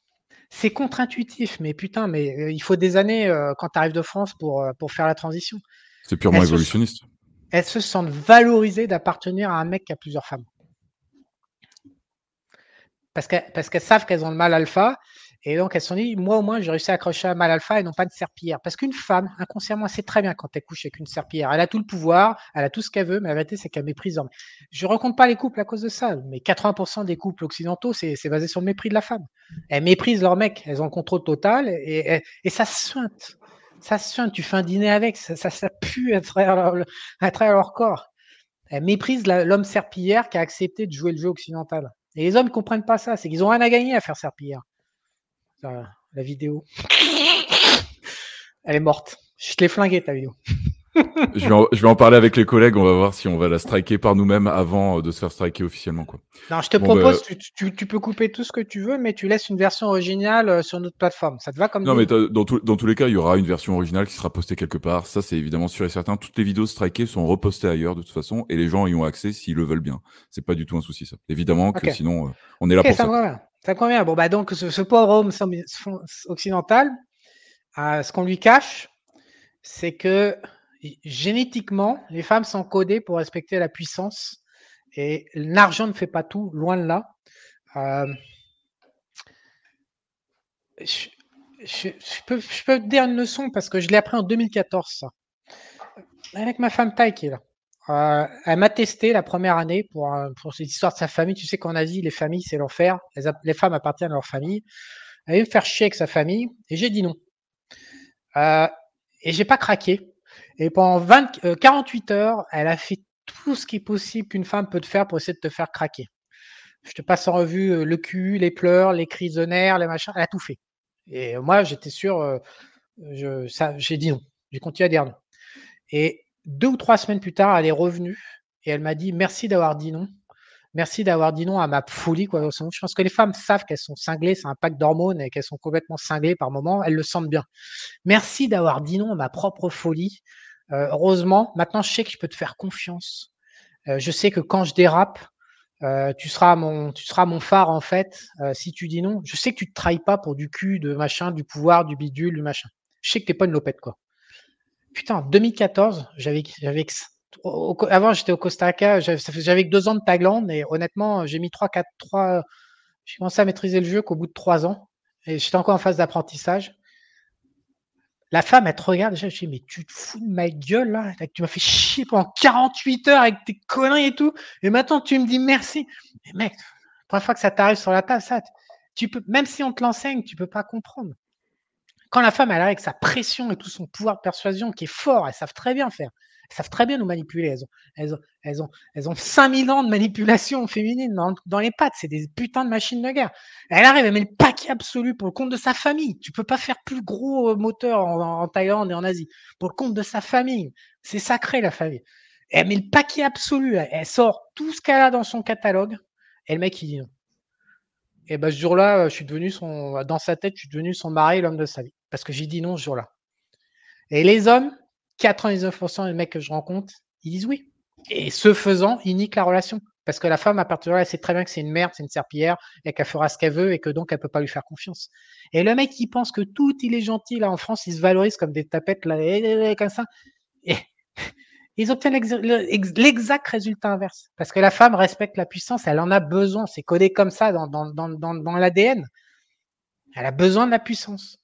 C'est contre-intuitif, mais putain, mais il faut des années quand tu arrives de France pour faire la transition. C'est purement évolutionniste. Elles se sentent valorisées d'appartenir à un mec qui a plusieurs femmes. Parce qu'elles savent qu'elles ont le mâle alpha. Et donc, elles se sont dit, moi, au moins, j'ai réussi à accrocher un mâle alpha et non pas une serpillière. Parce qu'une femme, inconsciemment, elle sait très bien quand elle couche avec une serpillière. Elle a tout le pouvoir, elle a tout ce qu'elle veut, mais la vérité, c'est qu'elle méprise l'homme. Je ne raconte pas les couples à cause de ça, mais 80% des couples occidentaux, c'est basé sur le mépris de la femme. Elles méprisent leur mec, elles ont le contrôle total et ça se suinte. Ça se suinte, tu fais un dîner avec, ça pue à travers leur corps. Elles méprisent l'homme serpillière qui a accepté de jouer le jeu occidental. Et les hommes ne comprennent pas ça, c'est qu'ils n'ont rien à gagner à faire serpillière. La vidéo, elle est morte. Je te l'ai flinguée, ta vidéo. Je vais en parler avec les collègues. On va voir si on va la striker par nous-mêmes avant de se faire striker officiellement, quoi. Non, je te propose, tu peux couper tout ce que tu veux, mais tu laisses une version originale sur notre plateforme. Ça te va comme ça? Non, mais dans tous les cas, il y aura une version originale qui sera postée quelque part. Ça, c'est évidemment sûr et certain. Toutes les vidéos strikées sont repostées ailleurs de toute façon, et les gens y ont accès s'ils le veulent bien. C'est pas du tout un souci, ça. Évidemment que sinon, on est là pour ça. Ça convient. Bon, bah donc, ce pauvre homme occidental, ce qu'on lui cache, c'est que génétiquement, les femmes sont codées pour respecter la puissance et l'argent ne fait pas tout, loin de là. Je peux te dire une leçon parce que je l'ai appris en 2014, ça. Avec ma femme Thaï qui est là. Elle m'a testé la première année pour cette histoire de sa famille. Tu sais qu'en Asie, les familles, c'est l'enfer. Les femmes appartiennent à leur famille. Elle veut me faire chier avec sa famille et j'ai dit non. Et j'ai pas craqué. Et pendant 48 heures, elle a fait tout ce qui est possible qu'une femme peut te faire pour essayer de te faire craquer. Je te passe en revue le cul, les pleurs, les crises de nerfs, les machins. Elle a tout fait. Et moi, j'étais sûr, j'ai dit non. J'ai continué à dire non. Et 2 ou 3 semaines plus tard, elle est revenue et elle m'a dit « Merci d'avoir dit non. Merci d'avoir dit non à ma folie, quoi. Je pense que les femmes savent qu'elles sont cinglées, c'est un pack d'hormones et qu'elles sont complètement cinglées par moment. Elles le sentent bien. Merci d'avoir dit non à ma propre folie. Heureusement, maintenant, je sais que je peux te faire confiance. Je sais que quand je dérape, tu seras mon phare, en fait. Si tu dis non, je sais que tu te trahis pas pour du cul, de machin, du pouvoir, du bidule, du machin. Je sais que t'es pas une lopette, quoi. Putain, en 2014, j'avais avant, j'étais au Costa Rica, j'avais que 2 ans de Thaïlande et honnêtement, j'ai mis 3, j'ai commencé à maîtriser le jeu qu'au bout de 3 ans et j'étais encore en phase d'apprentissage. La femme, elle te regarde, déjà, je dis, mais tu te fous de ma gueule, là, tu m'as fait chier pendant 48 heures avec tes conneries et tout, et maintenant tu me dis merci. Mais mec, la première fois que ça t'arrive sur la table, ça, tu peux, même si on te l'enseigne, tu peux pas comprendre. Quand la femme, elle arrive avec sa pression et tout son pouvoir de persuasion qui est fort, elles savent très bien faire. Elles savent très bien nous manipuler. Elles ont 5000 ans de manipulation féminine dans les pattes. C'est des putains de machines de guerre. Elle arrive, elle met le paquet absolu pour le compte de sa famille. Tu peux pas faire plus gros moteur en Thaïlande et en Asie. Pour le compte de sa famille. C'est sacré, la famille. Elle met le paquet absolu. Elle sort tout ce qu'elle a dans son catalogue. Et le mec, il dit non. Et ben, ce jour-là, dans sa tête, je suis devenu son mari, l'homme de sa vie. Parce que j'ai dit non ce jour-là. Et les hommes, 99% des mecs que je rencontre, ils disent oui. Et ce faisant, ils niquent la relation. Parce que la femme, à partir de là, elle sait très bien que c'est une merde, c'est une serpillière, et qu'elle fera ce qu'elle veut, et que donc elle ne peut pas lui faire confiance. Et le mec, il pense que tout, il est gentil. Là, en France, ils se valorisent comme des tapettes, là, comme ça. Et ils obtiennent l'exact résultat inverse. Parce que la femme respecte la puissance, elle en a besoin. C'est codé comme ça dans l'ADN. Elle a besoin de la puissance.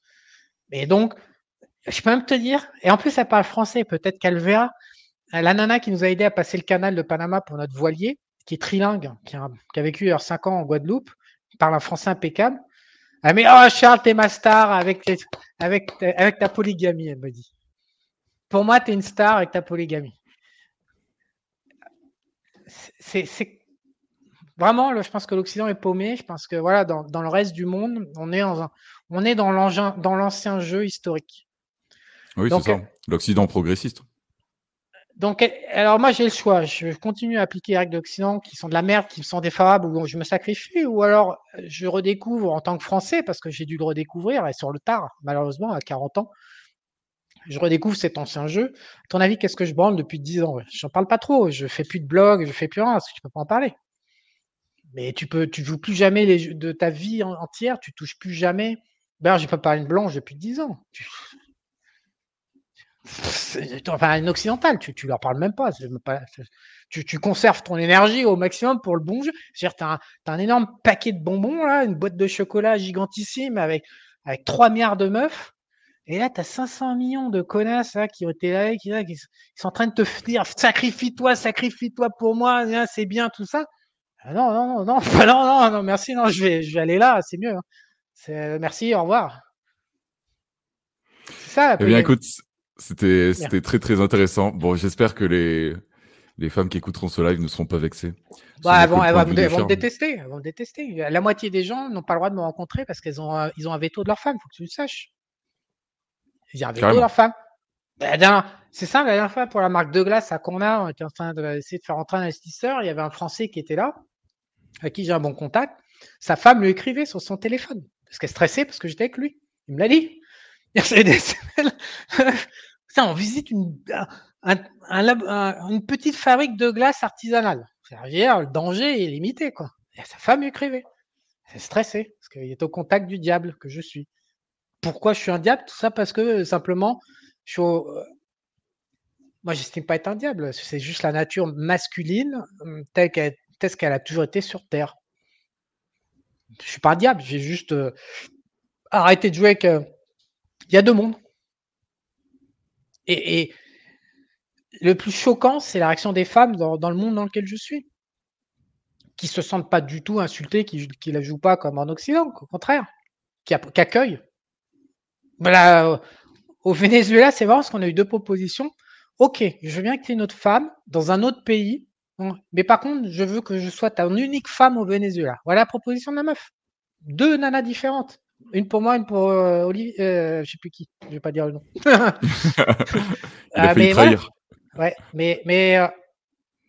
Et donc, je peux même te dire, et en plus elle parle français, peut-être qu'elle verra, la nana qui nous a aidé à passer le canal de Panama pour notre voilier, qui est trilingue, qui a vécu 5 ans en Guadeloupe, parle un français impeccable, elle me dit « Oh Charles, t'es ma star avec ta polygamie », elle me dit. Pour moi, t'es une star avec ta polygamie. C'est vraiment, là, je pense que l'Occident est paumé, je pense que voilà, dans le reste du monde, on est dans l'ancien jeu historique. Oui, donc, c'est ça. L'Occident progressiste. Donc, alors moi, j'ai le choix. Je continue à appliquer les règles de l'Occident qui sont de la merde, qui me sont défavorables, où je me sacrifie, ou alors je redécouvre en tant que Français, parce que j'ai dû le redécouvrir, et sur le tard, malheureusement, à 40 ans, je redécouvre cet ancien jeu. À ton avis, qu'est-ce que je branle depuis 10 ans ? J'en parle pas trop. Je fais plus de blog, je fais plus rien, parce que tu peux pas en parler. Mais tu joues plus jamais les jeux de ta vie entière, tu touches plus jamais. Ben, j'ai pas parlé de blanche depuis 10 ans. Enfin, une occidentale, tu leur parles même pas. Tu conserves ton énergie au maximum pour le bon jeu. C'est-à-dire, t'as un énorme paquet de bonbons, là, une boîte de chocolat gigantissime avec 3 milliards de meufs. Et là, t'as 500 millions de connasses là, qui ont été là, qui sont en train de te dire sacrifie-toi pour moi, là, c'est bien, tout ça. Non, merci, non, je vais aller là, c'est mieux. Hein. Merci, au revoir. C'est ça. Eh bien, écoute. C'était très, très intéressant. Bon, j'espère que les femmes qui écouteront ce live ne seront pas vexées. Bah, elles vont me détester. La moitié des gens n'ont pas le droit de me rencontrer parce qu'ils ont un veto de leur femme, il faut que tu le saches. Ils ont un veto de leur femme. C'est simple, la dernière fois, pour la marque de glace à Condat, on était en train d'essayer de faire entrer un investisseur. Il y avait un Français qui était là, à qui j'ai un bon contact. Sa femme lui écrivait sur son téléphone parce qu'elle stressait parce que j'étais avec lui. Il me l'a dit. Il y a des semaines. Ça, on visite une petite fabrique de glace artisanale. C'est-à-dire, le danger est limité, quoi. Et sa femme lui écrivait. Elle est stressée, parce qu'il est au contact du diable que je suis. Pourquoi je suis un diable ? Tout ça parce que, simplement, moi, j'estime pas être un diable. C'est juste la nature masculine telle qu'elle a toujours été sur Terre. Je suis pas un diable. J'ai juste arrêté de jouer avec... Il y a 2 mondes. Et le plus choquant, c'est la réaction des femmes dans le monde dans lequel je suis, qui ne se sentent pas du tout insultées, qui ne la jouent pas comme en Occident, au contraire, qui accueillent. Voilà, au Venezuela, c'est vrai, parce qu'on a eu 2 propositions. Ok, je veux bien que tu aies une autre femme dans un autre pays, mais par contre, je veux que je sois ta unique femme au Venezuela. Voilà la proposition de la meuf. 2 nanas différentes. Une pour moi, une pour Olivier, je sais plus qui, je vais pas dire le nom. Il a failli trahir. Ouais, mais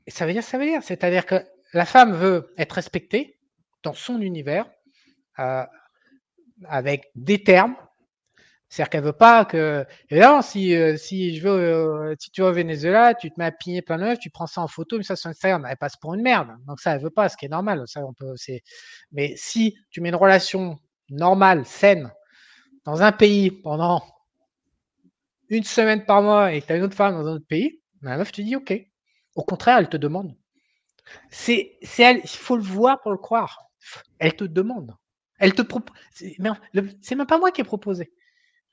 ça veut dire, c'est-à-dire que la femme veut être respectée dans son univers avec des termes. C'est-à-dire qu'elle ne veut pas que... Et là, si tu vas au Venezuela, tu te mets à piller plein d'œufs, tu prends ça en photo, mais ça sur Instagram, elle passe pour une merde. Donc ça, elle ne veut pas, ce qui est normal. Ça, on peut, c'est... Mais si tu mets une relation normale, saine, dans un pays pendant une semaine par mois et que tu as une autre femme dans un autre pays, la meuf te dit OK. Au contraire, elle te demande. C'est elle, il faut le voir pour le croire. Elle te demande. Elle te propose. C'est même pas moi qui ai proposé.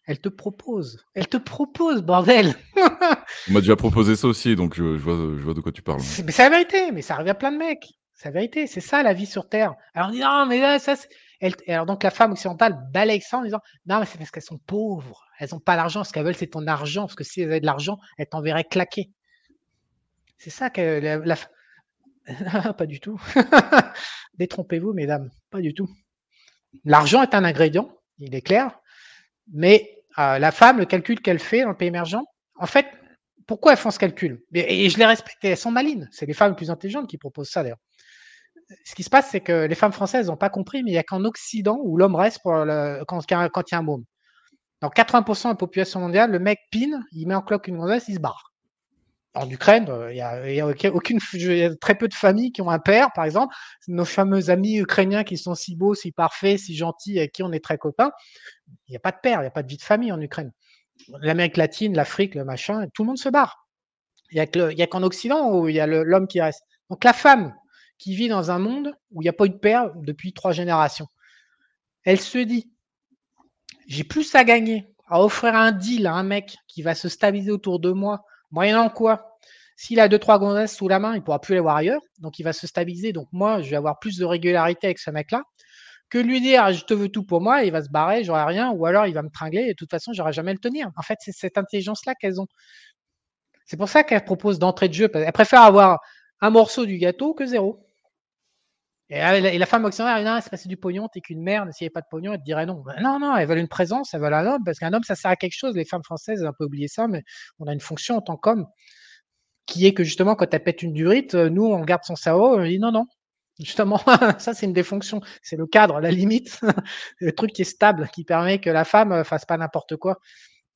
Elle te propose. Elle te propose, bordel. On m'a déjà proposé ça aussi, donc je vois de quoi tu parles. Mais c'est la vérité, mais ça arrive à plein de mecs. C'est la vérité, c'est ça la vie sur Terre. Alors on dit non, mais là, ça c'est... Et alors donc la femme occidentale balaye ça en disant non, mais c'est parce qu'elles sont pauvres, elles n'ont pas l'argent, ce qu'elles veulent c'est ton argent, parce que si elles avaient de l'argent, elles t'enverraient claquer. C'est ça que la... Pas du tout. Détrompez-vous, mesdames, pas du tout. L'argent est un ingrédient, il est clair, mais la femme, le calcul qu'elle fait dans le pays émergent, en fait, pourquoi elles font ce calcul ? Et je les respecte, elles sont malines. C'est les femmes les plus intelligentes qui proposent ça d'ailleurs. Ce qui se passe, c'est que les femmes françaises n'ont pas compris, mais il n'y a qu'en Occident où l'homme reste quand il y a un môme. Dans 80% de la population mondiale, le mec pine, il met en cloque une gonzesse, il se barre. En Ukraine, il y a très peu de familles qui ont un père, par exemple. Nos fameux amis ukrainiens qui sont si beaux, si parfaits, si gentils, avec qui on est très copains, il n'y a pas de père, il n'y a pas de vie de famille en Ukraine. L'Amérique latine, l'Afrique, le machin, tout le monde se barre. Il n'y a qu'en Occident où il y a l'homme qui reste. Donc la femme qui vit dans un monde où il n'y a pas eu de père depuis 3 générations, elle se dit, j'ai plus à gagner, à offrir un deal à un mec qui va se stabiliser autour de moi, moyennant quoi, s'il a 2-3 gonzesses sous la main, il ne pourra plus les voir ailleurs, donc il va se stabiliser, donc moi, je vais avoir plus de régularité avec ce mec-là, que lui dire, je te veux tout pour moi, il va se barrer, j'aurai rien, ou alors il va me tringler, et de toute façon, j'aurai jamais à le tenir. En fait, c'est cette intelligence-là qu'elles ont. C'est pour ça qu'elles proposent d'entrée de jeu, parce qu'elles préfèrent avoir un morceau du gâteau que zéro. Et la femme occidentale, non, c'est passé du pognon, t'es qu'une merde, s'il n'y avait pas de pognon, elle te dirait non. Non, elles veulent une présence, elles veulent un homme, parce qu'un homme, ça sert à quelque chose. Les femmes françaises, elles ont un peu oublié ça, mais on a une fonction en tant qu'homme, qui est que justement, quand elle pète une durite, nous, on garde son cerveau, on dit non. Justement, ça, c'est une des fonctions. C'est le cadre, la limite, le truc qui est stable, qui permet que la femme fasse pas n'importe quoi.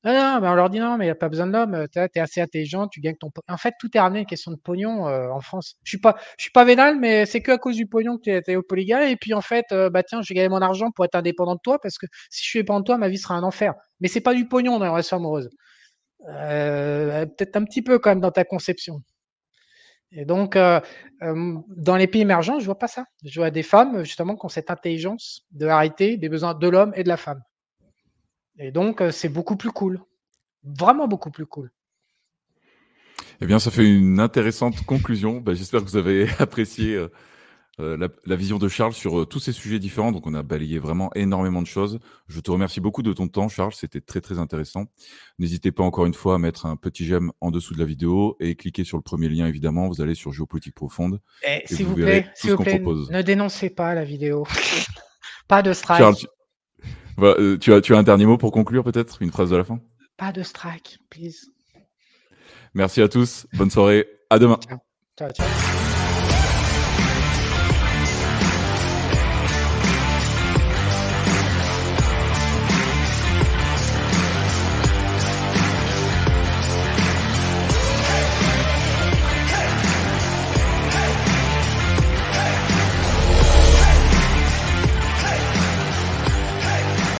Non, mais on leur dit non, mais il n'y a pas besoin de l'homme, tu es assez intelligent, tu gagnes ton pognon. En fait, tout est ramené à une question de pognon en France. Je suis pas vénal, mais c'est que à cause du pognon que tu es au polygale. Et puis, en fait, tiens, je vais gagner mon argent pour être indépendant de toi, parce que si je suis dépendant de toi, ma vie sera un enfer. Mais c'est pas du pognon dans la relation amoureuse. Peut-être un petit peu quand même dans ta conception. Et donc, dans les pays émergents, je vois pas ça. Je vois des femmes, justement, qui ont cette intelligence de arrêter des besoins de l'homme et de la femme. Et donc, c'est beaucoup plus cool. Vraiment beaucoup plus cool. Eh bien, ça fait une intéressante conclusion. J'espère que vous avez apprécié la vision de Charles sur tous ces sujets différents. Donc, on a balayé vraiment énormément de choses. Je te remercie beaucoup de ton temps, Charles. C'était très, très intéressant. N'hésitez pas encore une fois à mettre un petit j'aime en dessous de la vidéo et cliquez sur le premier lien, évidemment. Vous allez sur Géopolitique Profonde. Et s'il vous plaît, ne dénoncez pas la vidéo. Pas de strike. Charles, bah, tu as un dernier mot pour conclure, peut-être ? Une phrase de la fin ? Pas de strike, please. Merci à tous. Bonne soirée. À demain. Ciao.